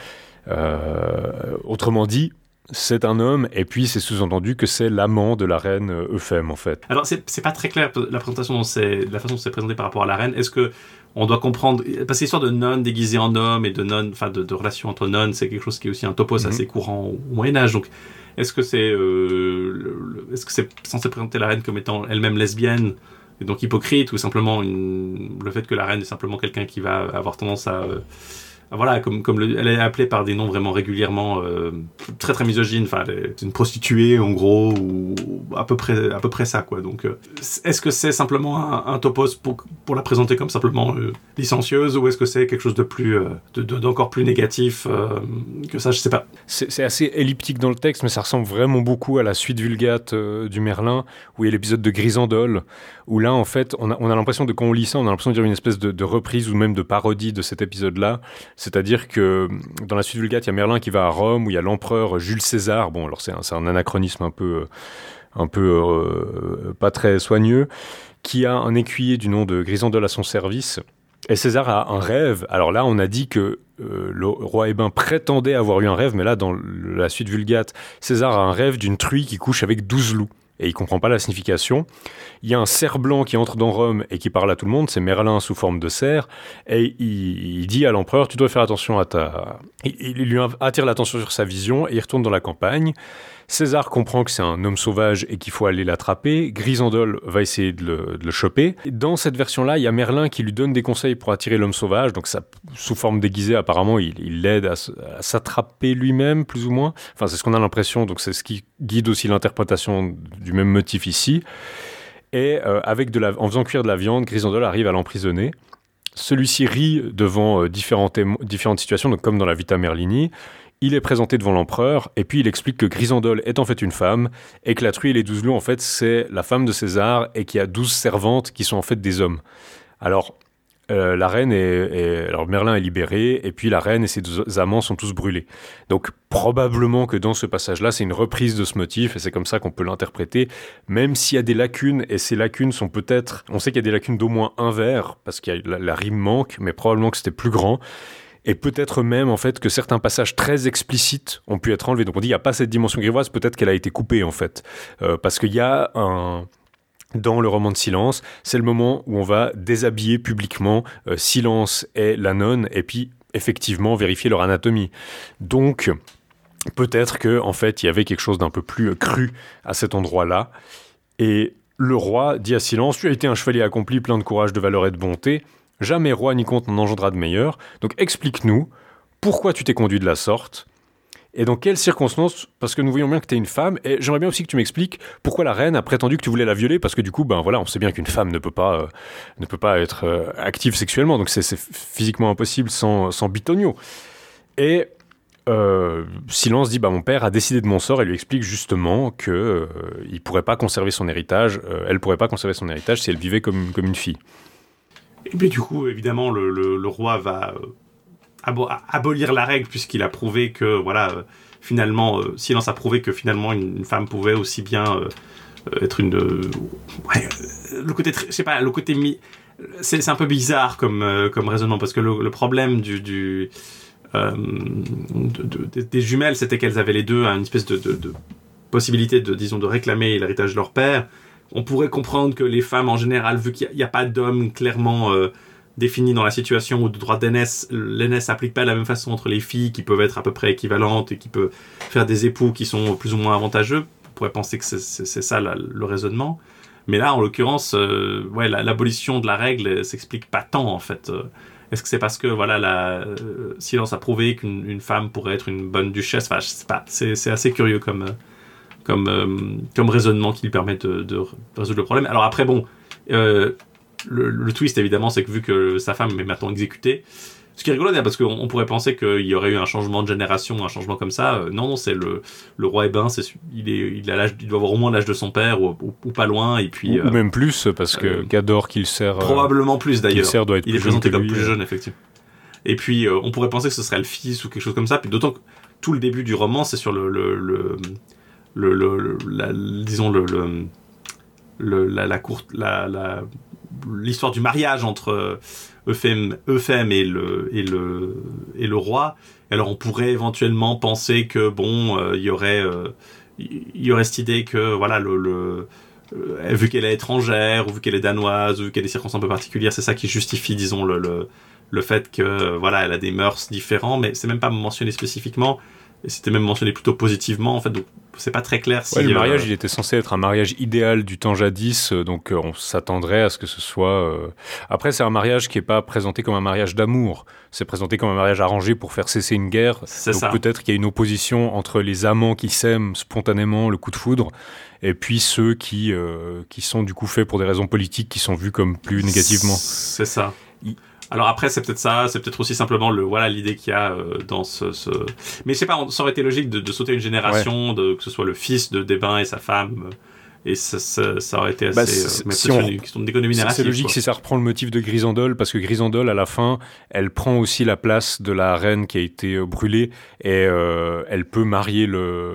Autrement dit, c'est un homme, et puis c'est sous-entendu que c'est l'amant de la reine Euphème, en fait. » Alors, c'est pas très clair, la présentation, la façon dont c'est présenté par rapport à la reine. Est-ce que on doit comprendre, parce que l'histoire de nonne déguisée en homme et de nonne, enfin de relation entre nonnes, c'est quelque chose qui est aussi un topos assez courant au Moyen-Âge. Donc, est-ce que c'est censé présenter la reine comme étant elle-même lesbienne et donc hypocrite, ou simplement le fait que la reine est simplement quelqu'un qui va avoir tendance à voilà, comme elle est appelée par des noms vraiment régulièrement très très misogynes, enfin une prostituée en gros, ou à peu près ça quoi. Donc est-ce que c'est simplement un topos pour la présenter comme simplement licencieuse, ou est-ce que c'est quelque chose de plus d'encore plus négatif que ça, je sais pas. C'est assez elliptique dans le texte, mais ça ressemble vraiment beaucoup à la suite vulgate du Merlin, où il y a l'épisode de Grisandole, où là en fait on a l'impression de, quand on lit ça, on a l'impression de dire une espèce de reprise ou même de parodie de cet épisode là. C'est-à-dire que dans la suite vulgate, il y a Merlin qui va à Rome, où il y a l'empereur Jules César. Bon, alors c'est un anachronisme un peu pas très soigneux, qui a un écuyer du nom de Grisandole à son service. Et César a un rêve. Alors là, on a dit que le roi Hébin prétendait avoir eu un rêve, mais là, dans la suite vulgate, César a un rêve d'une truie qui couche avec 12 loups. Et il ne comprend pas la signification. Il y a un cerf blanc qui entre dans Rome et qui parle à tout le monde, c'est Merlin sous forme de cerf, et il dit à l'empereur « Tu dois faire attention à ta... » Il lui attire l'attention sur sa vision et il retourne dans la campagne. César comprend que c'est un homme sauvage et qu'il faut aller l'attraper. Grisandole va essayer de le choper. Dans cette version-là, il y a Merlin qui lui donne des conseils pour attirer l'homme sauvage. Donc, ça, sous forme déguisée, apparemment, il l'aide à s'attraper lui-même, plus ou moins. Enfin, c'est ce qu'on a l'impression. Donc, c'est ce qui guide aussi l'interprétation du même motif ici. Et en faisant cuire de la viande, Grisandole arrive à l'emprisonner. Celui-ci rit devant différentes situations, donc comme dans la Vita Merlini. Il est présenté devant l'empereur, et puis il explique que Grisandole est en fait une femme, et que la truie et les 12 loups, en fait, c'est la femme de César, et qu'il y a 12 servantes qui sont en fait des hommes. Alors, la reine alors Merlin est libéré, et puis la reine et ses deux amants sont tous brûlés. Donc, probablement que dans ce passage-là, c'est une reprise de ce motif, et c'est comme ça qu'on peut l'interpréter, même s'il y a des lacunes, et ces lacunes sont peut-être... On sait qu'il y a des lacunes d'au moins un vers, parce que la rime manque, mais probablement que c'était plus grand. Et peut-être même, en fait, que certains passages très explicites ont pu être enlevés. Donc on dit, il n'y a pas cette dimension grivoise, peut-être qu'elle a été coupée, en fait. Parce qu'il y a dans le roman de Silence, c'est le moment où on va déshabiller publiquement Silence et la nonne, et puis, effectivement, vérifier leur anatomie. Donc, peut-être qu'en fait, il y avait quelque chose d'un peu plus cru à cet endroit-là. Et le roi dit à Silence, « Tu as été un chevalier accompli, plein de courage, de valeur et de bonté. Jamais roi ni comte n'en engendra de meilleur. Donc explique-nous pourquoi tu t'es conduit de la sorte et dans quelles circonstances, parce que nous voyons bien que t'es une femme, et j'aimerais bien aussi que tu m'expliques pourquoi la reine a prétendu que tu voulais la violer, parce que du coup, ben voilà, on sait bien qu'une femme ne peut pas être active sexuellement, donc c'est physiquement impossible sans bitonio. » Et Silence dit, mon père a décidé de mon sort, et lui explique justement que il pourrait pas conserver son héritage, elle pourrait pas conserver son héritage si elle vivait comme une fille. Et puis du coup, évidemment, le roi va abolir la règle, puisqu'il a prouvé que, voilà, finalement, Silence a prouvé que finalement une femme pouvait aussi bien être une... le côté, je sais pas, le côté... C'est un peu bizarre comme raisonnement, parce que le problème des jumelles, c'était qu'elles avaient les deux une espèce de possibilité de réclamer l'héritage de leur père. On pourrait comprendre que les femmes, en général, vu qu'il n'y a pas d'homme clairement défini dans la situation, ou de droit d'aînesse, l'aînesse s'applique pas de la même façon entre les filles, qui peuvent être à peu près équivalentes et qui peuvent faire des époux qui sont plus ou moins avantageux. On pourrait penser que c'est ça le raisonnement. Mais là, en l'occurrence, l'abolition de la règle s'explique pas tant, en fait. Est-ce que c'est parce que Silence a prouvé qu'une femme pourrait être une bonne duchesse? Enfin, je sais pas, c'est assez curieux comme raisonnement qui lui permet de résoudre le problème. Alors après, le twist, évidemment, c'est que vu que sa femme est maintenant exécutée, ce qui est rigolo, parce qu'on pourrait penser qu'il y aurait eu un changement de génération, un changement comme ça. Non, c'est le roi Hébin, il doit avoir au moins l'âge de son père, ou pas loin, et puis... Ou même plus, parce que Gador qu'il sert... Probablement plus, d'ailleurs. Il est présenté comme plus jeune, effectivement. Et puis on pourrait penser que ce serait le fils ou quelque chose comme ça. Puis d'autant que tout le début du roman, c'est sur l'histoire du mariage entre Euphème et le roi. Alors on pourrait éventuellement penser que bon, il y aurait cette idée que voilà vu qu'elle est étrangère, ou vu qu'elle est danoise, ou vu qu'elle a des circonstances un peu particulières, c'est ça qui justifie, disons, le fait que voilà, elle a des mœurs différentes, mais c'est même pas mentionné spécifiquement. Et c'était même mentionné plutôt positivement, en fait, donc c'est pas très clair si... Ouais, le mariage, il était censé être un mariage idéal du temps jadis, donc on s'attendrait à ce que ce soit... Après, c'est un mariage qui n'est pas présenté comme un mariage d'amour, c'est présenté comme un mariage arrangé pour faire cesser une guerre, c'est donc ça. Peut-être qu'il y a une opposition entre les amants qui s'aiment spontanément, le coup de foudre, et puis ceux qui sont du coup faits pour des raisons politiques qui sont vus comme plus négativement. C'est ça. Alors après, c'est peut-être ça, c'est peut-être aussi simplement l'idée qu'il y a dans ce... Mais je sais pas, ça aurait été logique de sauter une génération, ouais. Que ce soit le fils de Desbains et sa femme, et ça aurait été assez... C'est logique, quoi. Si ça reprend le motif de Grisandole, parce que Grisandole, à la fin, elle prend aussi la place de la reine qui a été brûlée, et elle peut marier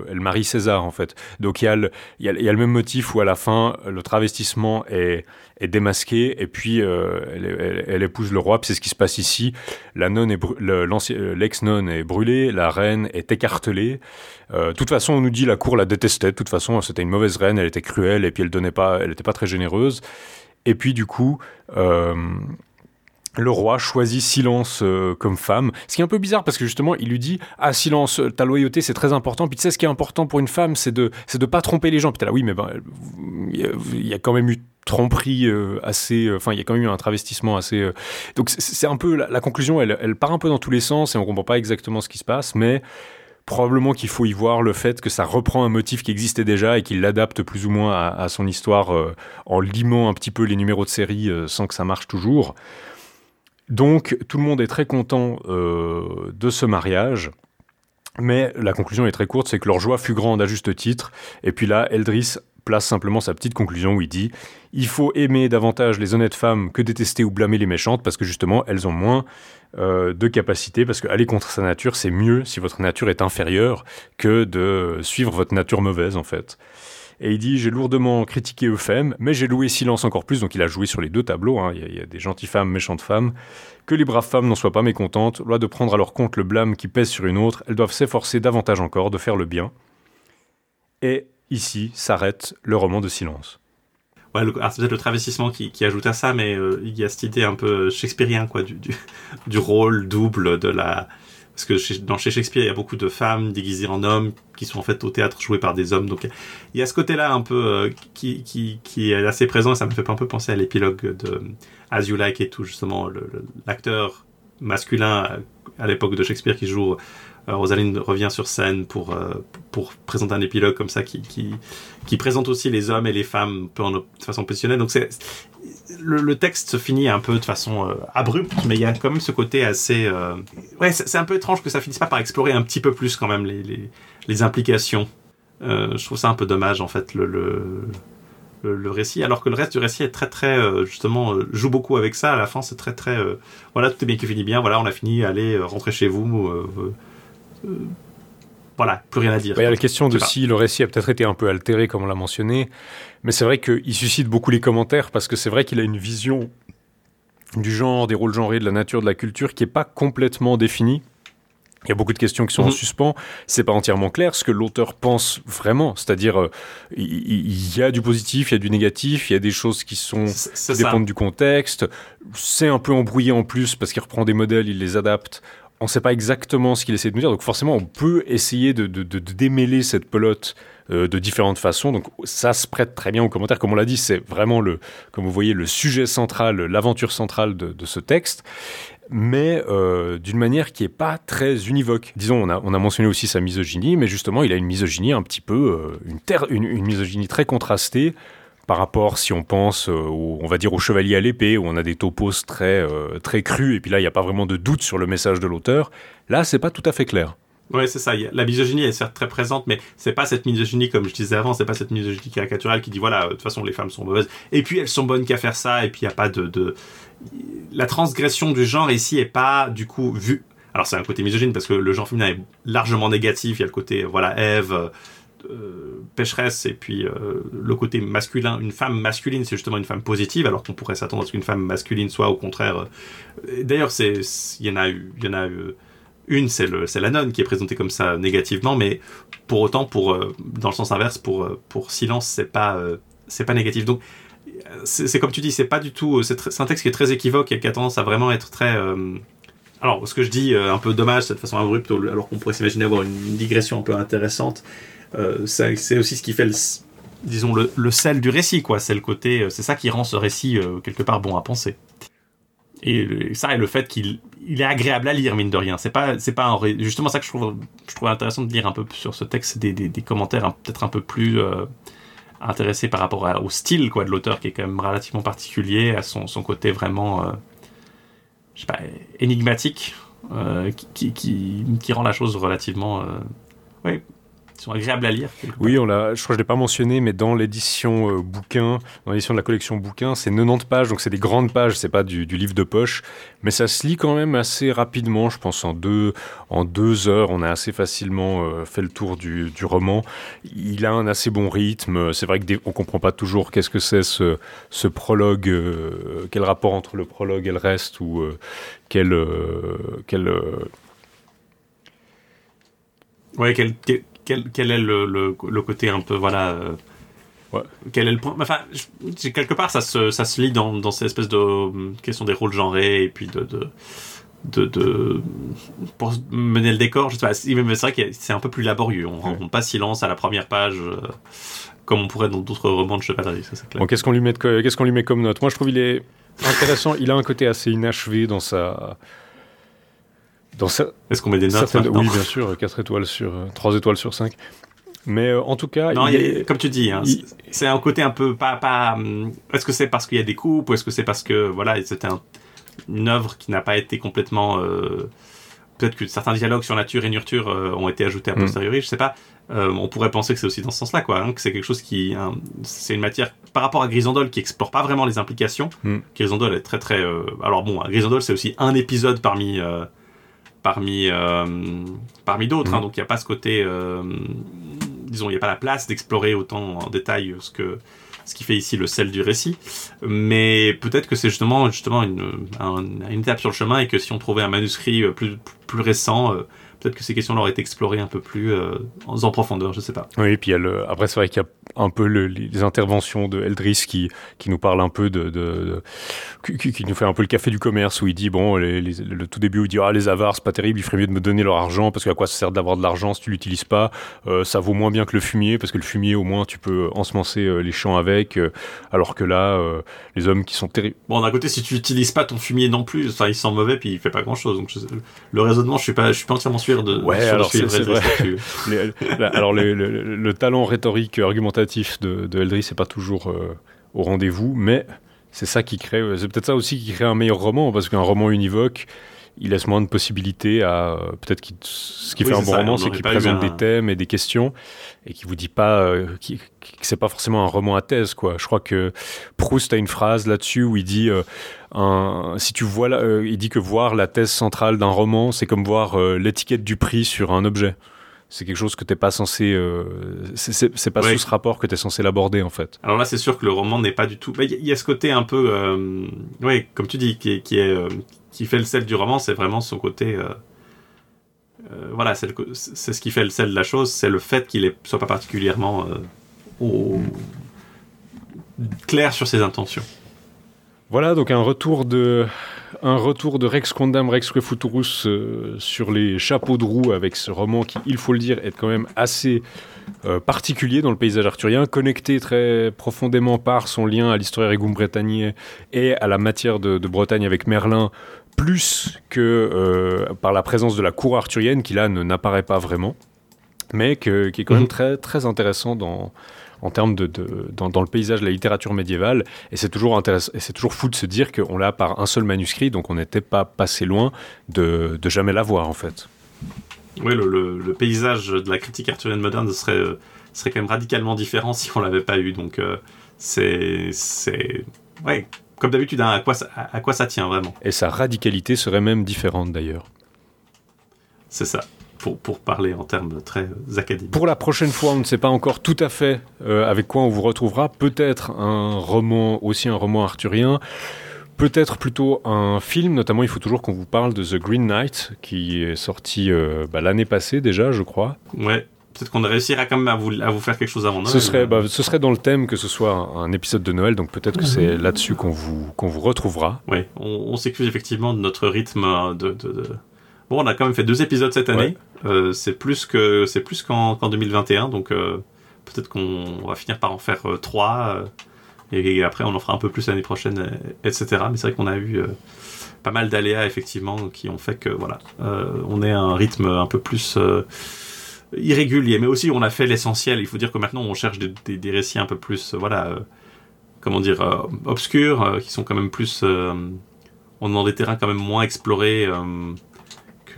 elle marie César, en fait. Donc il y a le même motif où, à la fin, le travestissement est démasquée, et puis elle épouse le roi, puis c'est ce qui se passe ici. La nonne l'ex-nonne est brûlée, la reine est écartelée. De toute façon, on nous dit la cour la détestait, de toute façon, c'était une mauvaise reine, elle était cruelle, et puis elle était pas très généreuse. Et puis du coup... le roi choisit Silence comme femme, ce qui est un peu bizarre parce que justement il lui dit « Ah Silence, ta loyauté c'est très important, puis tu sais ce qui est important pour une femme, c'est de pas tromper les gens. » Puis t'es là, oui mais ben il y a quand même eu tromperie assez, enfin il y a quand même eu un travestissement assez... Donc c'est un peu, la conclusion elle part un peu dans tous les sens et on comprend pas exactement ce qui se passe, mais probablement qu'il faut y voir le fait que ça reprend un motif qui existait déjà et qu'il l'adapte plus ou moins à son histoire en limant un petit peu les numéros de série sans que ça marche toujours. Donc, tout le monde est très content de ce mariage, mais la conclusion est très courte, c'est que leur joie fut grande à juste titre, et puis là, Heldris place simplement sa petite conclusion où il dit « Il faut aimer davantage les honnêtes femmes que détester ou blâmer les méchantes, parce que justement, elles ont moins de capacité, parce qu'aller contre sa nature, c'est mieux si votre nature est inférieure que de suivre votre nature mauvaise, en fait. » Et il dit « J'ai lourdement critiqué Euphème, mais j'ai loué Silence encore plus. » Donc il a joué sur les deux tableaux. Hein. Il y a des gentilles femmes, méchantes femmes. « Que les braves femmes n'en soient pas mécontentes, loin de prendre à leur compte le blâme qui pèse sur une autre, elles doivent s'efforcer davantage encore de faire le bien. » Et ici s'arrête le roman de Silence. Ouais, c'est peut-être le travestissement qui ajoute à ça, mais il y a cette idée un peu shakespearienne, quoi, du rôle double de la... Parce que chez Shakespeare, il y a beaucoup de femmes déguisées en hommes qui sont en fait au théâtre jouées par des hommes. Donc il y a ce côté-là un peu qui est assez présent. Et ça me fait un peu penser à l'épilogue de As You Like et tout, justement, l'acteur masculin à l'époque de Shakespeare qui joue... Rosaline revient sur scène pour présenter un épilogue comme ça qui présente aussi les hommes et les femmes un peu de façon positionnelle. Donc le texte se finit un peu de façon abrupte, mais il y a quand même ce côté assez... c'est un peu étrange que ça finisse pas par explorer un petit peu plus quand même les implications. Je trouve ça un peu dommage en fait le récit, alors que le reste du récit est très très justement joue beaucoup avec ça. À la fin c'est très très voilà, tout est bien qui finit bien, voilà on a fini, allez rentrez chez vous. Voilà, plus rien à dire. Il y a la question de si le récit a peut-être été un peu altéré comme on l'a mentionné, mais c'est vrai qu'il suscite beaucoup les commentaires parce que c'est vrai qu'il a une vision du genre, des rôles genrés, de la nature, de la culture qui n'est pas complètement définie. Il y a beaucoup de questions qui sont en suspens. C'est pas entièrement clair ce que l'auteur pense vraiment. C'est-à-dire, il y a du positif, il y a du négatif, il y a des choses qui dépendent du contexte. C'est un peu embrouillé en plus parce qu'il reprend des modèles, il les adapte. On ne sait pas exactement ce qu'il essaie de nous dire, donc forcément on peut essayer de démêler cette pelote de différentes façons, donc ça se prête très bien aux commentaires, comme on l'a dit, c'est vraiment comme vous voyez, le sujet central, l'aventure centrale de ce texte, mais d'une manière qui n'est pas très univoque. Disons, on a mentionné aussi sa misogynie, mais justement il a une misogynie un petit peu, une misogynie très contrastée, par rapport, si on pense, on va dire, au chevalier à l'épée, où on a des topos très, très crus, et puis là, il n'y a pas vraiment de doute sur le message de l'auteur. Là, c'est pas tout à fait clair. Oui, c'est ça. La misogynie est certes très présente, mais c'est pas cette misogynie, comme je disais avant, c'est pas cette misogynie caricaturale qui dit voilà, de toute façon les femmes sont mauvaises et puis elles sont bonnes qu'à faire ça, et puis il n'y a pas de... La transgression du genre ici est pas du coup vue. Alors c'est un côté misogyne parce que le genre féminin est largement négatif, il y a le côté voilà, Ève, pécheresse, et puis le côté masculin, une femme masculine c'est justement une femme positive, alors qu'on pourrait s'attendre à ce qu'une femme masculine soit au contraire d'ailleurs il y en a eu une, c'est la nonne qui est présentée comme ça négativement, mais pour autant, dans le sens inverse, pour Silence, c'est pas négatif. Donc, c'est comme tu dis, c'est pas du tout. C'est un texte qui est très équivoque et qui a tendance à vraiment être très. Alors, ce que je dis, un peu dommage, c'est de façon abrupte, alors qu'on pourrait s'imaginer avoir une digression un peu intéressante. C'est aussi ce qui fait le sel du récit, quoi. C'est le côté, c'est ça qui rend ce récit quelque part bon à penser. Et ça, et le fait qu'il est agréable à lire, mine de rien. C'est pas justement ça que je trouve intéressant de lire un peu sur ce texte, des commentaires peut-être un peu plus intéressés par rapport au style, quoi, de l'auteur, qui est quand même relativement particulier, à son côté vraiment je sais pas, énigmatique, qui rend la chose relativement oui, sont agréables à lire. Oui, je crois que je ne l'ai pas mentionné, mais dans l'édition bouquin, dans l'édition de la collection bouquin, c'est 90 pages, donc c'est des grandes pages, c'est pas du livre de poche, mais ça se lit quand même assez rapidement, je pense en deux heures, on a assez facilement fait le tour du roman. Il a un assez bon rythme, c'est vrai qu'on ne comprend pas toujours qu'est-ce que c'est ce prologue, quel rapport entre le prologue et le reste, ou quel est le côté un peu voilà ouais. Quel est le point, enfin quelque part ça se lit dans ces espèces de question des rôles genrés et puis de pour mener le décor, je sais pas, mais c'est vrai que c'est un peu plus laborieux, on rend pas Silence à la première page comme on pourrait dans d'autres romans de chevalerie, ça c'est clair. Bon, qu'est-ce qu'on lui met comme note? Moi je trouve il est intéressant, il a un côté assez inachevé dans sa... Est-ce qu'on met des notes? Oui, bien sûr, 3 étoiles sur 5. Mais en tout cas... Non, comme tu dis, hein, c'est un côté un peu... pas est-ce que c'est parce qu'il y a des coupes, ou est-ce que c'est parce que voilà, c'était une œuvre qui n'a pas été complètement... peut-être que certains dialogues sur nature et nurture ont été ajoutés a posteriori, je sais pas. On pourrait penser que c'est aussi dans ce sens-là, quoi, hein, que c'est quelque chose qui... Hein, c'est une matière, par rapport à Grisandole, qui explore pas vraiment les implications. Grisandole est très, très... alors bon, Grisandole, c'est aussi un épisode parmi d'autres, hein, donc il n'y a pas ce côté disons, il n'y a pas la place d'explorer autant en détail ce qui fait ici le sel du récit, mais peut-être que c'est justement une étape sur le chemin, et que si on trouvait un manuscrit plus récent, peut-être que ces questions-là auraient été explorées un peu plus en profondeur, je ne sais pas. Oui, et puis après, c'est vrai qu'il y a un peu les interventions de Heldris qui nous parle un peu qui nous fait un peu le café du commerce, où il dit, bon, le tout début, où il dit, ah, les avares, c'est pas terrible, il ferait mieux de me donner leur argent, parce qu'à quoi ça sert d'avoir de l'argent si tu l'utilises pas, ça vaut moins bien que le fumier, parce que le fumier, au moins, tu peux ensemencer les champs avec, alors que là, les hommes qui sont terribles. Bon, d'un côté, si tu n'utilises pas ton fumier non plus, enfin, il sent mauvais, puis il fait pas grand-chose, donc le raisonnement, je suis pas entièrement sûr. Ouais, alors c'est vrai. Alors le talent rhétorique argumentatif de Heldris n'est pas toujours au rendez-vous, mais c'est peut-être ça aussi qui crée un meilleur roman, parce qu'un roman univoque, il laisse moins de possibilités à... Peut-être ce qui fait un bon roman, c'est qu'il présente des thèmes et des questions, et qui vous dit pas que c'est pas forcément un roman à thèse, quoi. Je crois que Proust a une phrase là-dessus où il dit si tu vois il dit que voir la thèse centrale d'un roman, c'est comme voir l'étiquette du prix sur un objet. C'est quelque chose que t'es pas censé... c'est pas sous ce rapport que t'es censé l'aborder, en fait. Alors là, c'est sûr que le roman n'est pas du tout... Il y a ce côté un peu... oui, comme tu dis, qui fait le sel du roman, c'est vraiment son côté... voilà, c'est ce qui fait le sel de la chose, c'est le fait qu'il ne soit pas particulièrement clair sur ses intentions. Voilà, donc un retour de Rex Quondam, Rex Quae Futurus sur les chapeaux de roue, avec ce roman qui, il faut le dire, est quand même assez particulier dans le paysage arthurien, connecté très profondément par son lien à l'Historia Regum Britanniae et à la matière de Bretagne avec Merlin, plus que par la présence de la cour arthurienne, qui là n'apparaît pas vraiment, mais qui est quand même très, très intéressant en termes dans le paysage de la littérature médiévale, et c'est toujours intéressant, et c'est toujours fou de se dire qu'on l'a par un seul manuscrit, donc on n'était pas passé loin de jamais l'avoir, en fait. Oui, le paysage de la critique arthurienne moderne serait quand même radicalement différent si on ne l'avait pas eu. Donc, c'est... Ouais, comme d'habitude, hein, à quoi ça tient, vraiment. Et sa radicalité serait même différente, d'ailleurs. C'est ça. Pour parler en termes très académiques. Pour la prochaine fois, on ne sait pas encore tout à fait avec quoi on vous retrouvera. Peut-être un roman arthurien, peut-être plutôt un film. Notamment, il faut toujours qu'on vous parle de The Green Knight, qui est sorti l'année passée déjà, je crois. Ouais. Peut-être qu'on réussira quand même à vous faire quelque chose avant Noël. Ce serait dans le thème que ce soit un épisode de Noël, donc peut-être que c'est là-dessus qu'on vous retrouvera. Oui, on s'excuse effectivement de notre rythme de... Bon, on a quand même fait 2 épisodes cette année. Ouais. C'est plus qu'en 2021, donc peut-être qu'on va finir par en faire 3, et après on en fera un peu plus l'année prochaine, etc. Mais c'est vrai qu'on a eu pas mal d'aléas effectivement qui ont fait que on est à un rythme un peu plus irrégulier. Mais aussi on a fait l'essentiel. Il faut dire que maintenant on cherche des récits un peu plus obscurs, qui sont quand même plus on est dans des terrains quand même moins explorés.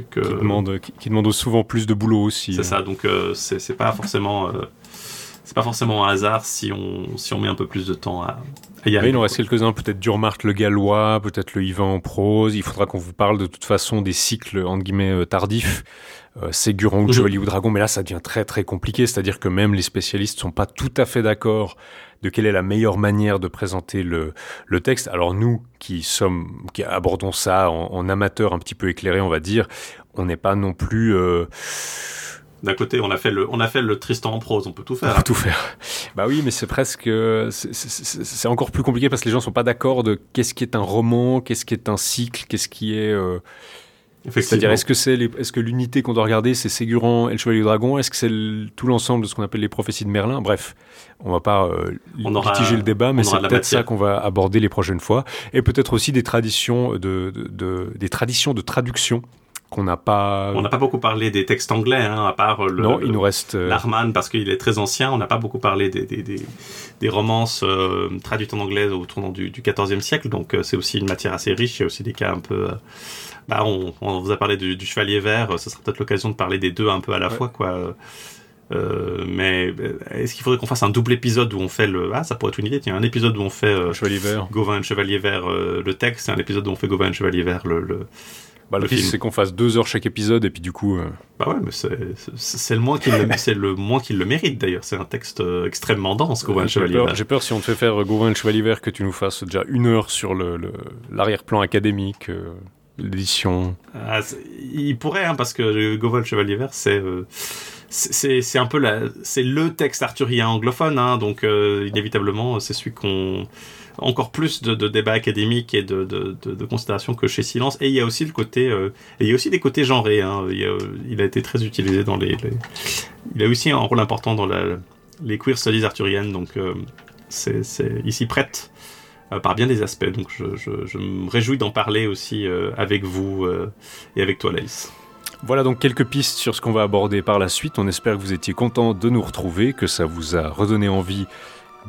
Qui demande souvent plus de boulot aussi. C'est ça, donc c'est pas forcément un hasard si on met un peu plus de temps à y arriver. Il en reste quelques-uns, peut-être Durmart le Gallois, peut-être le Ivan en prose. Il faudra qu'on vous parle de toute façon des cycles entre guillemets tardifs. Ségurant ou Chevalier ou Dragon, mais là ça devient très très compliqué, c'est-à-dire que même les spécialistes sont pas tout à fait d'accord de quelle est la meilleure manière de présenter le texte. Alors nous qui abordons ça en amateur un petit peu éclairé, on va dire, on n'est pas non plus... D'un côté, on a fait le Tristan en prose, on peut tout faire. On peut tout faire. Bah oui, mais c'est presque... C'est encore plus compliqué parce que les gens sont pas d'accord de qu'est-ce qui est un roman, qu'est-ce qui est un cycle, qu'est-ce qui est... C'est-à-dire, est-ce que l'unité qu'on doit regarder, c'est Ségurant et le Chevalier du Dragon ? Est-ce que c'est tout l'ensemble de ce qu'on appelle les prophéties de Merlin ? Bref, on ne va pas litiger le débat, mais c'est peut-être ça qu'on va aborder les prochaines fois. Et peut-être aussi des traditions de traduction qu'on n'a pas... On n'a pas beaucoup parlé des textes anglais, hein, à part il nous reste... l'Arman, parce qu'il est très ancien. On n'a pas beaucoup parlé des romances traduites en anglais au tournant du XIVe siècle. Donc, c'est aussi une matière assez riche. Il y a aussi des cas un peu... on vous a parlé du Chevalier Vert, ça sera peut-être l'occasion de parler des deux un peu à la fois, quoi. Mais est-ce qu'il faudrait qu'on fasse un double épisode où on fait ça pourrait être une idée, tiens, un épisode où on fait Chevalier Vert. Gauvin et le Chevalier Vert le texte, et un épisode où on fait Gauvin et le Chevalier Vert le film. C'est qu'on fasse 2 heures chaque épisode et puis du coup... ouais, mais c'est le moins qu'il le mérite d'ailleurs, c'est un texte extrêmement dense, Gauvin et le Chevalier Vert. J'ai peur si on te fait faire Gauvin et le Chevalier Vert que tu nous fasses déjà 1 heure sur l'arrière-plan académique... L'édition. Il pourrait, hein, parce que Gauvin le Chevalier Vert, c'est un peu c'est le texte arthurien anglophone, hein, donc inévitablement c'est celui qu'on encore plus de débats académiques et de considérations que chez Silence. Et il y a aussi des côtés genrés. Hein, il a été très utilisé dans il a aussi un rôle important dans les queer studies arthuriennes, donc il s'y prête. Par bien des aspects, donc je me réjouis d'en parler aussi avec vous et avec toi, Laïs. Voilà donc quelques pistes sur ce qu'on va aborder par la suite. On espère que vous étiez contents de nous retrouver, que ça vous a redonné envie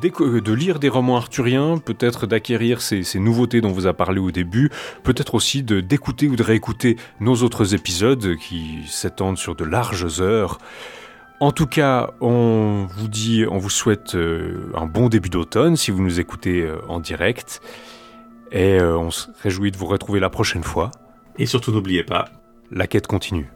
de lire des romans arthuriens, peut-être d'acquérir ces nouveautés dont on vous a parlé au début, peut-être aussi d'écouter ou de réécouter nos autres épisodes qui s'étendent sur de larges heures. En tout cas, on vous souhaite un bon début d'automne si vous nous écoutez en direct. Et on se réjouit de vous retrouver la prochaine fois. Et surtout, n'oubliez pas, la quête continue.